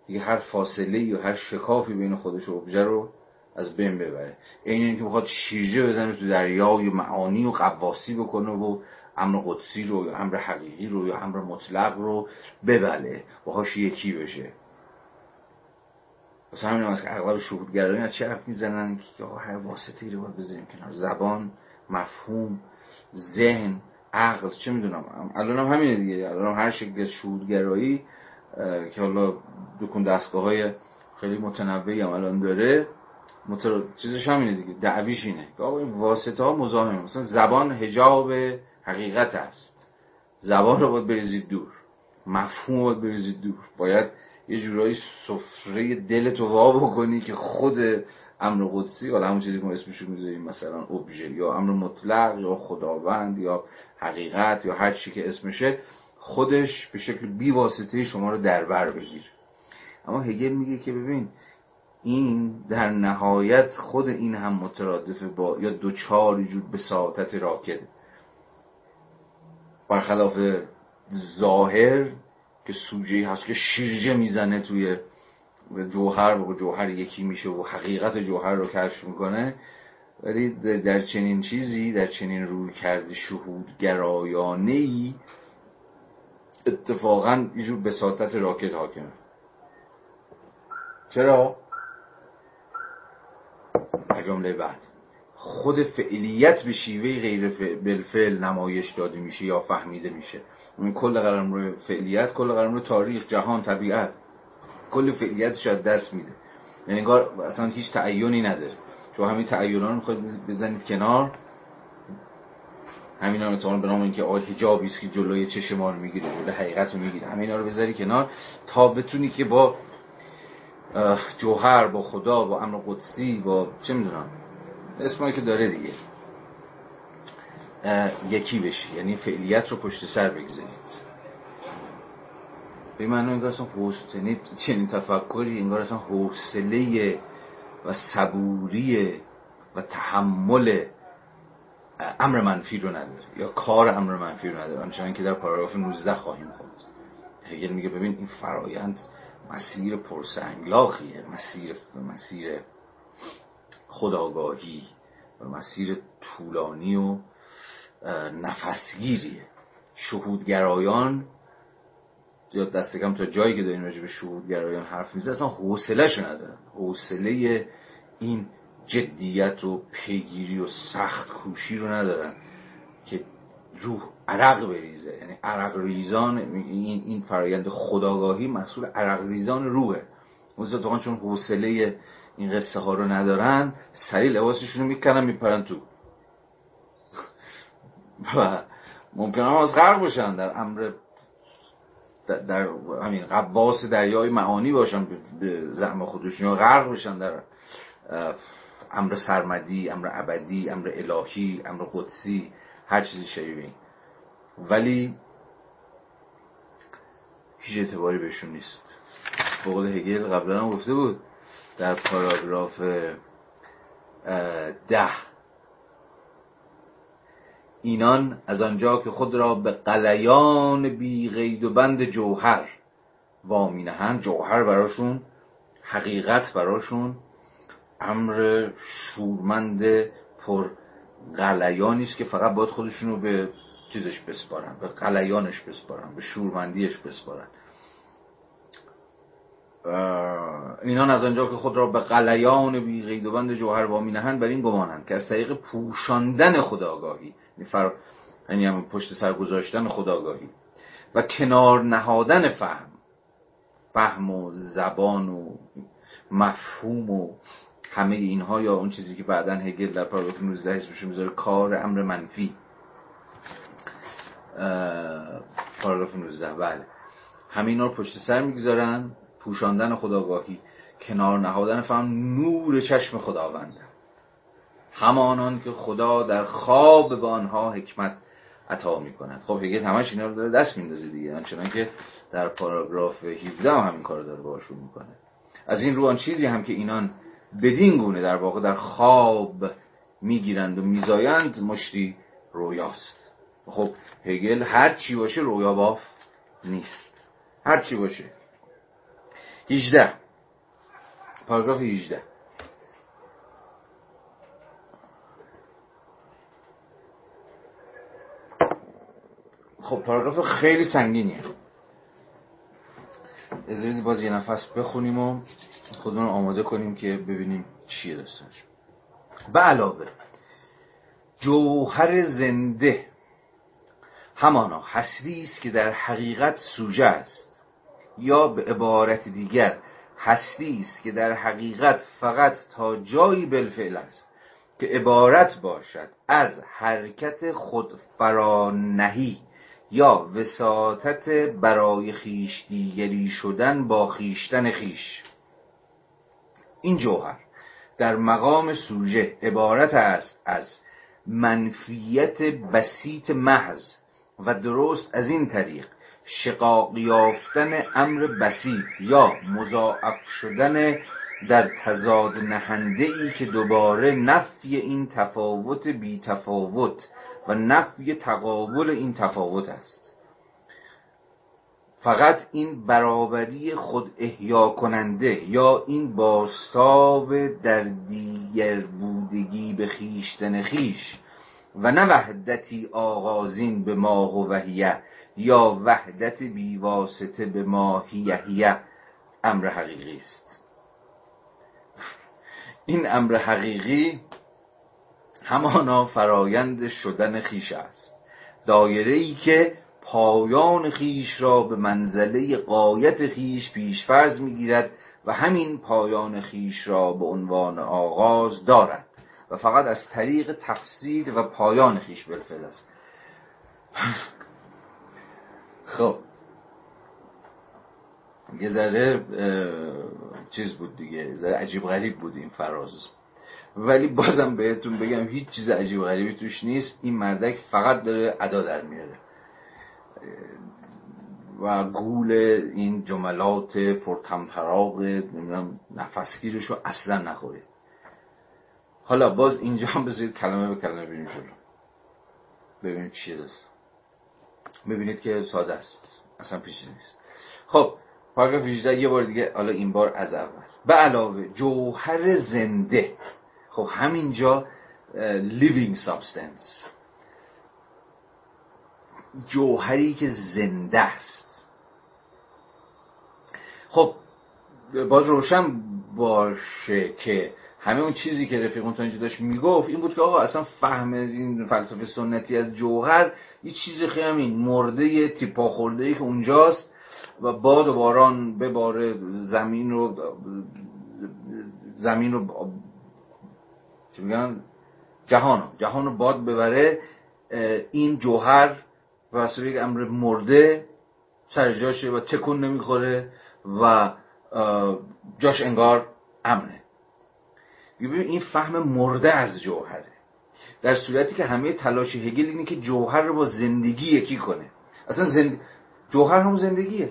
دیگه هر فاصله یا هر شکافی بین خودش و ابژه رو از بین ببره. این اینکه میخواد شیرجه بزنه تو دریای معانی و غواصی بکنه و امر قدسی رو یا امر حقیقی رو یا امر مطلق رو ببله باهاش یکی بشه. واسه همین هم که اغلب شهودگرایی از چه حرف میزنن که آقا هر واسطه‌ای رو باید بذاریم کنار، زبان، مفهوم، ذهن، عقل، چه میدونم. الان هم همینه دیگه، الان هم هر شکلی از شهودگرایی که حالا دکون دستگاه‌های خیلی متنوعی هم الان داره، متر... چیزش همینه دیگه، دعویش اینه که آقا این واسطه ها مزاحمه. مثلا زبان حجاب حقیقت است، زبان رو باید بریزید دور، مفهوم رو باید بریزید دور، باید یه جورایی سفره دلت رو وا بکنی که خود امر قدسی، حالا همون چیزی که ما اسمش رو میذاریم مثلا ابژه یا امر مطلق یا خداوند یا حقیقت یا هر چی که اسمشه، خودش به شکل بی واسطه شما رو در بر بگیره. اما هگل میگه که ببین این در نهایت خود این هم مترادفه با یا دوچاری جور بساطت راکده، برخلاف ظاهر که سوژه‌ای هست که شیرجه میزنه توی جوهر و جوهر یکی میشه و حقیقت جوهر رو کشف میکنه. ولی در چنین چیزی، در چنین رویکرد شهودگرایانه‌ای اتفاقا یه جور بساطت راکد حاکمه. چرا؟ جمله بعد خود فعلیت به شیوه غیر بالفعل نمایش داده میشه یا فهمیده میشه. اون کل قلمرو فعلیت، کل قلمرو تاریخ، جهان، طبیعت، کل فعلیتش از دست میده. یعنی انگار اصلا هیچ تعیینی نداره. چون همین تعیینا رو میخواید بزنید کنار، همینا رو تا به نام اینکه آ حجابی است که جلوی چشم ما رو میگیره، جلوی حقیقت رو میگیره، همینا رو بذاری کنار تا بتونی که با جوهر، با خدا، با امر قدسی، با چه میدونم اسمایی که داره دیگه یکی بشی. یعنی فعلیت رو پشت سر بگذارید. به معنی انگار اصلا حوصله، چنین تفکری انگار اصلا حوصله و صبوری و تحمل امر منفی رو نداره یا کار امر منفی رو نداره، آنچنان که در پاراگراف نوزده خواهیم خوند. هگل میگه ببین این فرایند مسیر پرسنگلاخیه، مسیر مسیر خودآگاهی و مسیر طولانی و نفسگیریه. شهودگرایان یا دست کم تا جایی که داریم راجع به شهودگرایان حرف میزنیم اصلا حوصله‌شو ندارن، حوصله این جدیت و پیگیری و سخت کوشی رو ندارن که روح عرق بریزه. یعنی عرق ریزان این این فرآیند خودآگاهی محصول عرق ریزان روحه. اونجا تو چون حوصله این قصه ها رو ندارن، سریع لباسشون رو میکنن میپرن تو و ممکنه هم از غرق بشن در امر در همین غواص دریای معانی باشن به زعم خودشون، یا غرق بشن در امر سرمدی، امر ابدی، امر الهی، امر قدسی، هر چیزی شبیه. ولی هیچ اعتباری بهشون نیست. به قول هگل قبلا هم گفته بود در پاراگراف ده، اینان از آنجا که خود را به قلیان بی قید و بند جوهر وامی نهند، جوهر براشون، حقیقت براشون امر شورمند پر قلیانی است که فقط باید خودشون رو به چیزش بسپارن، به قلیانش بسپارن، به شورمندیش بسپارن. اینان از آنجا که خود را به قلیان بی قید و بند جوهر وامی نهند بر این گمانند که از طریق پوشاندن خودآگاهی، یعنی هم پشت سر گذاشتن خودآگاهی و کنار نهادن فهم فهم و زبان و مفهوم و همه اینها، یا اون چیزی که بعداً هگل در پاراگراف نوزده اسمش میذاره کار امر منفی، پاراگراف نوزده، بله، همه اینا رو پشت سر میگذارن. پوشاندن خودآگاهی، کنار نهادن فهم، نور چشم خداوند. همانان که خدا در خواب به آنها حکمت عطا می‌کند. خب هگل همش اینا رو داره دست میندازه دیگه، آنچنان که در پاراگراف هفده هم همین کار داره باشون میکنه. از این رو آن چیزی هم که اینان بدین گونه در واقع در خواب میگیرند و میزایند مشتی رویاست. خب هگل هر چی باشه رویا باف نیست، هر چی باشه. هجده، پاراگراف هجده. خب پاراگراف خیلی سنگینیه، بذارید باز یه نفس بخونیم و خودمون آماده کنیم که ببینیم چیه داستانش. به علاوه جوهر زنده همانا هستی است که در حقیقت سوژه است، یا به عبارت دیگر هستی است که در حقیقت فقط تا جایی بالفعل است که عبارت باشد از حرکت خودفرانهی یا وساطت برای خیش دیگری شدن با خیشتن خیش. این جوهر در مقام سوژه عبارت است از منفیت بسیط محض و درست از این طریق شقاق یافتن امر بسیط یا مضاعف شدن در تضاد نهنده ای که دوباره نفی این تفاوت بی تفاوت و نفی تقابل این تفاوت است. فقط این برابری خود احیا کننده یا این باستاب در دیگر بودگی به خیشتن خیش و نه وحدتی آغازین به ماه و وحیه یا وحدت بیواسطه به ماهیهیه امر حقیقی است. این امر حقیقی همانا فرایند شدن خیش است، دایره‌ای که پایان خیش را به منزله غایت خیش پیشفرض می‌گیرد و همین پایان خیش را به عنوان آغاز دارد و فقط از طریق تفسیر و پایان خیش بالفعل است. خب یه ذره چیز بود دیگه، یه ذره عجیب غریب بود این فراز، ولی بازم بهتون بگم هیچ چیز عجیب غریبی توش نیست. این مردک فقط داره ادا در میاره و گول این جملات پرتمپراغ نمیدونم نفسگیرشو اصلا نخورید. حالا باز اینجا هم بذارید کلمه به کلمه بریم جلو ببینید چیه دست، ببینید که ساده است، اصلا پیچیده نیست. خب پاراگراف هجده یه بار دیگه، حالا این بار از اول. به علاوه جوهر زنده، خب همینجا living substance، جوهری که زنده است. خب باید روشن باشه که همه اون چیزی که رفیقون تا اینجا داشت میگفت این بود که آقا اصلا فهم این فلسفه سنتی از جوهر یه چیز خیلی همین مرده تیپا خورده ای که اونجاست و باد و باران بباره زمین رو زمین رو چی میگن جهان جهان رو باد ببره، این جوهر به واسطه یک امر مرده سر جاشه و تکون نمیخوره و جاش انگار امنه. ببین این فهم مرده از جوهره، در صورتی که همه تلاش هگل اینه که جوهر رو با زندگی یکی کنه. اصلا زند... جوهر هم زندگیه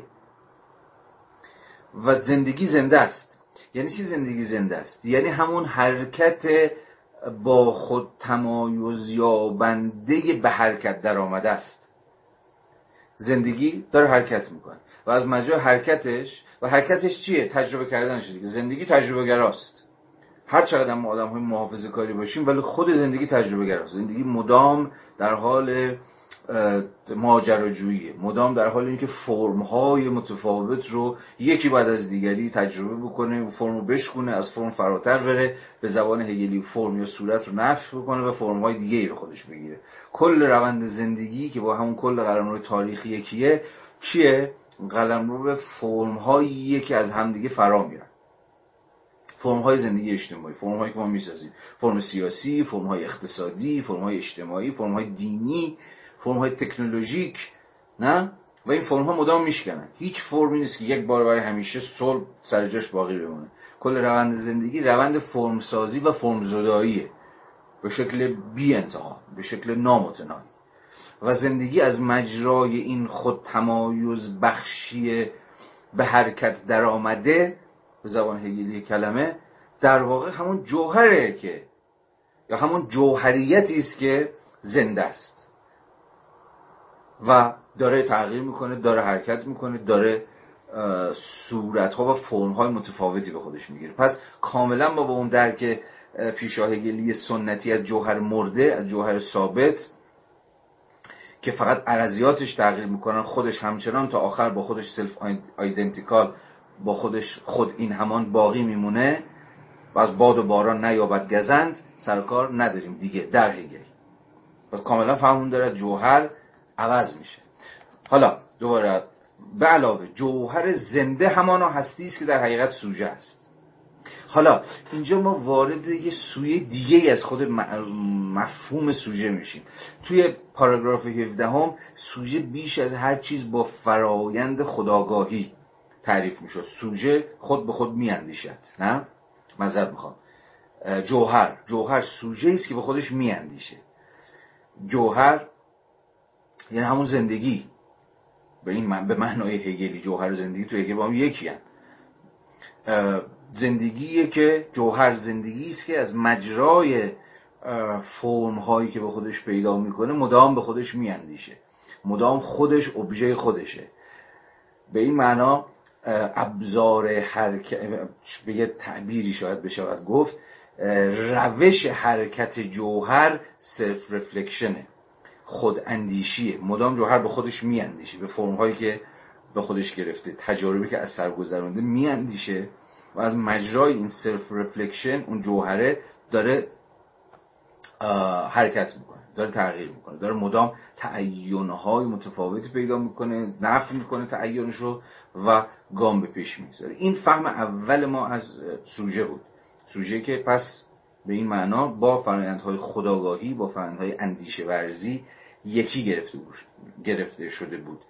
و زندگی زنده است. یعنی چی زندگی زنده است؟ یعنی همون حرکت با خود تمایز یابنده به حرکت در آمده است. زندگی داره حرکت میکنه و از مجرد حرکتش و حرکتش چیه؟ تجربه کردنش دیگه. زندگی تجربه گراست، هر چقدر ما آدم های محافظه کاری باشیم ولی خود زندگی تجربه گراست. زندگی مدام در حال ماجراجویی، مدام در حال اینکه فرم‌های متفاوت رو یکی بعد از دیگری تجربه بکنه، فرمو بشکنه، از فرم فراتر بره، به زبان هگلی فرم یا صورت رو نفی بکنه و فرم‌های دیگه‌ای رو خودش بگیره. کل روند زندگی که با همون کل قلمرو تاریخی یکیه چیه؟ قلمرو به فرم‌هایی که از همدیگه فرا میرن. فرم‌های زندگی اجتماعی، فرم‌هایی که ما می‌سازیم، فرم سیاسی، فرم‌های اقتصادی، فرم‌های اجتماعی، فرم‌های دینی، فرم‌های تکنولوژیک، نه؟ و این فرم‌ها مدام میشکنن. هیچ فرمی نیست که یک بار برای همیشه صلب سر جاش باقی بمونه. کل روند زندگی روند فرمسازی و فرمزداییه. به شکل بی انتها، به شکل نامتناهی، و زندگی از مجرای این خود تمایز بخشی به حرکت در آمده، به زبان هگلی کلمه، در واقع همون جوهره که یا همون جوهریتی است که زنده است و داره تغییر میکنه، داره حرکت میکنه، داره صورتها و فرمهای متفاوتی به خودش میگیره. پس کاملا با با اون درک پیشا هگلی سنتی از جوهر مرده، از جوهر ثابت که فقط ارزیاتش تغییر میکنن، خودش همچنان تا آخر با خودش سلف آیدنتیکال، با خودش خود این همان باقی میمونه و از باد و باران نیابد گزند، سرکار نداریم دیگه در هگل. پس کاملا فهمون داره جوهر عوض میشه. حالا دوباره به علاوه جوهر زنده همانا هستی است که در حقیقت سوژه است. حالا اینجا ما وارد یه سویه دیگه از خود مفهوم سوژه میشیم. توی پاراگراف هفده هم سوژه بیش از هر چیز با فرایند خودآگاهی تعریف میشه. سوژه خود به خود میاندیشد، نه؟ مذرد میخوام. جوهر جوهر سوژه ایست که به خودش میاندیشه. جوهر یعنی همون زندگی، به این من به معنای هگلی جوهر زندگی تو هگل با هم یکی هست. زندگیه که جوهر زندگی است که از مجرای فرم هایی که به خودش پیدا میکنه مدام به خودش میاندیشه، مدام خودش ابژه خودشه. به این معنا ابزار حرکت، به یه تعبیری شاید بشود گفت روش حرکت جوهر سلف رفلکشنه، خود اندیشیه. مدام جوهر به خودش میاندیشه، به فرم هایی که به خودش گرفته، تجاربی که از سر گذرانده میاندیشه و از مجرای این سلف رفلکشن اون جوهره داره حرکت میکنه، داره تغییر میکنه، داره مدام تعیین‌های متفاوتی پیدا میکنه، نفی میکنه تعیینش رو و گام به پیش میگذاره. این فهم اول ما از سوژه بود. سوژه که پس به این معنا با فرآیندهای خودآگاهی، با فرآیندهای اندیشه ورزی یکی گرفته شده بود.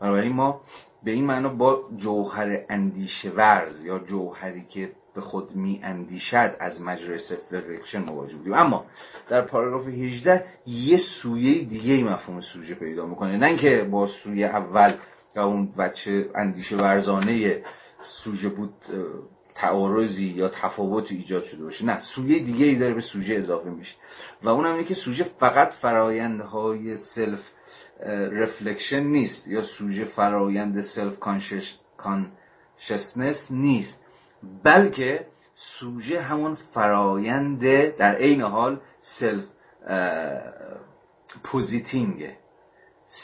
بنابراین ما به این معنا با جوهر اندیشه ورز یا جوهری که به خود می اندیشد از مجرای سلف رفلکشن مواجه بودیم. اما در پاراگراف هجده یه سویه دیگه مفهوم سوژه پیدا میکنه، نه اینکه با سویه اول یا اون بچه اندیشه ورزانه سوژه بود تعارضی یا تفاوتی ایجاد شده باشه، نه، سویه دیگه ای داره به سوژه اضافه میشه و اون هم اینه که سوژه فقط فرایندهای سلف رفلکشن نیست یا سوژه فرایند سلف کانشسنس نیست، بلکه سوژه همون فرایند در عین حال سلف پوزیتینگه.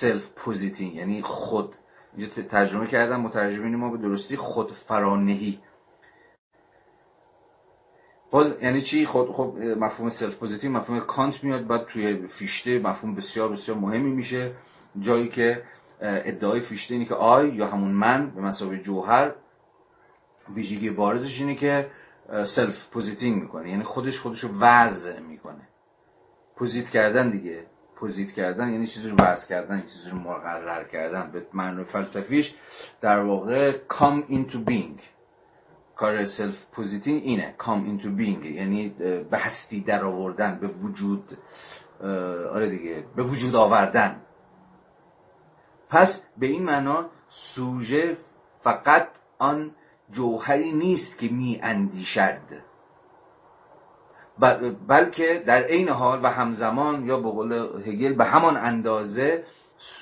سلف پوزیتینگ یعنی خود، اینجا ترجمه کردم مترجمین ما به درستی، خود فرانهی. باز یعنی چی؟ خود خب مفهوم سلف پوزیتیو مفهوم کانت میاد، بعد توی فیشته مفهوم بسیار بسیار مهمی میشه، جایی که ادعای فیشته اینه که آی یا همون من به مساوی جوهر، ویژگی بارزش اینه که سلف پوزیتینگ میکنه، یعنی خودش خودش رو وضع میکنه. پوزیت کردن دیگه، پوزیت کردن یعنی چیزی رو وضع کردن، چیزی رو مقرر کردن. به معنای فلسفیش در واقع come into being، کار سلف پوزیتینگ اینه، come into being یعنی به هستی در آوردن، به وجود، آره دیگه، به وجود آوردن. پس به این معنا سوژه فقط آن جوهری نیست که می اندیشد، بل بلکه در عین حال و همزمان یا به قول هگل به همان اندازه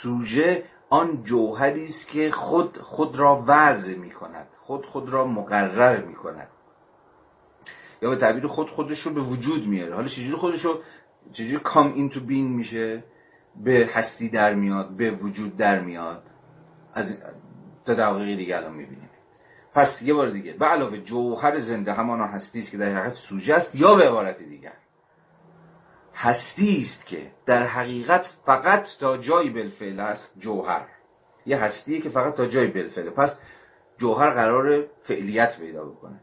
سوژه آن جوهری است که خود خود را وضع می کند، خود خود را مقرر می کند، یا به تعبیر خود خودش رو به وجود میاره. حالا چجوری خودش رو، چجوری کام اینتو بینگ میشه؟ به هستی در میاد، به وجود در میاد. از تا دقیقه دیگه الان میبینیم. پس یه بار دیگه، به علاوه جوهر زنده همانا هستی است که در حقیقت سوژه است، یا به عبارت دیگر هستی است که در حقیقت فقط تا جای بالفعل است جوهر، یه هستیه که فقط تا جای بالفعل. پس جوهر قرار فعلیت پیدا بکنه،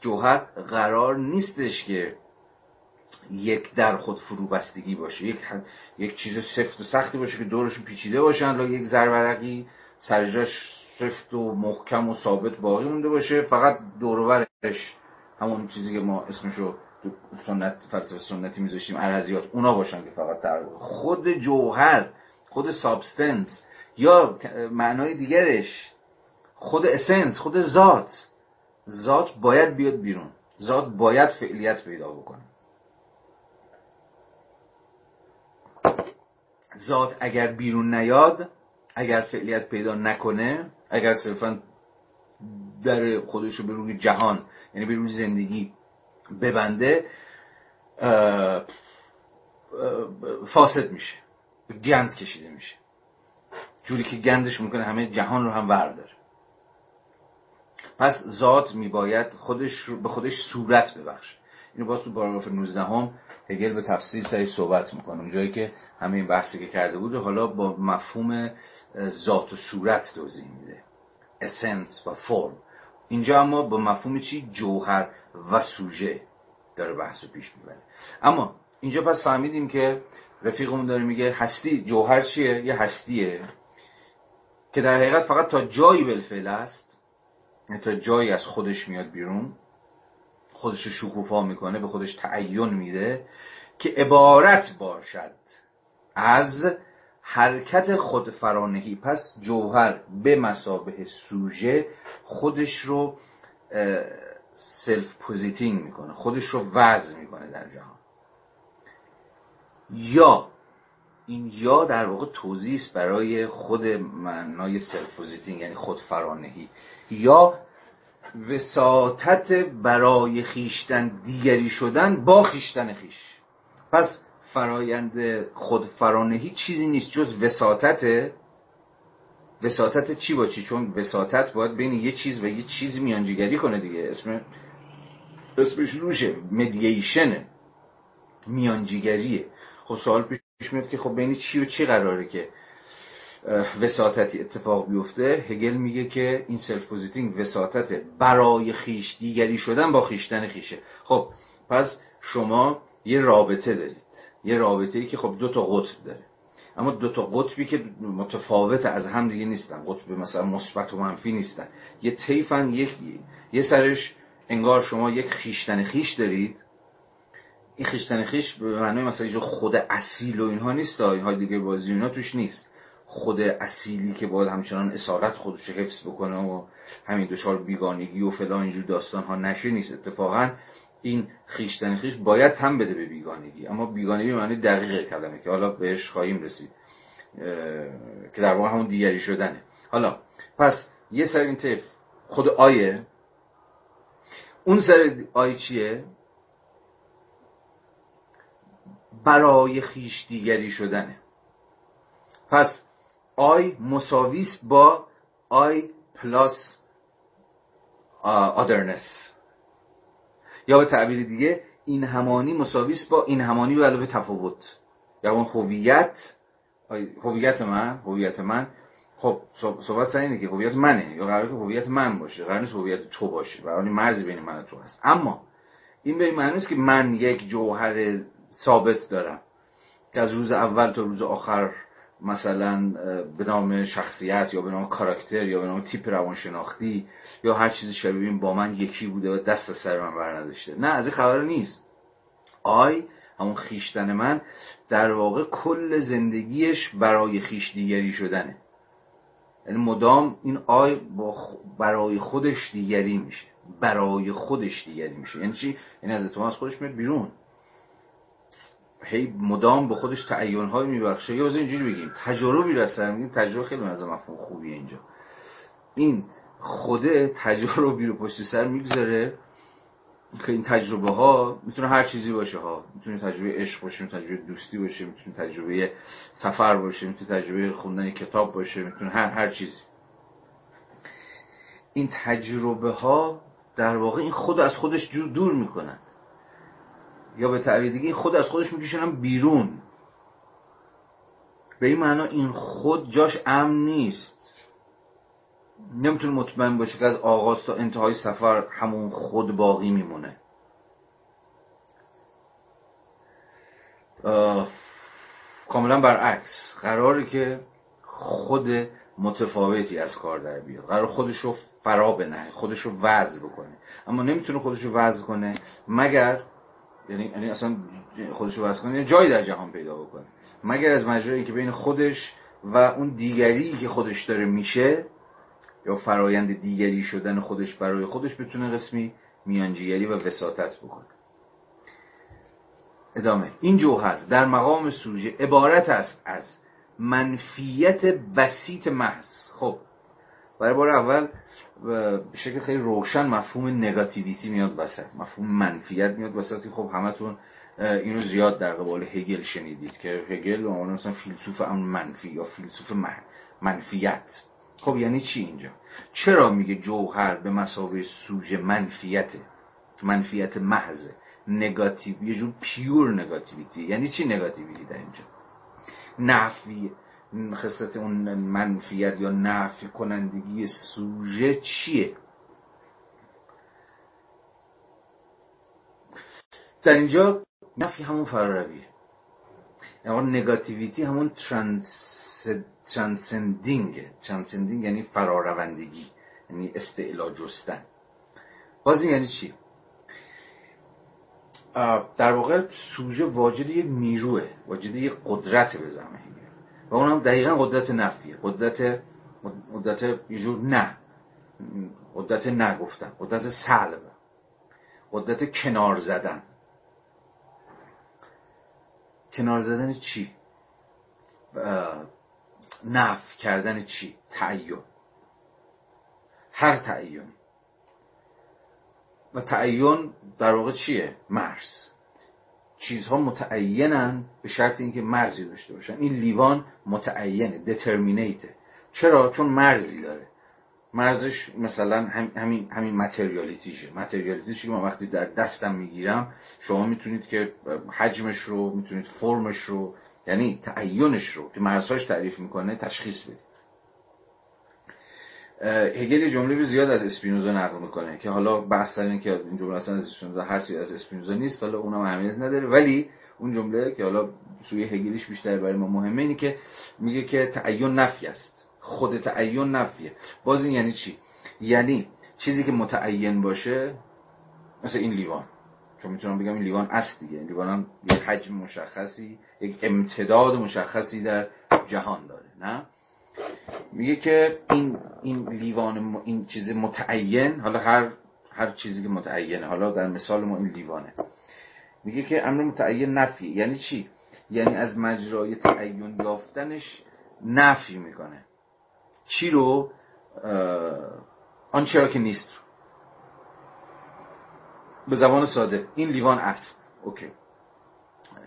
جوهر قرار نیستش که یک در خود فروبستگی باشه، یک یک چیز سفت و سختی باشه که دورش پیچیده باشن، لا یک زرورقی سرجاش سفت و محکم و ثابت باقی مونده باشه، فقط دور و برش همون چیزی که ما اسمشو سنت، فلسفه سنتی میذاشتیم ارزیات، اونا باشن که فقط در خود جوهر، خود سابستنس، یا معنای دیگرش خود اسنس، خود ذات، ذات باید بیاد بیرون، ذات باید فعلیت پیدا بکنه. ذات اگر بیرون نیاد، اگر فعلیت پیدا نکنه، اگر صرفا در خودشو به روی جهان، یعنی به روی زندگی ببنده، فاسد میشه، گند کشیده میشه، جوری که گندش ممکنه همه جهان رو هم برداره. پس ذات میباید خودش به خودش صورت ببخشه. اینو باز تو پاراگراف نوزده هم هگل به تفصیل سعی صحبت میکنه، اونجایی که همه این بحثی که کرده بود حالا با مفهوم ذات و صورت توضیح میده، اسنس و فرم. اینجا اما با مفهوم چی؟ جوهر و سوژه داره بحث رو پیش میبره. اما اینجا پس فهمیدیم که رفیقمون داره میگه هستی، جوهر چیه؟ یه هستیه که در حقیقت فقط تا جایی بالفعل است، تا جایی از خودش میاد بیرون، خودش رو شکوفا میکنه، به خودش تعین میده، که عبارت باشد از حرکت خود فرانهی. پس جوهر به مثابه سوژه خودش رو سلف پوزیتینگ میکنه، خودش رو وضع میکنه در جهان. یا این یا در واقع توضیح برای خود معنای سلف پوزیتینگ، یعنی خود فرانهی، یا وساطت برای خیشتن دیگری شدن با خیشتن خیش. پس فرایند خودفرانهی چیزی نیست جز وساطت. وساطت چی با چی؟ چون وساطت باید بین یه چیز و یه چیز میانجیگری کنه دیگه، اسم اسمش روشه، مدییشنه، میانجیگریه. خب سوال پیش میاد که خب بین چی و چی قراره که وساطتی اتفاق بیفته؟ هگل میگه که این سلف پوزیتینگ وساطت برای خیش، دیگری شدن با خیشتن خیشه. خب پس شما یه رابطه دارید، یه رابطه‌ای که خب دو تا قطب داره، اما دو تا قطبی که متفاوت از هم دیگه نیستن، قطب مثلا مثبت و منفی نیستن، یه طیفن. یکی یه سرش انگار شما یک خیشتن خیش دارید، این خیشتن خیش به معنای مثلا یه خود اصیل و اینها نیست، اینها دیگه بازی اینا توش نیست، خود اصیلی که باید همچنان اسارت خودش حفظ بکنه و همین دچار بیگانگی و فلان اینجور داستان ها نشه نیست. اتفاقا این خیشتن خیش باید تن بده به بیگانگی، اما بیگانگی معنی دقیق کلمه که حالا بهش خواهیم رسید، که در واقع همون دیگری شدنه. حالا پس یه سر این طیف خود آیه، اون سر آیه چیه؟ برای خیش دیگری شدنه. پس آی مساویست با آی پلاس آدرنس، یا به تعبیر دیگه این همانی مساویست با این همانی به علاوه تفاوت، یا اون هویت، هویت من، هویت من. خب صحبت سر اینه که هویت منه، یا قراره که هویت من باشه، قراره نیست هویت تو باشه، برای مرزی بین من و تو هست. اما این به این معنی است که من یک جوهر ثابت دارم که از روز اول تا روز آخر مثلا به نام شخصیت، یا به نام کاراکتر، یا به نام تیپ روانشناختی، یا هر چیزی شبیه این با من یکی بوده و دست از سر من بر نداشته. نه، از این خبر نیست. آی همون خیشتن من در واقع کل زندگیش برای خیش دیگری شدنه، یعنی مدام این آی با خ... برای خودش دیگری میشه، برای خودش دیگری میشه. یعنی چی؟ یعنی از اتمام از خودش میاد بیرون، هی مدام به خودش تعیین‌های میبخشه. یا از اینجوری بگیم تجربی رسن، این تجربه خیلی از مفهوم خوبیه. اینجا این خوده تجربی رو پشت سر میگذاره که این تجربه ها میتونه هر چیزی باشه ها، میتونه تجربه عشق باشه، میتونه تجربه دوستی باشه، میتونه تجربه سفر باشه، میتونه تجربه خوندن کتاب باشه، میتونه هر هر چیزی. این تجربه ها در واقع این خود از خودش دور میکنن، یا به تعبیر دیگه خود از خودش میکشنم بیرون. به این معنا این خود جاش امن نیست، نمیتونه مطمئن باشه که از آغاز تا انتهای سفر همون خود باقی میمونه. کاملا برعکس، قراره که خود متفاوتی از کار در بیاد، قراره خودشو فرا بنه، خودشو وضع بکنه، اما نمیتونه خودشو وضع کنه مگر یعنی اصلا خودش رو بس کنه، یعنی جایی در جهان پیدا بکنه، مگر از مجرایی که بین خودش و اون دیگری که خودش داره میشه، یا فرایند دیگری شدن خودش برای خودش، بتونه قسمی میانجیگری و وساطت بکنه. ادامه: این جوهر در مقام سوژه عبارت است از منفیت بسیط محض. خب برای بار اول به شکل خیلی روشن مفهوم نگاتیویتی میاد وسط، مفهوم منفیت میاد وسط که خب همتون اینو زیاد در قبال هگل شنیدید که هگل اون مثلا فیلسوف امر منفی یا فیلسوف منفیت. خب یعنی چی اینجا؟ چرا میگه جوهر به مساوی سوژه منفیته، منفیت محضه، نگاتیو، یه جور پیور نگاتیویتی. یعنی چی نگاتیویتی در اینجا؟ نفیه. خصلت اون منفیت یا نفی کنندگی سوژه چیه؟ در اینجا نفی همون فرارویه، یعنی نگاتیویتی همون ترانس... ترانسندینگه. ترانسندینگ یعنی فراروندگی، یعنی استعلا جستن. باز یعنی چی؟ در واقع سوژه واجد یک نیروه، واجد یک قدرت به زمین، و اون هم دقیقا قدرت نفیه، قدرت قدرت یه جور نه، قدرت نه گفتن، قدرت سلب، قدرت کنار زدن. کنار زدن چی؟ نفی کردن چی؟ تعین، هر تعین. و تعین در واقع چیه؟ مرز. چیزها متعینن به شرط اینکه مرزی داشته باشن. این لیوان متعینه، دترمینیته. چرا؟ چون مرزی داره. مرزش مثلا هم، همین همین متریالیتیشه. متریالیتیشه که من وقتی در دستم میگیرم، شما میتونید که حجمش رو، میتونید فرمش رو، یعنی تعینش رو که مرزهاش تعریف میکنه تشخیص بدید. هگل یه جمله رو زیاد از اسپینوزا نقل میکنه که حالا بحث سر اینه که این جمله اصلا از اسپینوزا هست یا از اسپینوزا نیست، حالا اونم اهمیت نداره، ولی اون جمله که حالا سوی هگلیش بیشتر برای ما مهمه اینه که میگه که تعین نفی است، خود تعین نفیه. باز این یعنی چی؟ یعنی چیزی که متعین باشه، مثل این لیوان، چون میتونم بگم این لیوان است دیگه، لیوانم یک حجم مشخصی، یک امتداد مشخصی در جهان داره، نه؟ میگه که این این لیوان، این چیز متعین، حالا هر هر چیزی که متعینه، حالا در مثال ما این لیوانه، میگه که امر متعین نفی. یعنی چی؟ یعنی از مجرای تعین یافتنش نفی میکنه. چی رو؟ آنچه را که نیست. به زبان ساده این لیوان است، اوکی،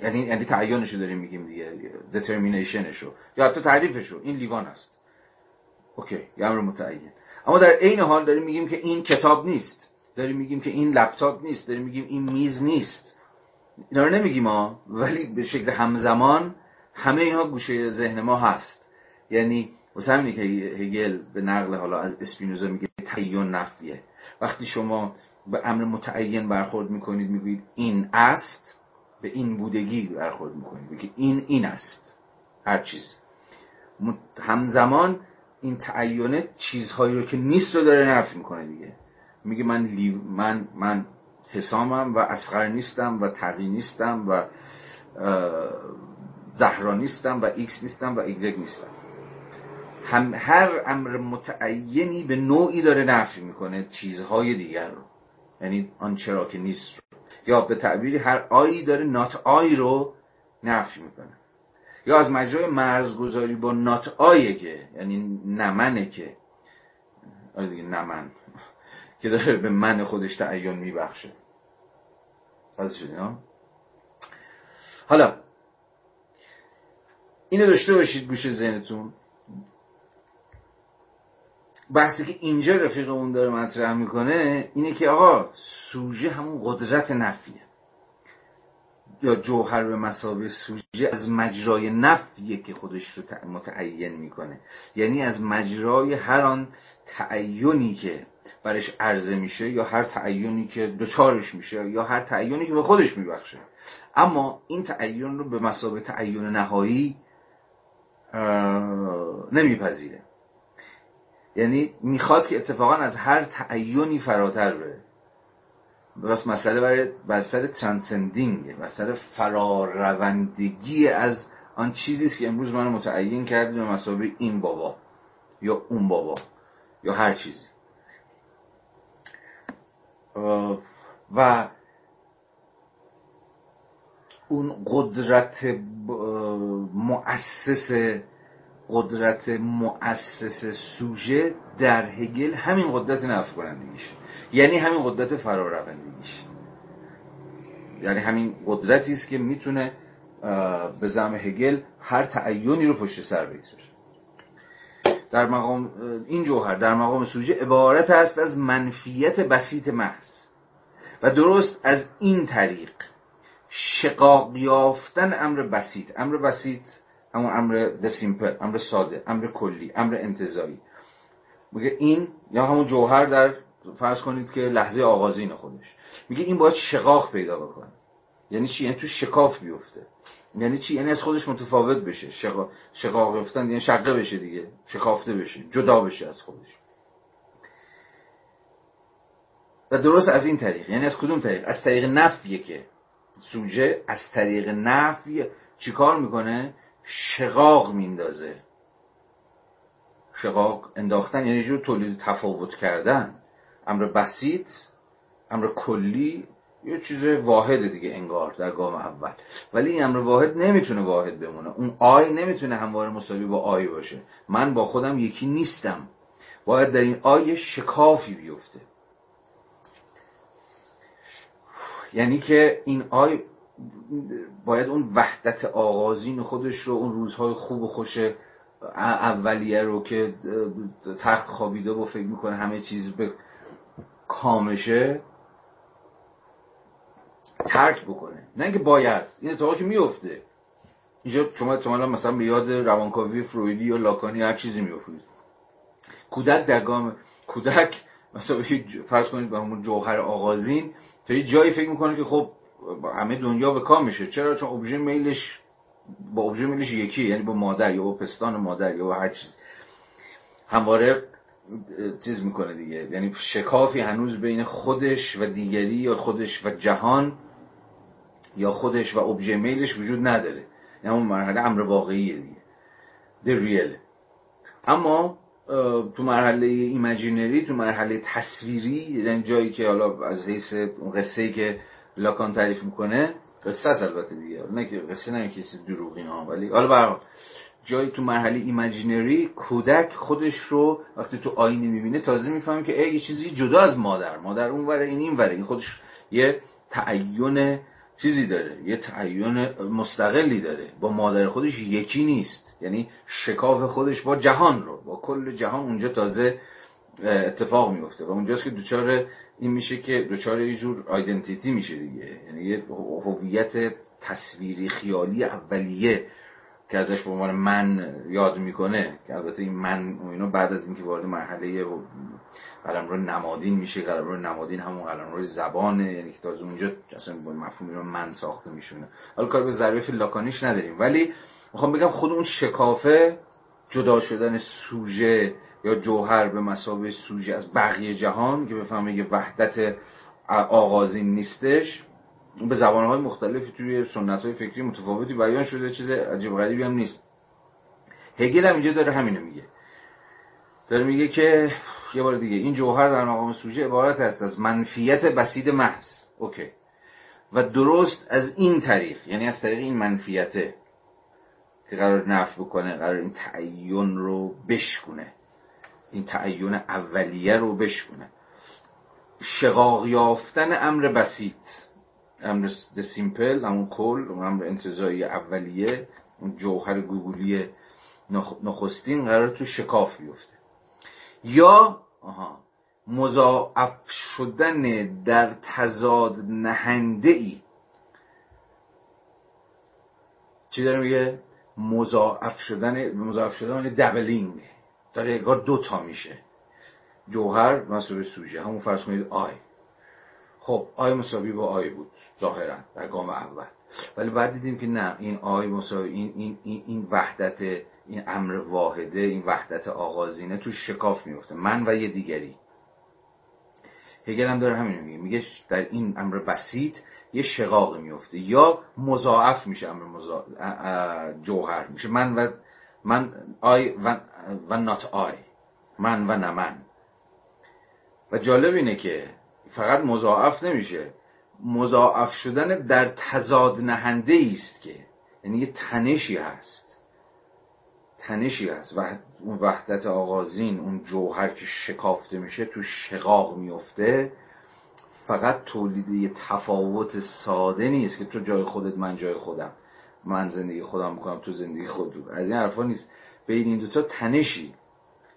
یعنی یعنی تعیینش رو داریم میگیم دیگه، دترمینیشنش رو یا حتی تعریفش رو، این لیوان است، اوکی، یه امر متعین. اما در عین حال داریم میگیم که این کتاب نیست، داریم میگیم که این لپتاپ نیست، داریم میگیم این میز نیست. اینا رو نمیگیم ما، ولی به شکل همزمان همه اینها گوشه ذهن ما هست. یعنی مثلا اینکه هگل به نقل حالا از اسپینوزا میگه تعیین نفیه. وقتی شما به امر متعین برخورد میکنید، میگید این است، به این بودگی برخورد میکنید، بگید این این است. هر چیز همزمان این تعینه چیزهایی رو که نیست رو داره نفی میکنه دیگه. میگه من لیو... من من حسامم و اصغر نیستم و تقی نیستم و زهرا نیستم و ایکس نیستم و ایگرگ نیستم. هم هر امر متعینی به نوعی داره نفی میکنه چیزهای دیگر رو، یعنی آنچه را که نیست رو. یا به تعبیری هر آیی داره نات آی رو نفی میکنه، یا از مجرای مرزگذاری با نات آیه که یعنی نمنه، که آره دیگه نمن که داره به من خودش تعین میبخشه. از شدین ها؟ حالا اینو داشته باشید گوشه ذهنتون. بحثی که اینجا رفیقمون داره مطرح میکنه اینه که آقا سوژه همون قدرت نفیه، یا جوهر به مساوی سوژه از مجرای نفیه که خودش رو متعین میکنه، یعنی از مجرای هر آن تعینی که برش عرضه میشه، یا هر تعینی که دچارش میشه، یا هر تعینی که به خودش میبخشه. اما این تعین رو به مساوی تعین نهایی نمیپذیره، یعنی میخواد که اتفاقا از هر تعیینی فراتر بره. بس مسئله برای بر سر ترانسندینگ، بر سر فراروندگی از آن چیزی است که امروز منو متعین کرد به مسابقه این بابا یا اون بابا یا هر چیزی. و اون قدرت مؤسس قدرت مؤسس سوژه در هگل همین قدرت نفی کنندگیش، یعنی همین قدرت فراروندگیش، یعنی همین قدرتی است که میتونه به زعم هگل هر تعیینی رو پشت سر بگذاره. در مقام این جوهر در مقام سوژه عبارت است از منفیت بسیط محض و درست از این طریق شقاق یافتن امر بسیط، امر بسیط همون امر دسیمپل، امر ساده، امر کلی، امر انتزاعی. میگه این یا همون جوهر در فرض کنید که لحظه آغازین خودش، میگه این باید شقاق پیدا بکنه. یعنی چی؟ یعنی تو شکاف بیفته. یعنی چی؟ یعنی از خودش متفاوت بشه. شقاق شقاق یافتن یعنی شقه بشه دیگه، شکافته بشه، جدا بشه از خودش. و درست از این طریق، یعنی از کدوم طریق؟ از طریق نفیه که سوژه از طریق نفی چیکار میکنه؟ شقاق میندازه. شقاق انداختن یعنی جور تولید تفاوت کردن. امر بسیط، امر کلی، یه چیز واحده دیگه انگار در گام اول، ولی این امر واحد نمیتونه واحد بمونه. اون آی نمیتونه همواره مساوی با آی باشه. من با خودم یکی نیستم. باید در این آی شکافی بیفته. یعنی که این آی باید اون وحدت آغازین خودش رو، اون روزهای خوب و خوش اولیه رو که تخت خوابیده و فکر میکنه همه چیز به کامشه، ترک بکنه. نه اینکه باید، این اتفاقی که میفته اینجا شما احتمالاً مثلا به یاد روانکاوی فرویدی یا لاکانی هر چیزی میافتید. کودک در گام کودک مثلا فرض کنید به همون جوهر آغازین تا یه جایی فکر میکنه که خب همه دنیا به کام میشه. چرا؟ چون ابژه میلش با ابژه میلش یکی، یعنی با مادر یا با پستان مادر یا با هر چیز همواره چیز میکنه دیگه. یعنی شکافی هنوز بین خودش و دیگری یا خودش و جهان یا خودش و ابژه میلش وجود نداره. یعنی اون مرحله امر واقعیه دیگه، در ریاله. اما تو مرحله ایمجینری، تو مرحله تصویری، یعنی جایی که حالا از حیث اون قصه‌ای که لاکان تعریف میکنه، قصه است البته دیگه، نه که قصه نه که چیز دروغین ها، ولی حالا برام جایی تو مرحله ایمجینری کودک خودش رو وقتی تو آینه میبینه تازه میفهمه که ای یه چیزی جدا از مادر، مادر اون وره این این وره، این خودش یه تعین چیزی داره، یه تعین مستقلی داره، با مادر خودش یکی نیست. یعنی شکاف خودش با جهان رو، با کل جهان اونجا تازه اتفاق میفته و اونجاست که دوچار این میشه که دوچار یه جور آیدنتیتی میشه دیگه، یعنی یه هویت تصویری خیالی اولیه که ازش به عنوان من یاد میکنه، که البته این من اینا بعد از اینکه وارد مرحله قلمرو نمادین میشه، قلمرو نمادین همون قلمرو زبانه، یعنی که تازه اونجا اصلا مفهوم اینا من ساخته میشونه. حالا کار به ظرفیت لاکانیش نداریم، ولی میخوام بگم خود اون شکافه، جدا شدن سوژه یا جوهر به مثابه سوژه از بقیه جهان که بفهمه یه وحدت آغازین نیستش، به زبانهای مختلفی توی سنت‌های فکری متفاوتی بیان شده، چیز عجیب غریبی هم نیست. هگل هم اینجا داره همینو میگه، داره میگه که یه بار دیگه این جوهر در مقام سوژه عبارت است از منفیت بسیط محض، اوکی، و درست از این طریق، یعنی از طریق این منفیته که قرار نفی بکنه، قرار این تعین رو بشکونه، این تعین اولیه رو بشکونه، شقاق یافتن امر بسیط، امر سیمپل، همون کل، امر انتزاعی اولیه، اون جوهر گوگولی نخستین قرار تو شکاف بیفته. یا آها مضاعف شدن در تضاد نهنده ای. چی داره میگه؟ مضاعف شدن، مضاعف شدن دبلینگ، داره انگار دوتا میشه. جوهر مساوی سوژه، همون فرض کنید آی، خب آی مساوی با آی بود ظاهرا در گام اول، ولی بعد دیدیم که نه، این آی مساوی این این این این وحدت، این امر واحده، این وحدت آغازینه تو شکاف میفته، من و یه دیگری. هگل هم داره همین میگه، میگه در این امر بسیط یه شقاق میفته یا مضاعف میشه، امر مضاعف جوهر میشه، من و من آی و و نات آی، من و نه من. و جالب اینه که فقط مضاعف نمیشه، مضاعف شدن در تضاد نهنده است، که یعنی یه تنشی هست، تنشی هست و اون وحدت آغازین، اون جوهر که شکافته میشه، تو شقاق میفته. فقط تولید یه تفاوت ساده نیست که تو جای خودت من جای خودم، من زندگی خودم میکنم تو زندگی خودت، از این حرفا نیست. بین این دوتا تنشی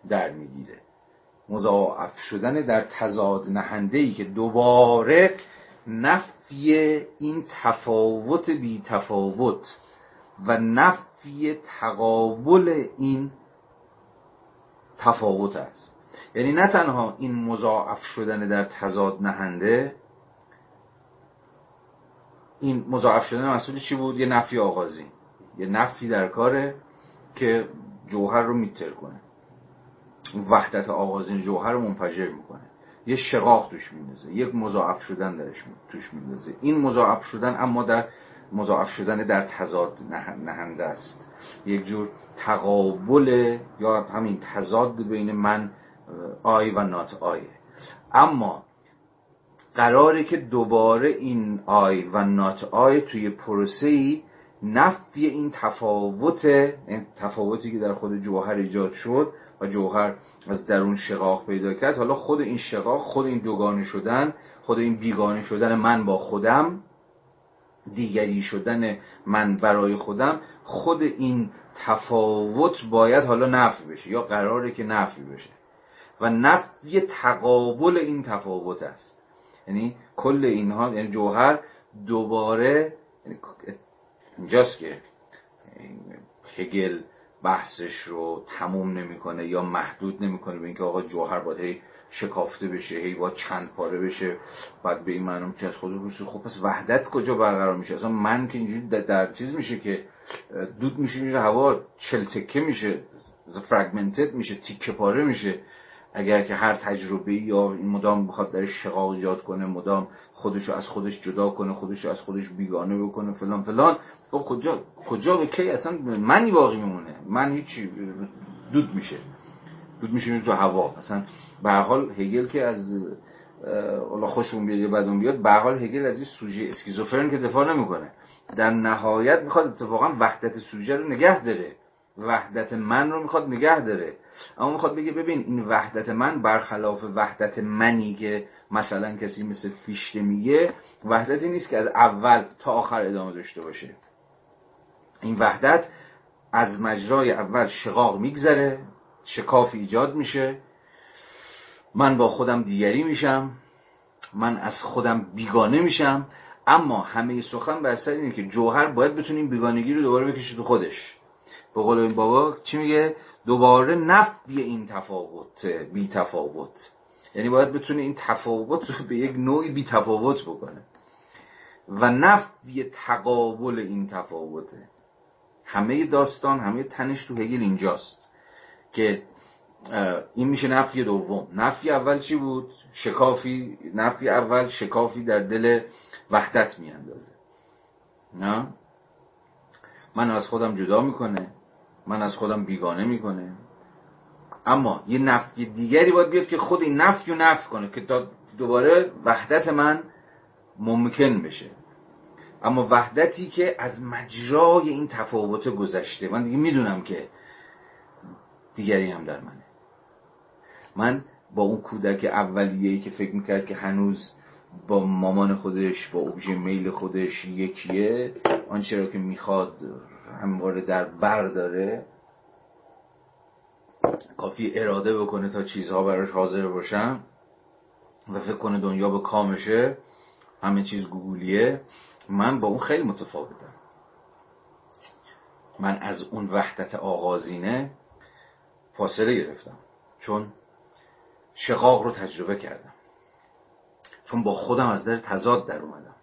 در میگیره، مضاعف شدن در تضاد نهنده‌ای که دوباره نفی این تفاوت بی تفاوت و نفی تقابل این تفاوت است. یعنی نه تنها این مضاعف شدن در تضاد نهنده، این مضاعف شدن مسئول چی بود؟ یه نفی آغازین، یه نفی در کاره که جوهر رو میتر کنه، وحدت آغازین جوهر رو منفجر میکنه، یه شقاق توش میندازه، یک مضاعف شدن درش توش میندازه. این مضاعف شدن اما در مضاعف شدن در تضاد نهنده است، یک جور تقابل یا همین تضاد بین من آی و نات آی. اما قراره که دوباره این آی و نات آی توی پروسه‌ای نفی این تفاوت، این تفاوتی که در خود جوهر ایجاد شد و جوهر از درون شقاق پیدا کرد، حالا خود این شقاق، خود این دوگانه شدن، خود این بیگانه شدن من با خودم، دیگری شدن من برای خودم، خود این تفاوت باید حالا نفی بشه یا قراره که نفی بشه و نفی تقابل این تفاوت است. یعنی کل اینها، یعنی جوهر دوباره، یعنی اینجاست که هگل بحثش رو تموم نمیکنه یا محدود نمیکنه به اینکه آقا جوهر باید هی شکافته بشه، هی باید چند پاره بشه، بعد به این معنی که از خودت بپرسی خب پس وحدت کجا برقرار میشه؟ اصلا من که اینجوری در چیز میشه که دود میشه، میشه هوا، چلتکه میشه، فرگمنتد میشه، تیکه پاره میشه. اگر که هر تجربه‌ای یا این مدام بخواد در شقاق ایجاد کنه، مدام خودشو از خودش جدا کنه، خودشو از خودش بیگانه بکنه، فلان فلان، خب کجا کجا به کی اصلا منی باقی میمونه؟ من هیچی، دود میشه، دود میشه میره تو هوا. اصلا به هر حال هگل که از الله خوشمون بیاد یا بدمون بیاد، به هر حال هگل از این سوژه اسکیزوفرن که دفاع نمیکنه، در نهایت میخواد اتفاقا وحدت سوژه رو نگه داره، وحدت من رو میخواد نگه داره، اما میخواد بگه ببین این وحدت من برخلاف وحدت منی که مثلا کسی مثل فیشته میگه، وحدتی نیست که از اول تا آخر ادامه داشته باشه. این وحدت از مجرای اول شقاق میگذره، شکافی ایجاد میشه، من با خودم دیگری میشم، من از خودم بیگانه میشم. اما همه سخن بر سر اینه که جوهر باید بتونه این بیگانگی رو دوباره بکشه تو خودش. به قول این بابا چی میگه؟ دوباره نفی این تفاوت بی تفاوت، یعنی باید بتونه این تفاوت رو به یک نوعی بی تفاوت بکنه و نفی تقابل این تفاوته. همه داستان، همه تنش تو هگل اینجاست که این میشه نفی دوم. نفی اول چی بود؟ شکافی. نفی اول شکافی در دل وحدت میاندازه، نه؟ من از خودم جدا میکنه، من از خودم بیگانه میکنه. اما یه نفی دیگری باید بیاد که خود این نفی رو نفی کنه که دوباره وحدت من ممکن بشه، اما وحدتی که از مجرای این تفاوت گذشته. من دیگه میدونم که دیگری هم در منه، من با اون کودک اولیه‌ای که فکر میکرد که هنوز با مامان خودش، با اوبژه میل خودش یکیه، آنچه را که میخواد همواره در بر داره، کافی اراده بکنه تا چیزها براش حاضر باشن و فکر کنه دنیا به کامشه، همه چیز گوگولیه. من با اون خیلی متفاوتم، من از اون وحدت آغازینه فاصله گرفتم، چون شقاق رو تجربه کردم، چون با خودم از در تضاد در اومدم،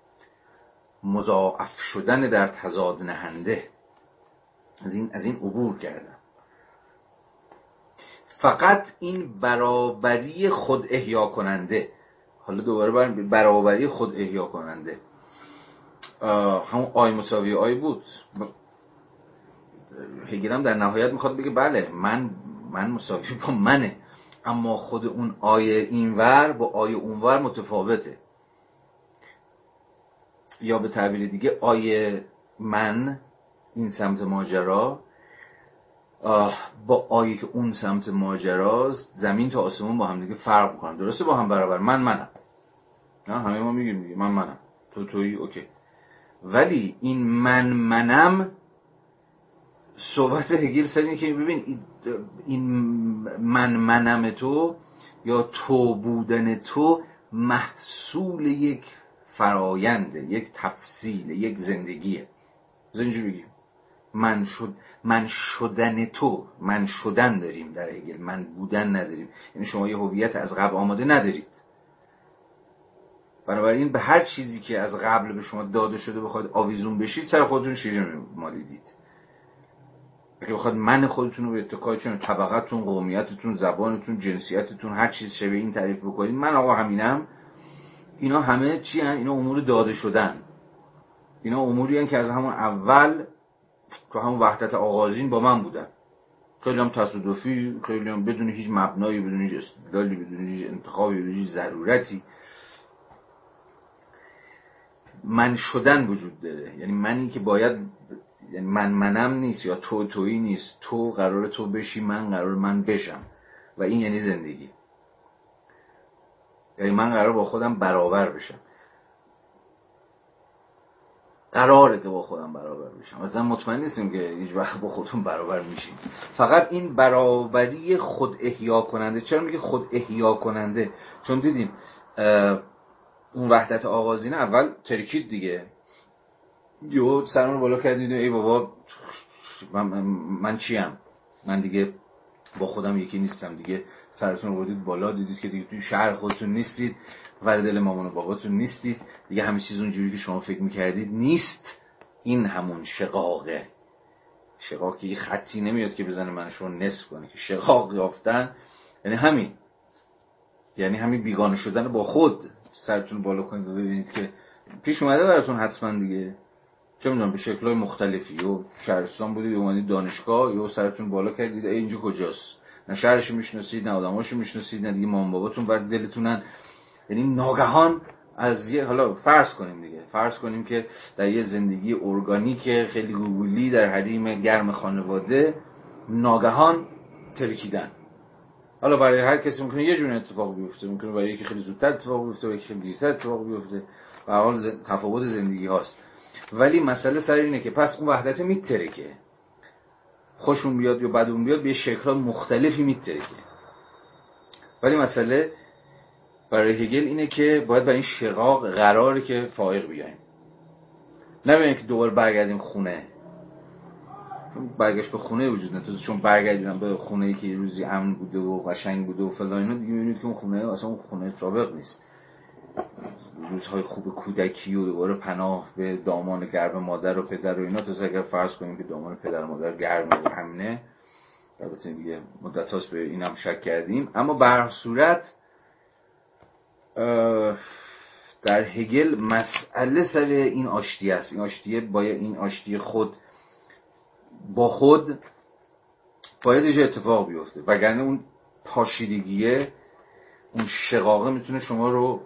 مضاعف شدن در تضاد نهنده، از این از این عبور کردم. فقط این برابری خود احیا کننده، حالا دوباره بریم برابری خود احیا کننده، همون آی مساوی آی بود. هگل هم در نهایت میخواد بگه بله من من مساوی با منه، اما خود اون آی اینور با آی اونور متفاوته. یا به تعبیر دیگه آی من این سمت ماجرا با آیی که اون سمت ماجراست، زمین تا آسمون با هم دیگه فرق می‌کنن. درسته با هم برابر، من منم، نه همه ما میگیم دیگه من منم، تو تویی، اوکی. ولی این من منم، صحبت هگل سر اینه که ببین این من منم تو یا تو بودن تو محصول یک فراینده، یک تفصیله، یک زندگیه. زنجی بگیم من شد، من شدن تو، من شدن داریم در هگل، من بودن نداریم. یعنی شما یه هویت از قبل آماده ندارید، بنابراین به هر چیزی که از قبل به شما داده شده بخواید آویزون بشید، سر خودتون شیرین مالیدید. اگه بخواید من خودتون رو به اتکایتون، طبقتون، قومیتتون، زبانتون، جنسیتتون، هر چیز شبیه این تعریف بکنید، من آقا همینم، اینا همه چی هن؟ اینا امور داده شدن، اینا اموری هن که از همون اول تو همون وحدت آغازین با من بودن. خیلی هم تصادفی، خیلی هم بدون هیچ مبنایی، بدون هیچ استدلالی، بدون هیچ انتخابی، بدون هیچ ضرورتی. من شدن وجود داره، یعنی منی که باید، یعنی من منم نیست یا تو تویی نیست، تو قرار تو بشی، من قرار من بشم، و این یعنی زندگی، یعنی من قرار با خودم برابر بشم، قراره که با خودم برابر بشم. مثلا مطمئن نیستیم که هیچ وقت با خودمون برابر میشیم. فقط این برابری خود احیا کننده. چرا میگه خود احیا کننده؟ چون دیدیم اون وحدت آغازینه اول ترکید دیگه، یهو سرمون بالا کردید ای بابا من من چیم، من دیگه با خودم یکی نیستم دیگه. سرتون رو بردید بالا، دیدید که دیگه توی شهر خودتون نیستید، ور دل مامان و باباتون نیستید دیگه، همه چیز اونجوری که شما فکر میکردید نیست. این همون شقاقه، شقاق که یه خطی نمیاد که بزنه من شما نصف کنه، که شقاق یافتن یعنی همین، یعنی همین بیگانه شدن با خود. سرتون بالا کنید و ببینید که پیش اومده براتون حتما دیگه، چه میدونم به شکل‌های مختلفی، یا شهرستان بودید اومدید دانشگاه، یا سرتون بالا کردید ای اینجا کجاست، نه شهرش میشناسید، نه آدم‌هاش میشناسید، نه دیگه مامان باباتون ور دلتونن. یعنی ناگهان از یه، حالا فرض کنیم دیگه، فرض کنیم که در یه زندگی ارگانیک خیلی گوگولی در حریم گرم خانواده ناگهان ترکیدن. حالا برای هر کسی ممکنه یه جور اتفاق بیفته، ممکنه برای یکی خیلی زودتر اتفاق بیفته، برای یکی خیلی دیرتر اتفاق بیفته، به هر حال تفاوت زندگی هاست. ولی مسئله سر اینه که پس اون وحدت میترکه، خوشون بیاد یا بدون بیاد به شکل‌های مختلفی میترکه. ولی مسئله برای هگل اینه که باید برای این شقاق قراره که فائق بیایم، نبینیم که دوباره برگردیم خونه. برگشت به خونه وجود نداره، چون برگردیم به خونه‌ای که یه روزی امن بوده و قشنگ بوده و فلان اینا، دیگه می‌بینید که اون خونه اصلا اون خونه سابق نیست. روزهای خوب کودکی و دوباره پناه به دامان گرم مادر و پدر و اینا، تا اگر فرض کنیم که دامان پدر و مادر گرمه و همینه، البته دیگه مدت‌هاست به اینم شک کردیم، اما به هر صورت در هگل مسئله سر این آشتیه است. این آشتیه باید، این آشتیه خود با خود باید یه اتفاق بیفته، وگرنه اون پاشیدگیه، اون شقاقه میتونه شما رو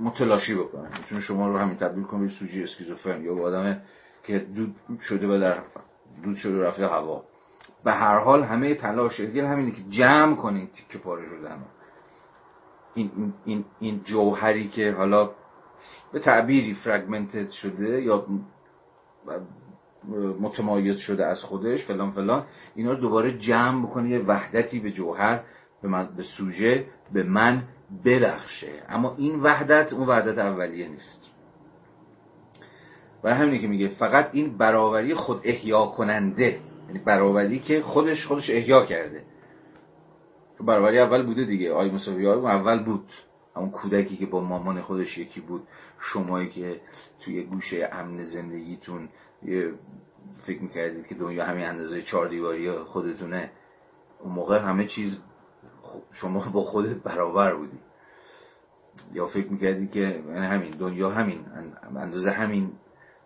متلاشی بکنه، میتونه شما رو همین تبدیل کنه به سوژه اسکیزوفرن، یا به آدمه که دود شده و در دود شده رفته هوا. به هر حال همه تلاش هگل همینه که جمع کنید تیکه پاره شدنو، این این این جوهری که حالا به تعبیری فرگمنتد شده یا متمایز شده از خودش فلان فلان، اینا رو دوباره جمع بکنه، یه وحدتی به جوهر، به من، به سوژه، به من ببخشه. اما این وحدت اون وحدت اولیه نیست. برای همینه که میگه فقط این برابری خود احیا کننده، یعنی برابری که خودش خودش احیا کرده. برابری اول بوده دیگه، آی مساوی آی اول بود، همون کودکی که با مامان خودش یکی بود، شمایی که توی گوشه امن زندگیتون فکر میکردید که دنیا همین اندازه چهار دیواری خودتونه، اون موقع همه چیز شما با خودت برابر بودی. یا فکر میکردی که همین دنیا همین اندازه همین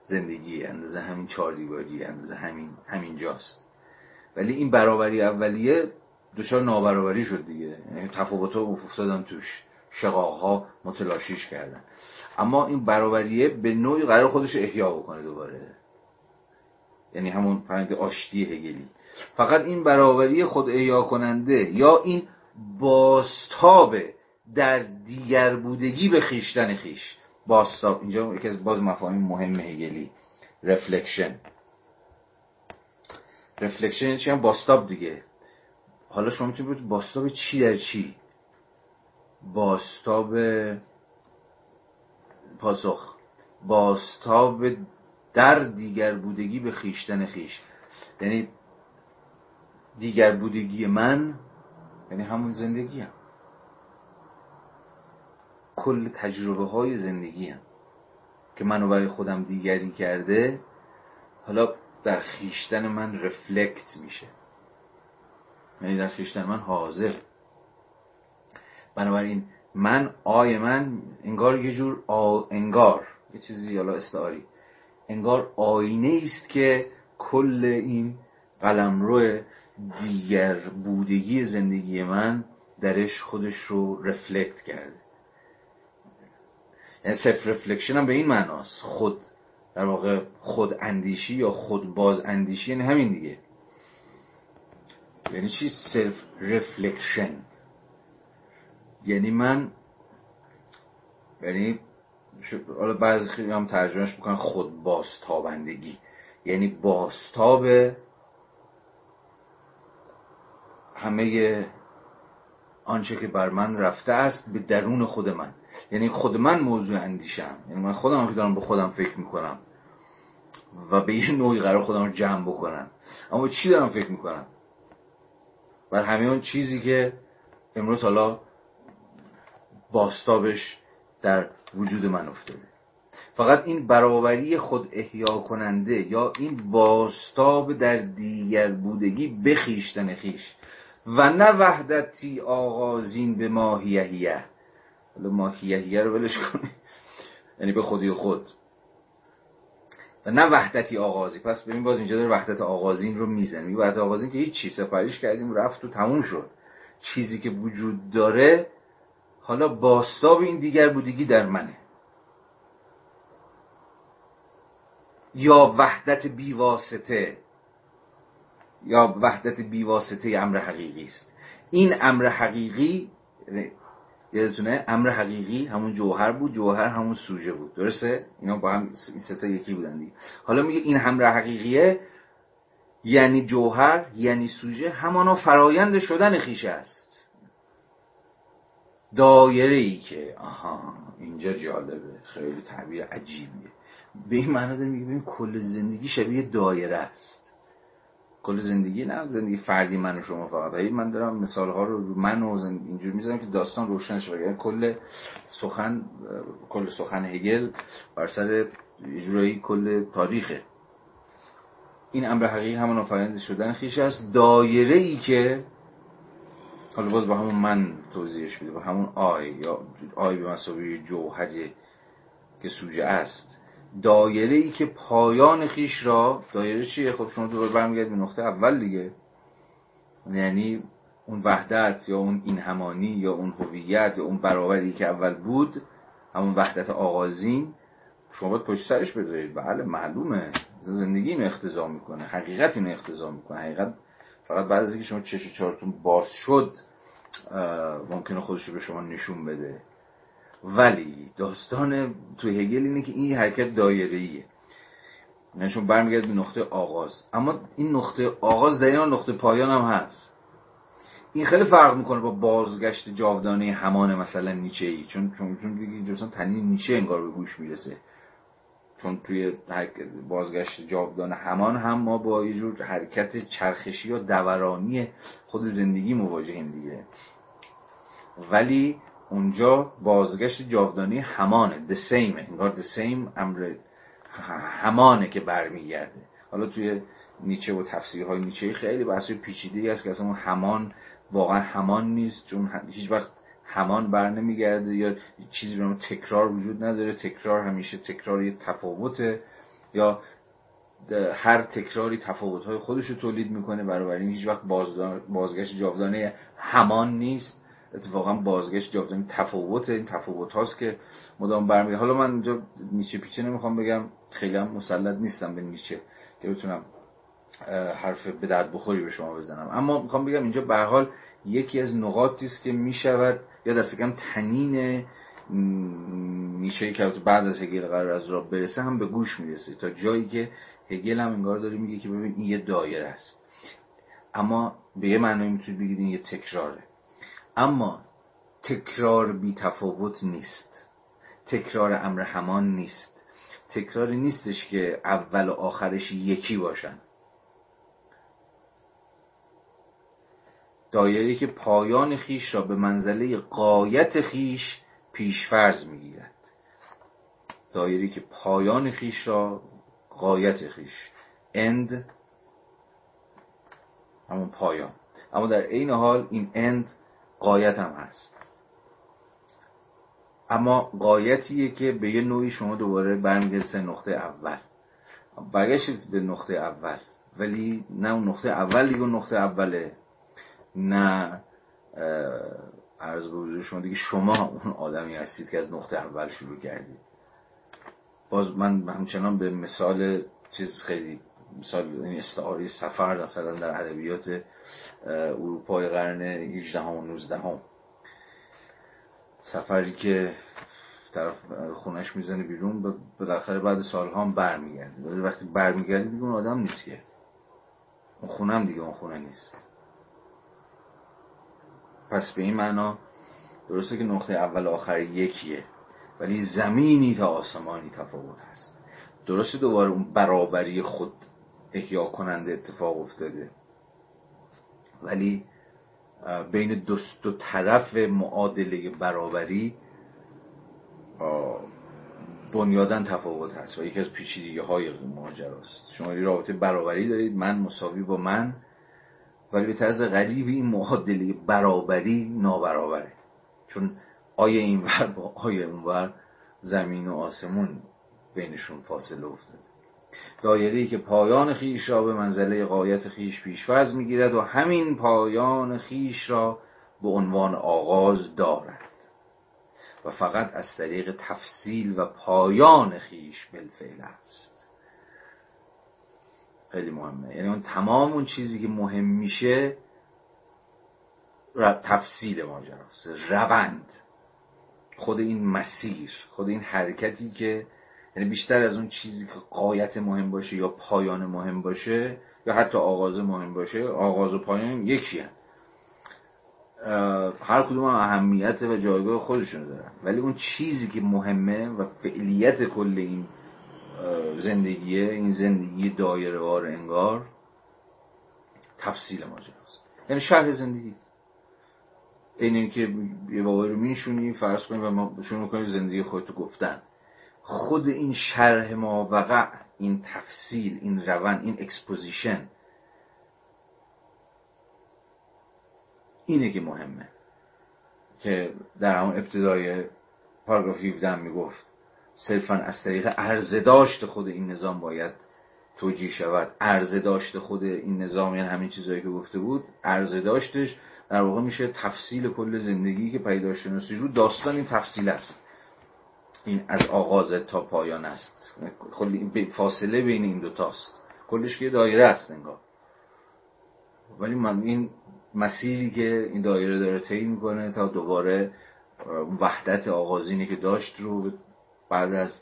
زندگی، اندازه همین چهاردیواری، اندازه همین همین جاست. ولی این برابری اولیه دچار نابرابری شد دیگه، تفاوت‌ها افتادن توش، شقاق‌ها متلاشیش کردن. اما این برابریه به نوعی قرار خودش احیا بکنه دوباره، یعنی همون فرآیند آشتی هگلی. فقط این برابری خود احیا کننده یا این بازتاب در دیگر بودگی به خیشتن خیش، بازتاب اینجا یکی از باز مفاهیم مهم هگلی، رفلکشن. رفلکشن چی؟ هم بازتاب دیگه. حالا شما میتونید بگید بازتاب چی در چی؟ بازتاب پاسخ، بازتاب در دیگر بودگی به خیشتن خیش، یعنی دیگر بودگی من یعنی همون زندگی، هم کل تجربه های زندگی هم که منو برای خودم دیگری کرده، حالا در خیشتن من رفلکت میشه، یعنی در خیشتن من حاضر. بنابراین من، آی من، انگار یه جور آ... انگار یه چیزی حالا استعاری، انگار آینه است که کل این قلمرو دیگر بودگی زندگی من درش خودش رو رفلکت کرده. یعنی سلف رفلکشن هم به این معناست، خود در واقع خود اندیشی یا خود باز اندیشی، یعنی همین دیگه. یعنی چی سلف رفلکشن؟ یعنی من، یعنی حالا بعضی خیلی هم ترجمهش میکنن خود بازتابندگی، یعنی بازتاب همه آنچه که بر من رفته است به درون خود من، یعنی خود من موضوع اندیشم، یعنی من خودم هم که دارم به خودم فکر میکنم و به یه نوعی قرار خودم رو جمع بکنم. اما چی دارم فکر میکنم؟ بر همین اون چیزی که امروز حالا بازتابش در وجود من افتاده. فقط این برابری خود احیا کننده یا این بازتاب در دیگر بودگی به خیشتن خیش و نه وحدتی آغازین به ماهیهیه. حالا ماهیهیه رو ولش کنی، یعنی به خودی خود، و نه وحدتی آغازی. پس ببین باز اینجا داره وحدت آغازین رو میزنه. وحدت آغازین که هیچ چیز، سپریش کردیم رفت و تموم شد. چیزی که وجود داره حالا بازتاب این دیگر بودگی در منه، یا وحدت بیواسطه، یا وحدت بیواسطه امر حقیقی است. این امر حقیقی، یادتونه امر حقیقی همون جوهر بود، جوهر همون سوژه بود، درسته؟ اینا با هم سه تا یکی بودن دیگه. حالا میگه این امر حقیقیه، یعنی جوهر، یعنی سوژه، همانا فرایند شدن خیشه است. دایره ای که آها اینجا جالبه، خیلی تعبیر عجیبیه. به این معنی داره میگه ببین کل زندگی شبیه دایره است. کل زندگی، نه زندگی فردی من و شما فقط، ولی من دارم مثال ها رو من و اینجور میزنم که داستان روشن شه. یعنی کل سخن، کل سخن هگل بر سر اجرایی کل تاریخه. این امر حقیقی همان فرایند شدن خیش است، دایره ای که حالا باز با همون من توضیحش میده، با همون آی، یا آی به مسابقه جوهر که سوژه است، دایره ای که پایان خیش را، دایره چیه؟ خب شما دوباره برمیگردید به نقطه اول دیگه، یعنی اون وحدت یا اون اینهمانی یا اون هویت یا اون برابری که اول بود، همون وحدت آغازین، شما باید پشت سرش بذارید. بله معلومه، زندگی اینو اختزام میکنه، حقیقت اینو اختزام میکنه. حقیقت فقط بعد از اینکه شما چش چارتون باز شد ممکنه خودش رو به شما نشون بده. ولی داستان تو هگل اینه که این حرکت دایره‌ایه، یعنی شما برمیگرد به نقطه آغاز. اما این نقطه آغاز در این نقطه پایان هم هست. این خیلی فرق میکنه با بازگشت جاودانه همان مثلا نیچه‌ای، چون چون دیگه درستان تنین نیچه انگار به گوش میرسه، چون توی بازگشت جاودانه همان هم ما با یه جور حرکت چرخشی یا دورانی خود زندگی مواجهیم دیگه. ولی اونجا بازگشت جاودانی همانه، the same، انگار the same امر همانه که برمیگرده. حالا توی نیچه و تفسیرهای نیچه خیلی بحث پیچیده‌ای است که اصلا همان واقعا همان نیست، چون هیچ وقت همان برنمیگرده یا چیزی به نام تکرار وجود نداره. تکرار همیشه تکرار یه تفاوته، یا هر تکراری تفاوت‌های خودش رو تولید میکنه، برای این هیچ وقت بازگشت جاودانه همان نیست. اتفاقا بازگشت جاودانه تفاوته، این تفاوت هاست که مدام برمیگرده. حالا من اینجا نیچه پیچه نمیخوام بگم، خیلی هم مسلط نیستم به نیچه که بتونم حرف به درد بخوری به شما بزنم، اما میخوام بگم اینجا به هر حال یکی از نقاطی است که میشود یا دست کم تنین نیچه که بعد از هگل قرار از راه برسه هم به گوش میرسه، تا جایی که هگل هم انگار داره میگه که ببین این یه دایره است، اما به یه معنی میتونید بگید این یه تکراره، اما تکرار بی تفاوت نیست، تکرار امر همان نیست، تکراری نیستش که اول و آخرش یکی باشن. دایره‌ای که پایان خیش را به منزله غایت خیش پیشفرض می‌گیرد، دایره‌ای که پایان خیش را غایت خیش end همون پایان، اما در این حال این end غایت هم هست، اما غایتیه که به یه نوعی شما دوباره برمیگرده نقطه اول، برگشت به نقطه اول، ولی نه اون نقطه اول دیگه نقطه اوله، نه عرض به حضور شما دیگه شما اون آدمی هستید که از نقطه اول شروع کردید. باز من همچنان به مثال چیز خیلی مثال استعاره سفر مثلا در ادبیات اروپای قرن هجدهم و نوزدهم سفری که طرف خونش میزنه بیرون، بالاخره بعد سالها هم برمیگرده، ولی وقتی برمیگرده دیگه اون آدم نیست، که اون خونه هم دیگه اون خونه نیست. پس به این معنا درسته که نقطه اول آخر یکیه، ولی زمینی تا آسمانی تفاوت هست. درسته دوباره اون برابری خود احیا کننده اتفاق افتاده، ولی بین دو, دو طرف معادله برابری بنیادن تفاوت هست و یکی از پیچیدگی های ماجراست. شما یه رابطه برابری دارید، من مساوی با من، ولی به طرز غریبی این معادله برابری نابرابره، چون آیه این ور با آیه اون ور زمین و آسمون بینشون فاصله افتاده. دایره‌ای که پایان خیش را به منزله غایت خیش پیش‌فرض می‌گیرد و همین پایان خیش را به عنوان آغاز دارد و فقط از طریق تفصیل و پایان خیش بالفعل است. خیلی مهمه، یعنی اون تمام اون چیزی که مهم میشه تفصیل ماجراست، روند خود این مسیر، خود این حرکتی که یعنی بیشتر از اون چیزی که غایت مهم باشه یا پایان مهم باشه یا حتی آغاز مهم باشه، آغاز و پایان یکی هست، هر کدوم اهمیت و جایگاه خودشون دارن، ولی اون چیزی که مهمه و فعلیت کل این زندگیه، این زندگی دایره‌وار انگار، تفصیل ماجراست، یعنی شرح زندگی. این اینکه یه بابایی رو میشونی فرض کنیم و ما شروع می‌کنیم زندگی خودتو گفتن، خود این شرح ماوقع، این تفصیل، این روند، این اکسپوزیشن، اینه که مهمه که در همون ابتدای پاراگراف هفده میگفت صرفاً از طریق عرضه داشت خود این نظام باید توجیه شود. عرضه داشت خود این نظام یعنی همین چیزایی که گفته بود، عرضه داشتش در واقع میشه تفصیل کل زندگی که پدیدار شناسی روح داستان این تفصیل است، این از آغاز تا پایان است، کل فاصله بین این دوتاست، کلش که دایره است انگار، ولی من این مسیری که این دایره داره طی میکنه تا دوباره وحدت آغازینی که داشت رو بعد از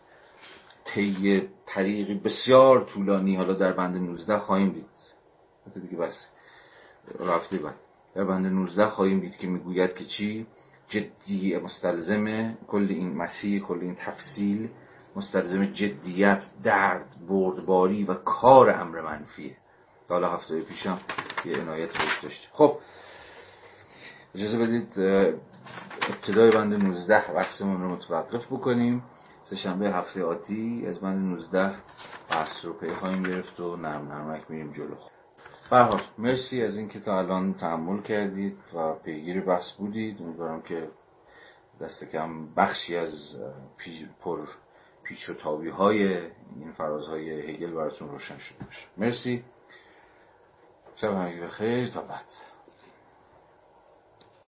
طی طریقی بسیار طولانی، حالا در بند نوزده خواهیم دید، دیگه بس رفته بعد در بند نوزده خواهیم دید که میگوید که چی جدی مستلزم کل این مسیر، کل این تفصیل مستلزم جدیت، درد، بردباری و کار امر منفیه. حالا هفته پیشم یه عنایت روش داشته. خب اجازه بدید ابتدای بند نوزده بحثمون رو متوقف بکنیم. سه شنبه هفته آتی از بند نوزده بحث رو پی خواهیم گرفت و نرم نرمک میریم جلو. به هر حال مرسی از اینکه تا الان تحمل کردید و پیگیر بحث بودید. امیدوارم که دست کم بخشی از پی پر پیچ و تابی های این فرازهای هگل براتون روشن شده باشه. مرسی، شب همگی بخیر، تا بعد.